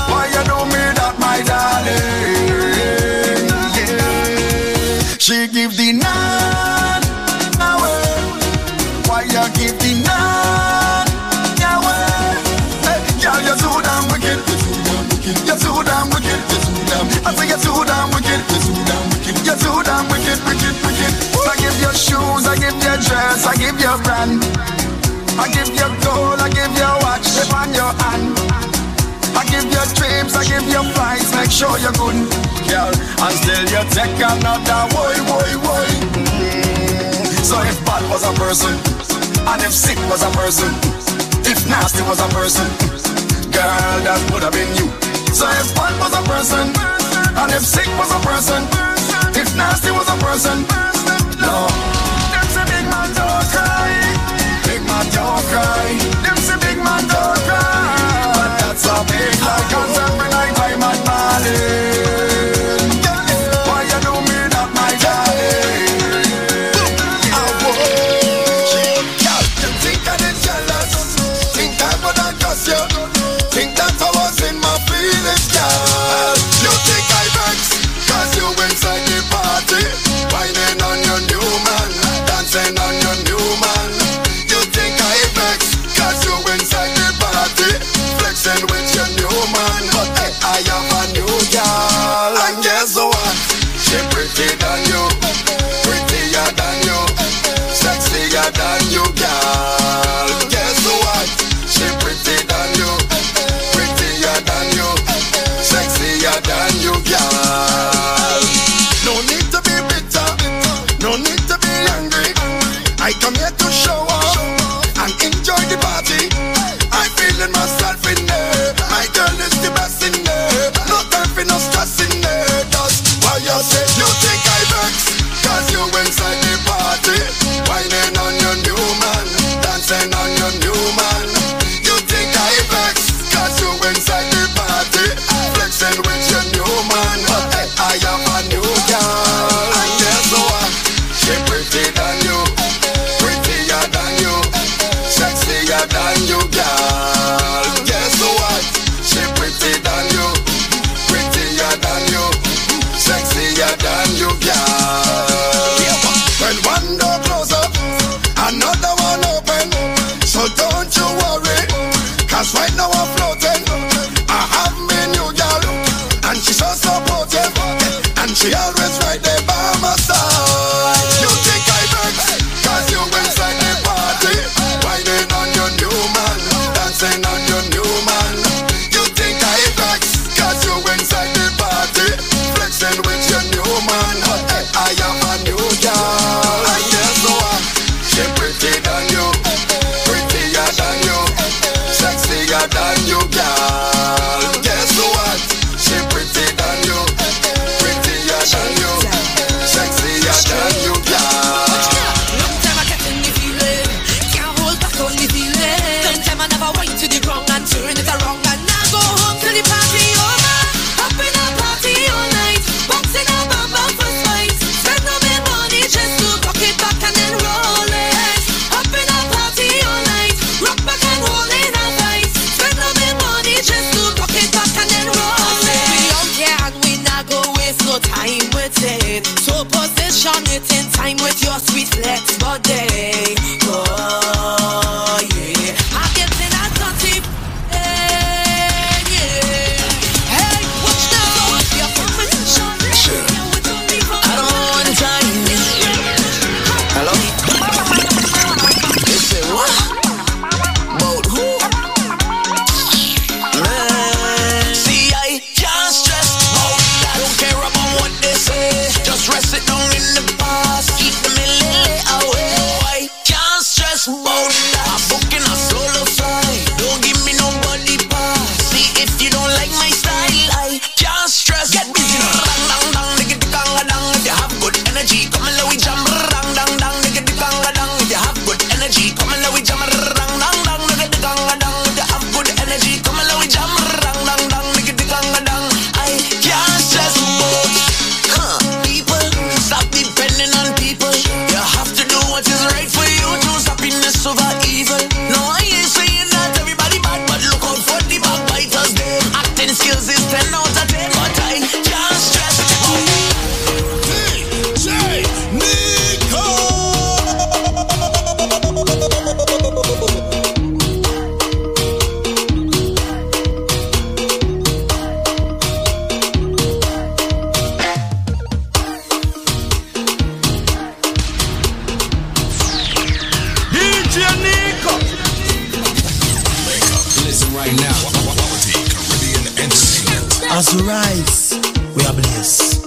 Why you do me that, my darling? Yeah. She give the night away. Why you give the night away? Hey, girl, you're too damn wicked, you're too damn wicked, I say you're too damn wicked, you're too damn wicked, wicked, wicked. I give your shoes, I give your dress, I give your brand, I give your gold, I give your watch, tip on your hand, I give your dreams, I give your flights, make sure you're good, girl. And still you take another boy. So if bad was a person, and if sick was a person, if nasty was a person, girl, that would have been you. So if bad was a person, and if sick was a person, if nasty was a person, no. Them say big man don't cry, big man don't cry. Them say big man don't cry, but that's a big lie, cause every night I'm at Marlin. Why you do me that, my darling? I won't. Girl, you think I did jealous? Think I would have cussed you? Think that I was in my feelings, girl? You think I vex? Cause you inside the party, whining on your new man. rhyme with your sweet legs, but they oh yeah. I get in a dirty, yeah. Hey, watch the road, your performance short. I don't want to die. Hello? They say what? About who? Man. See, I can't stress about it. I don't care about what they say. Just rest it down in the past. Keep the millilay away. I can't stress about it. I'm booking a solo flight. Don't give me nobody pass. See, if you don't like my style, I can't stress. Get busy now. Dang, dang, dang, nigga, dang, dang. If you have good energy, come and let we jam. Dang, dang, dang, nigga, dang, dang. If you have good energy, come and let we jam. Dang, dang, dang, nigga, dang, dang. If you have good energy, come and let we jam. Dang, dang, dang, nigga, dang, dang. I can't stress about it. People, stop depending on people. You have to do what is right for you. Choose happiness over evil. No, I ain't saying that everybody bad, but look out for the backbiters. Them acting skills is 10 out of 10, but I can't stress about it. DJ Nico. DJ Nico. Listen right now. Quality Caribbean entertainment. As we rise, we are blessed.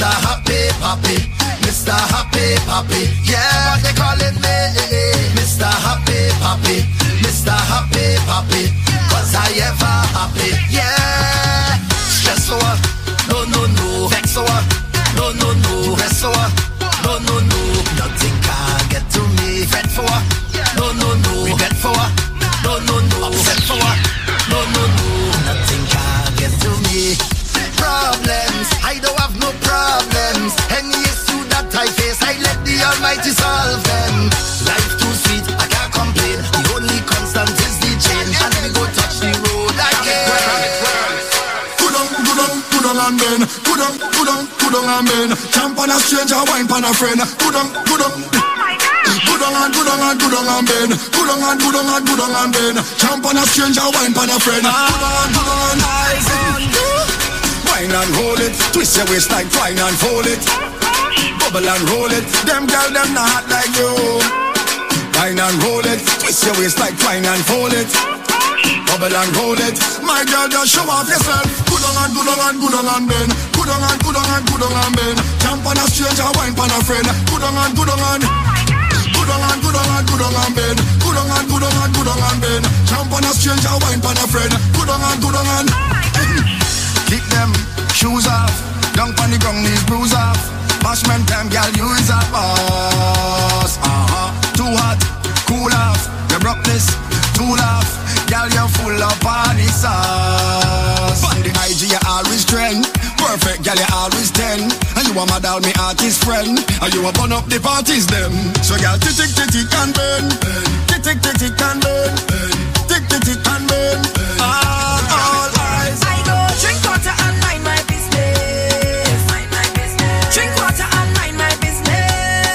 Mr. Happy Papi, Mr. Happy Papi, yeah, they calling me Mr. Happy Papi, Mr. Happy Papi, cause I ever happy, yeah. Stressor, no, no, no, vexor, no, no, no, vexor, no, no, no, nothing can get to me, fret for, no, no, no, regret for, no, no, no, upset for, no, no, no, nothing can get to me. Problems, I don't have no problems. Any issue that I face, I let the Almighty solve them. Life too sweet, I can't complain. The only constant is the change. And we go touch the road again. Put on and bend. Put on and bend. Champ on a stranger, wine on a friend. Put on, oh my God. Put on and, put on and, put on and bend. Put on and, put on and, put on and bend. Champ on a stranger, wine on a friend. Put on and wine and roll it, twist your waist like twine and fold it. Bubble and roll it, them girl them not hot like you. Wine and roll it, twist your waist like twine and fold it. Bubble and roll it, my girl just show off yourself. Good on and good on and good on and bend. Good on and good on and good on and bend. Jump on a stranger, wine on a friend. Good on and good on and. Good on and good on and good on and bend. Good on and good on and good on and bend. Jump on a stranger, wine on a friend. Good on and good on and. Kick them shoes off, dunk on the ground, knees bruise off. Bashment time, girl, you is a boss. Too hot, cool off. Your roughness, too laugh. Girl, you're full of party sauce. On the IG, you always trend. Perfect, girl, you always 10. And you a model, me artist friend. And you a burn up the parties, them. So girl, tick, tick, tick, and burn. Tick, tick, tick, and burn. Tick, tick, tick, and burn. All eyes. I go drink water and mind my business. Mind my business. Drink water and mind my business.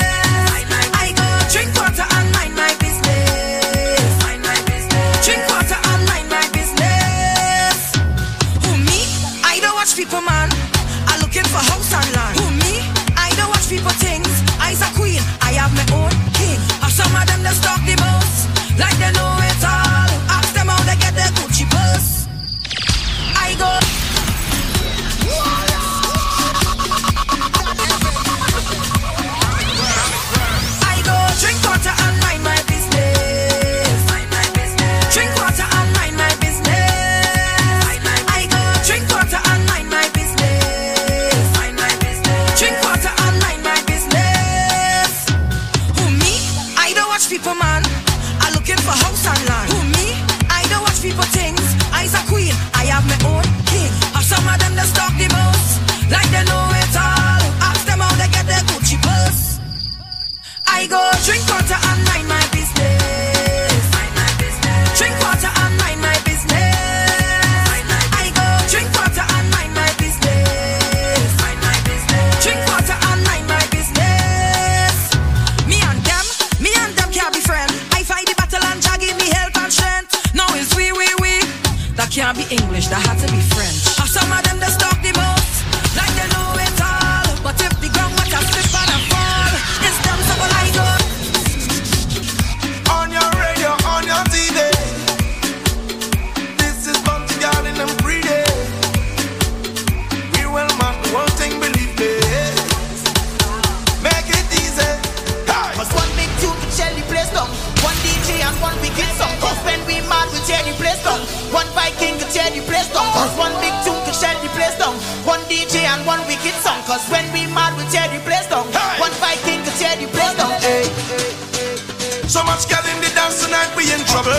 Mind my business. I go drink water and mind my business. Mind my business. Drink water and mind my business. Who me? I don't watch people, man. I'm looking for house and land. Who me? I don't watch people things. I's a queen. I have my own king. Or some of them just talk the most, like they know it all. Ask them how they get their Gucci purse. I go. I go drink water and mind my business. Mind my business. Drink water and mind my business. Mind my. I go drink water and mind my business. Mind my business. Drink water and mind my business. Who me? I don't watch people, man. I'm looking for house and land. Who me? I don't watch people things. I's a queen. I have my own king. Or some of them just talk the most, like they know it all. Ask them how they get their Gucci purse. I go drink water and mind my business. Mind my business. Drink water and mind my business. Mind my. I go drink water and mind my business. Mind my business. Drink water and mind my business. Me and them can't be friends. I fight the battle and Jah give me help and strength. Now it's we. That can't be English, that had to be French. Or some of them just talk the most, like they know it all. But if the ground watch a slip and a fall, it's them so I go. On your radio, on your TV, this is Bunty Down in them free day. We will mark one thing, believe it. Make it easy. Cause one big tune to Shelly plays down. One DJ and one we get some. Cause when we mad we tear the place down. One Viking could tear the place down. Cause one big tune could tear the place down. One DJ and one wicked song. Cause when we mad we tear the place down. One Viking could tear the place down. Hey. So much girl in the dance tonight we in trouble.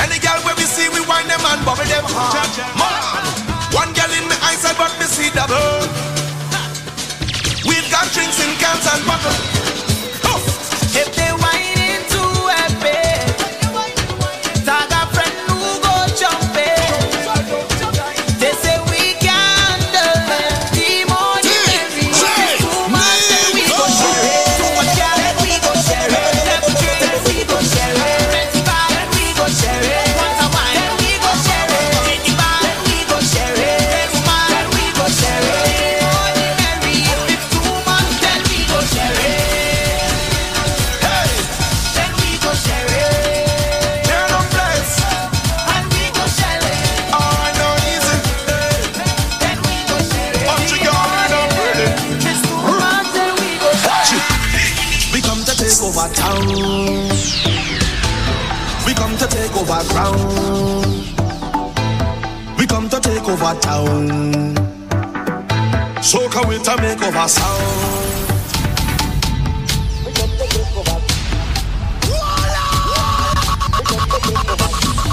Any girl where we see we wind them and bubble them. One girl in my eyesight but we see double. We've got drinks in cans and bottles. Yeah. over ground. We come to take over town. So come we to make over sound. We come to take over.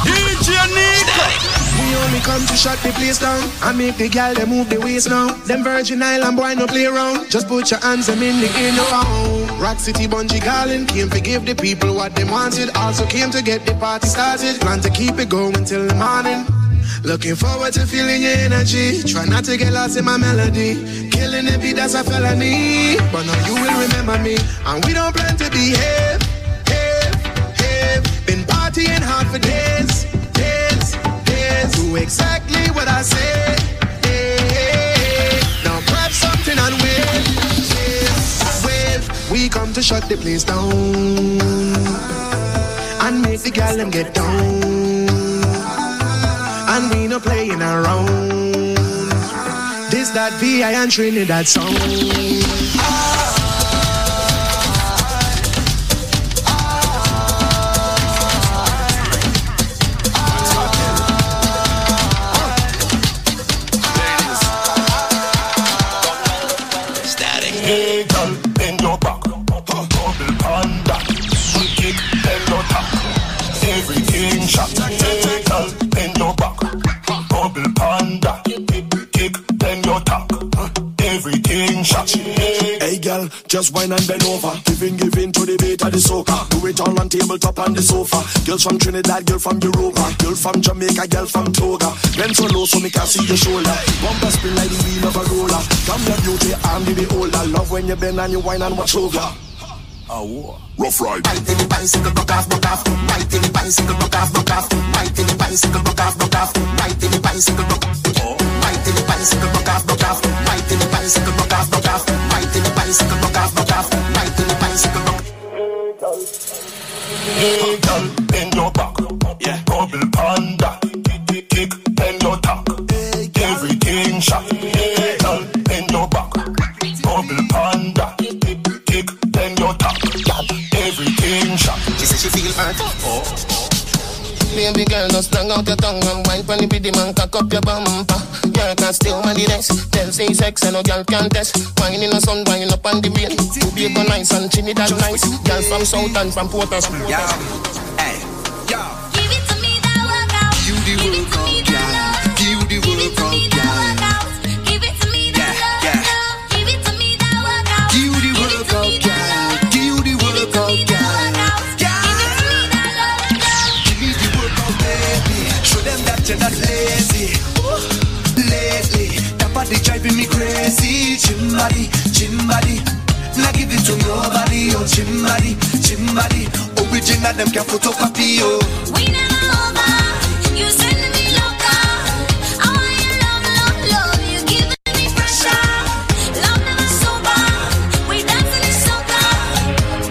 DJ Nico. We only come to shut the place down and make the gal they move the waist now. Them Virgin Island boy no play around. Just put your hands them in the air now. Rock City Bungee Garland came to give the people what they wanted. Also came to get the party started. Plan to keep it going till the morning. Looking forward to feeling your energy. Try not to get lost in my melody. Killing the beat, that's a felony. But now you will remember me. And we don't plan to behave. Been partying hard for days. Do exactly what I say. Now grab something and wave, wave. We come to shut the place down and make the gal them get down. And we no playing around. This that VI and Trinidad sound. Just wine and bend over, giving to the beat of the soca. Do it all on tabletop and the sofa. Girls from Trinidad, girl from Europa, girl from Jamaica, girl from Toga. Bend so low so me can see your shoulder. Bumper spin like the wheel of a roller. Come your beauty and be the older. Love when you bend and you wine and watch over. Oh, rough ride. Right in the bicycle, buck off, buck off. Right in the bicycle, buck off, buck off. Right in the bicycle, buck off, buck off. Right in the bicycle, buck off. Right in the bicycle, buck off, buck off. Right in the bicycle, buck off, buck off. Right in the bicycle, buck off, buck off. Right in the bicycle, buck off. Hey girl, bend your back. Yeah. Bubble panda. Kick, bend your tack. Everything shot. Hey girl, bend your back. Bubble panda. Everything shot. She said she feel hurt. Oh. Baby girl, just strung out your tongue and wine for the biddy man, cock up your bumper. Girl can still my the next. Tell say sex and no girl can test. Wine in the sun, wine up on the beat. People nice and Trinidad nice. Girl from South and from Port Harcourt. Yeah. Hey. Yeah. Give it to me that workout. You the workout. You the workout. Give it to me that love. Give it to me that workout. You the workout. You're not lazy, oh, lately that body driving me crazy. Chimbody, chimbody, not give it to nobody. Oh, chimbody, chimbody, original them can photocopy. Oh, we never over. You send me loca. I want you love, love, love. You giving me pressure. Love never sober. We dancing in soca.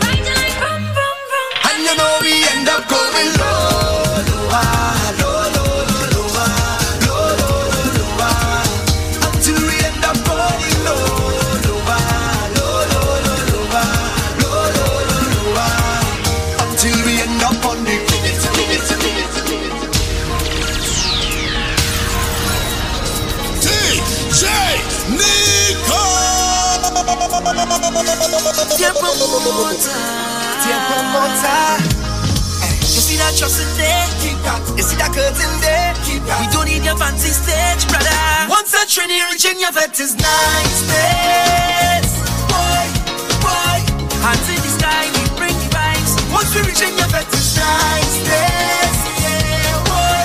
Right like rum, rum, rum. And you know we end up going low, low. Dear promoter, dear promoter, you see that trust in there, keep that. You see that curtain there, keep that. We don't need your fancy stage, brother. Once a trainee reaching your vet is nice, boy, boy. Hands in the sky, we bring the vibes. Once we reaching your vet is nice, yeah, boy,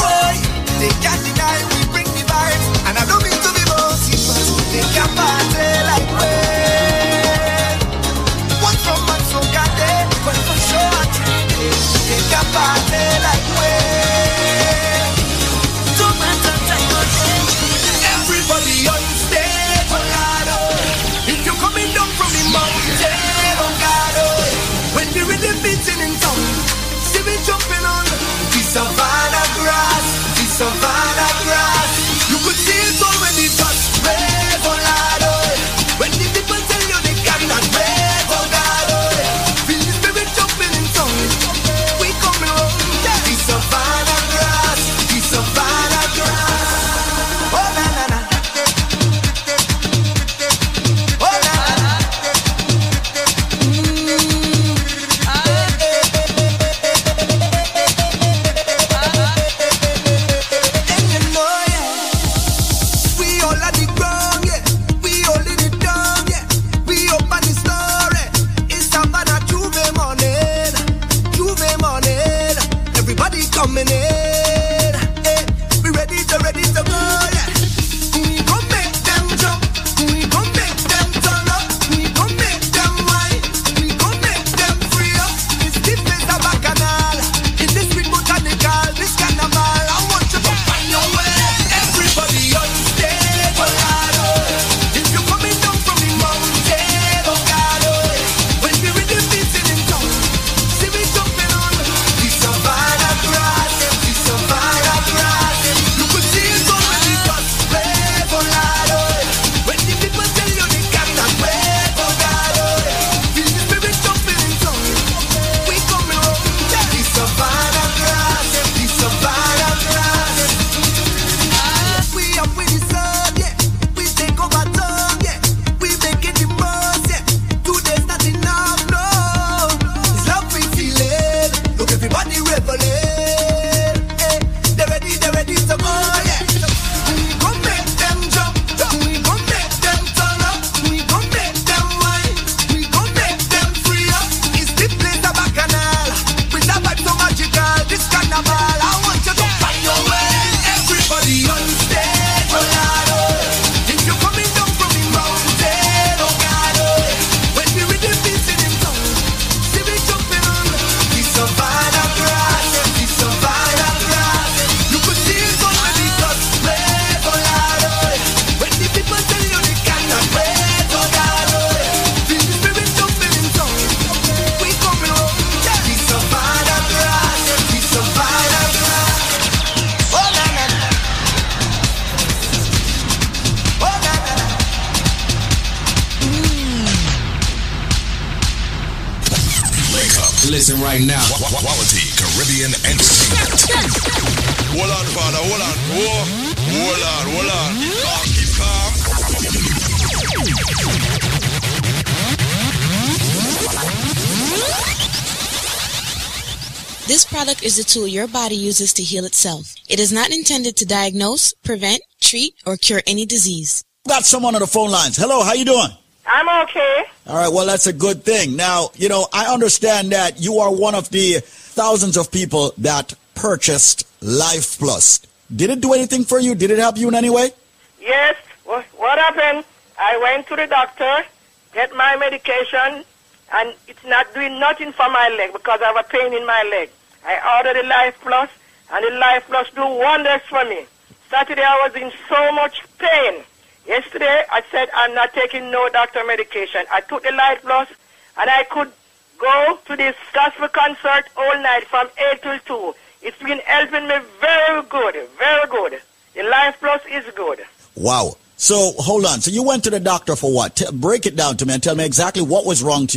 boy. They can't deny we bring the vibes, and I don't mean to be bossy, but they can't party like we. Everybody on stage, Colorado. If you're coming down from the mountain, Colorado. When the rhythm beating in town, see me jump. You're ready to go, yeah. Go make them jump. Go make them turn up. Go make them whine. Go make them free up. This deep is a bacchanal. In this big botanical, this carnival. I want you to find your way. Everybody on stage, Colorado. If you're coming down from the mountain, Colorado. When we with the beating in town, see me jumping on the Savannah grass. The Savannah grass. Listen right now. Quality Caribbean entertainment. Hold on, father. Hold on. Hold on. Hold on. Keep calm. This product is a tool your body uses to heal itself. It is not intended to diagnose, prevent, treat, or cure any disease. Got someone on the phone lines. Hello, how you doing? I'm okay. All right, well, that's a good thing. Now, you know, I understand that you are one of the thousands of people that purchased Life Plus. Did it do anything for you? Did it help you in any way? Yes. What happened? I went to the doctor, get my medication, and it's not doing nothing for my leg because I have a pain in my leg. I ordered the Life Plus, and the Life Plus do wonders for me. Saturday, I was in so much pain. Yesterday, I said I'm not taking no doctor medication. I took the Life Plus, and I could go to this gospel concert all night from 8 till 2. It's been helping me very good, very good. The Life Plus is good. Wow. So, hold on. So, you went to the doctor for what? Break it down to me and tell me exactly what was wrong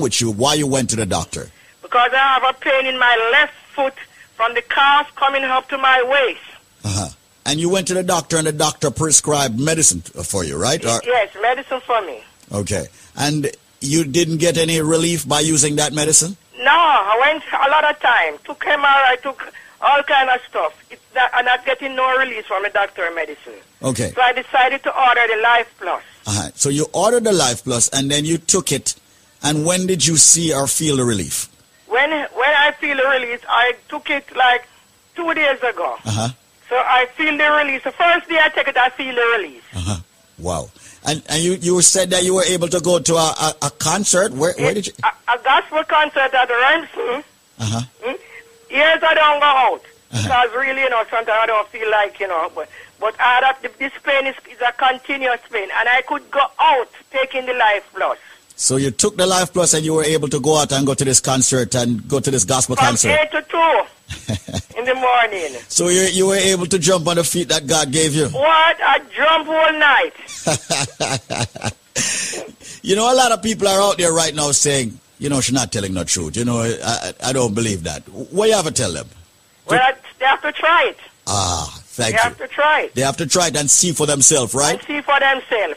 with you, why you went to the doctor. Because I have a pain in my left foot from the calf coming up to my waist. Uh-huh. And you went to the doctor, and the doctor prescribed medicine for you, right? Yes, medicine for me. Okay. And you didn't get any relief by using that medicine? No, I went a lot of time. Took MRI, took all kind of stuff. I'm not getting no release from the doctor medicine. Okay. So I decided to order the Life Plus. Uh-huh. So you ordered the Life Plus, and then you took it. And when did you see or feel the relief? When I feel the release, I took it like 2 days ago. Uh-huh. So I feel the release. The first day I take it, I feel the release. Uh-huh. Wow. And you said that you were able to go to a concert. Where did you? A gospel concert at Ramsey. Uh-huh. Yes, I don't go out. Uh-huh. Because really, you know, sometimes I don't feel like, you know. But this pain is a continuous pain. And I could go out taking the Life Plus. So you took the Life Plus and you were able to go out and go to this concert and go to this gospel concert. From 8 to 2. In the morning. So you were able to jump on the feet that God gave you? What? I jump all night. You know, a lot of people are out there right now saying, you know, she's not telling the truth. You know, I don't believe that. What do you have to tell them? Well, they have to try it. Ah, thank you. They have to try it. They have to try it and see for themselves, right? And see for themselves.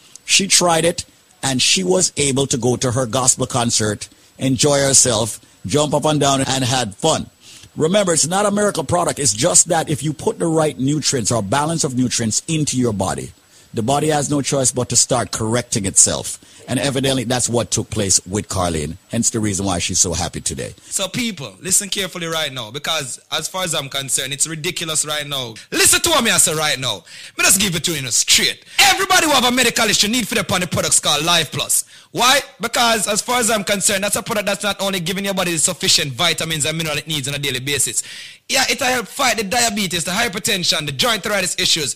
She tried it, and she was able to go to her gospel concert, enjoy herself, jump up and down, and had fun. Remember, it's not a miracle product. It's just that if you put the right nutrients or balance of nutrients into your body, the body has no choice but to start correcting itself. And evidently, that's what took place with Carleen. Hence the reason why she's so happy today. So people, listen carefully right now, because as far as I'm concerned, it's ridiculous right now. Listen to what I say right now. Let us give it to you straight. Everybody who have a medical issue need for the products called Life Plus. Why? Because as far as I'm concerned, that's a product that's not only giving your body the sufficient vitamins and minerals it needs on a daily basis. Yeah, it'll help fight the diabetes, the hypertension, the joint arthritis issues,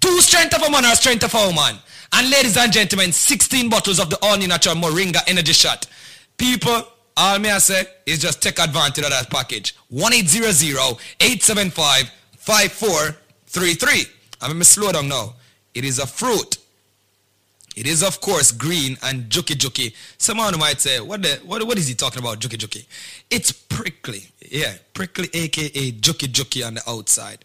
2 Strength of a Man or Strength of a Woman. And ladies and gentlemen, 16 bottles of the all-new natural Moringa Energy Shot. People, all me I say is just take advantage of that package. 1-800-875-5433. I'm going to slow down now. It is a fruit. It is, of course, green and juky. Someone might say, what is he talking about, juky? It's prickly. Yeah, prickly, a.k.a. juky on the outside.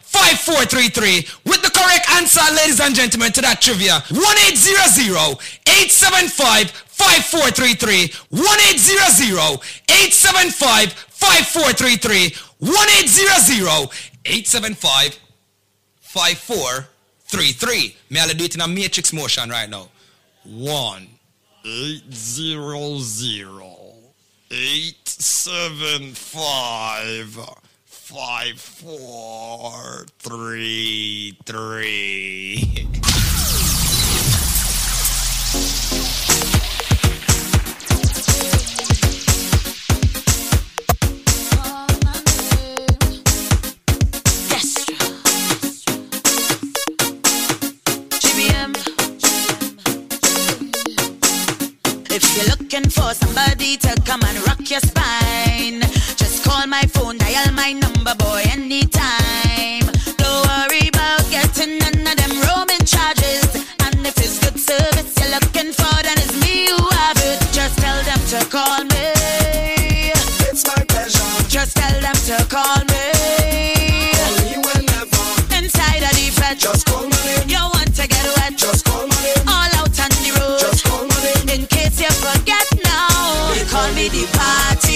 with the correct answer, ladies and gentlemen, to that trivia. 1-800-875-5433 1-800-875-5433 1-800-875-5433. May I do it in a matrix motion right now? 1-800-875-5433. For somebody to come and rock your spine, just call my phone, dial my number, boy, anytime. Don't worry about getting none of them roaming charges, and if it's good service you're looking for, then it's me who have it. Just tell them to call me, it's my pleasure. Just tell them to call me, only whenever. Inside of the bed, just call my name. You want to get wet, just call my name. All out on the road, just call my name. In case you forget, now, call me the party.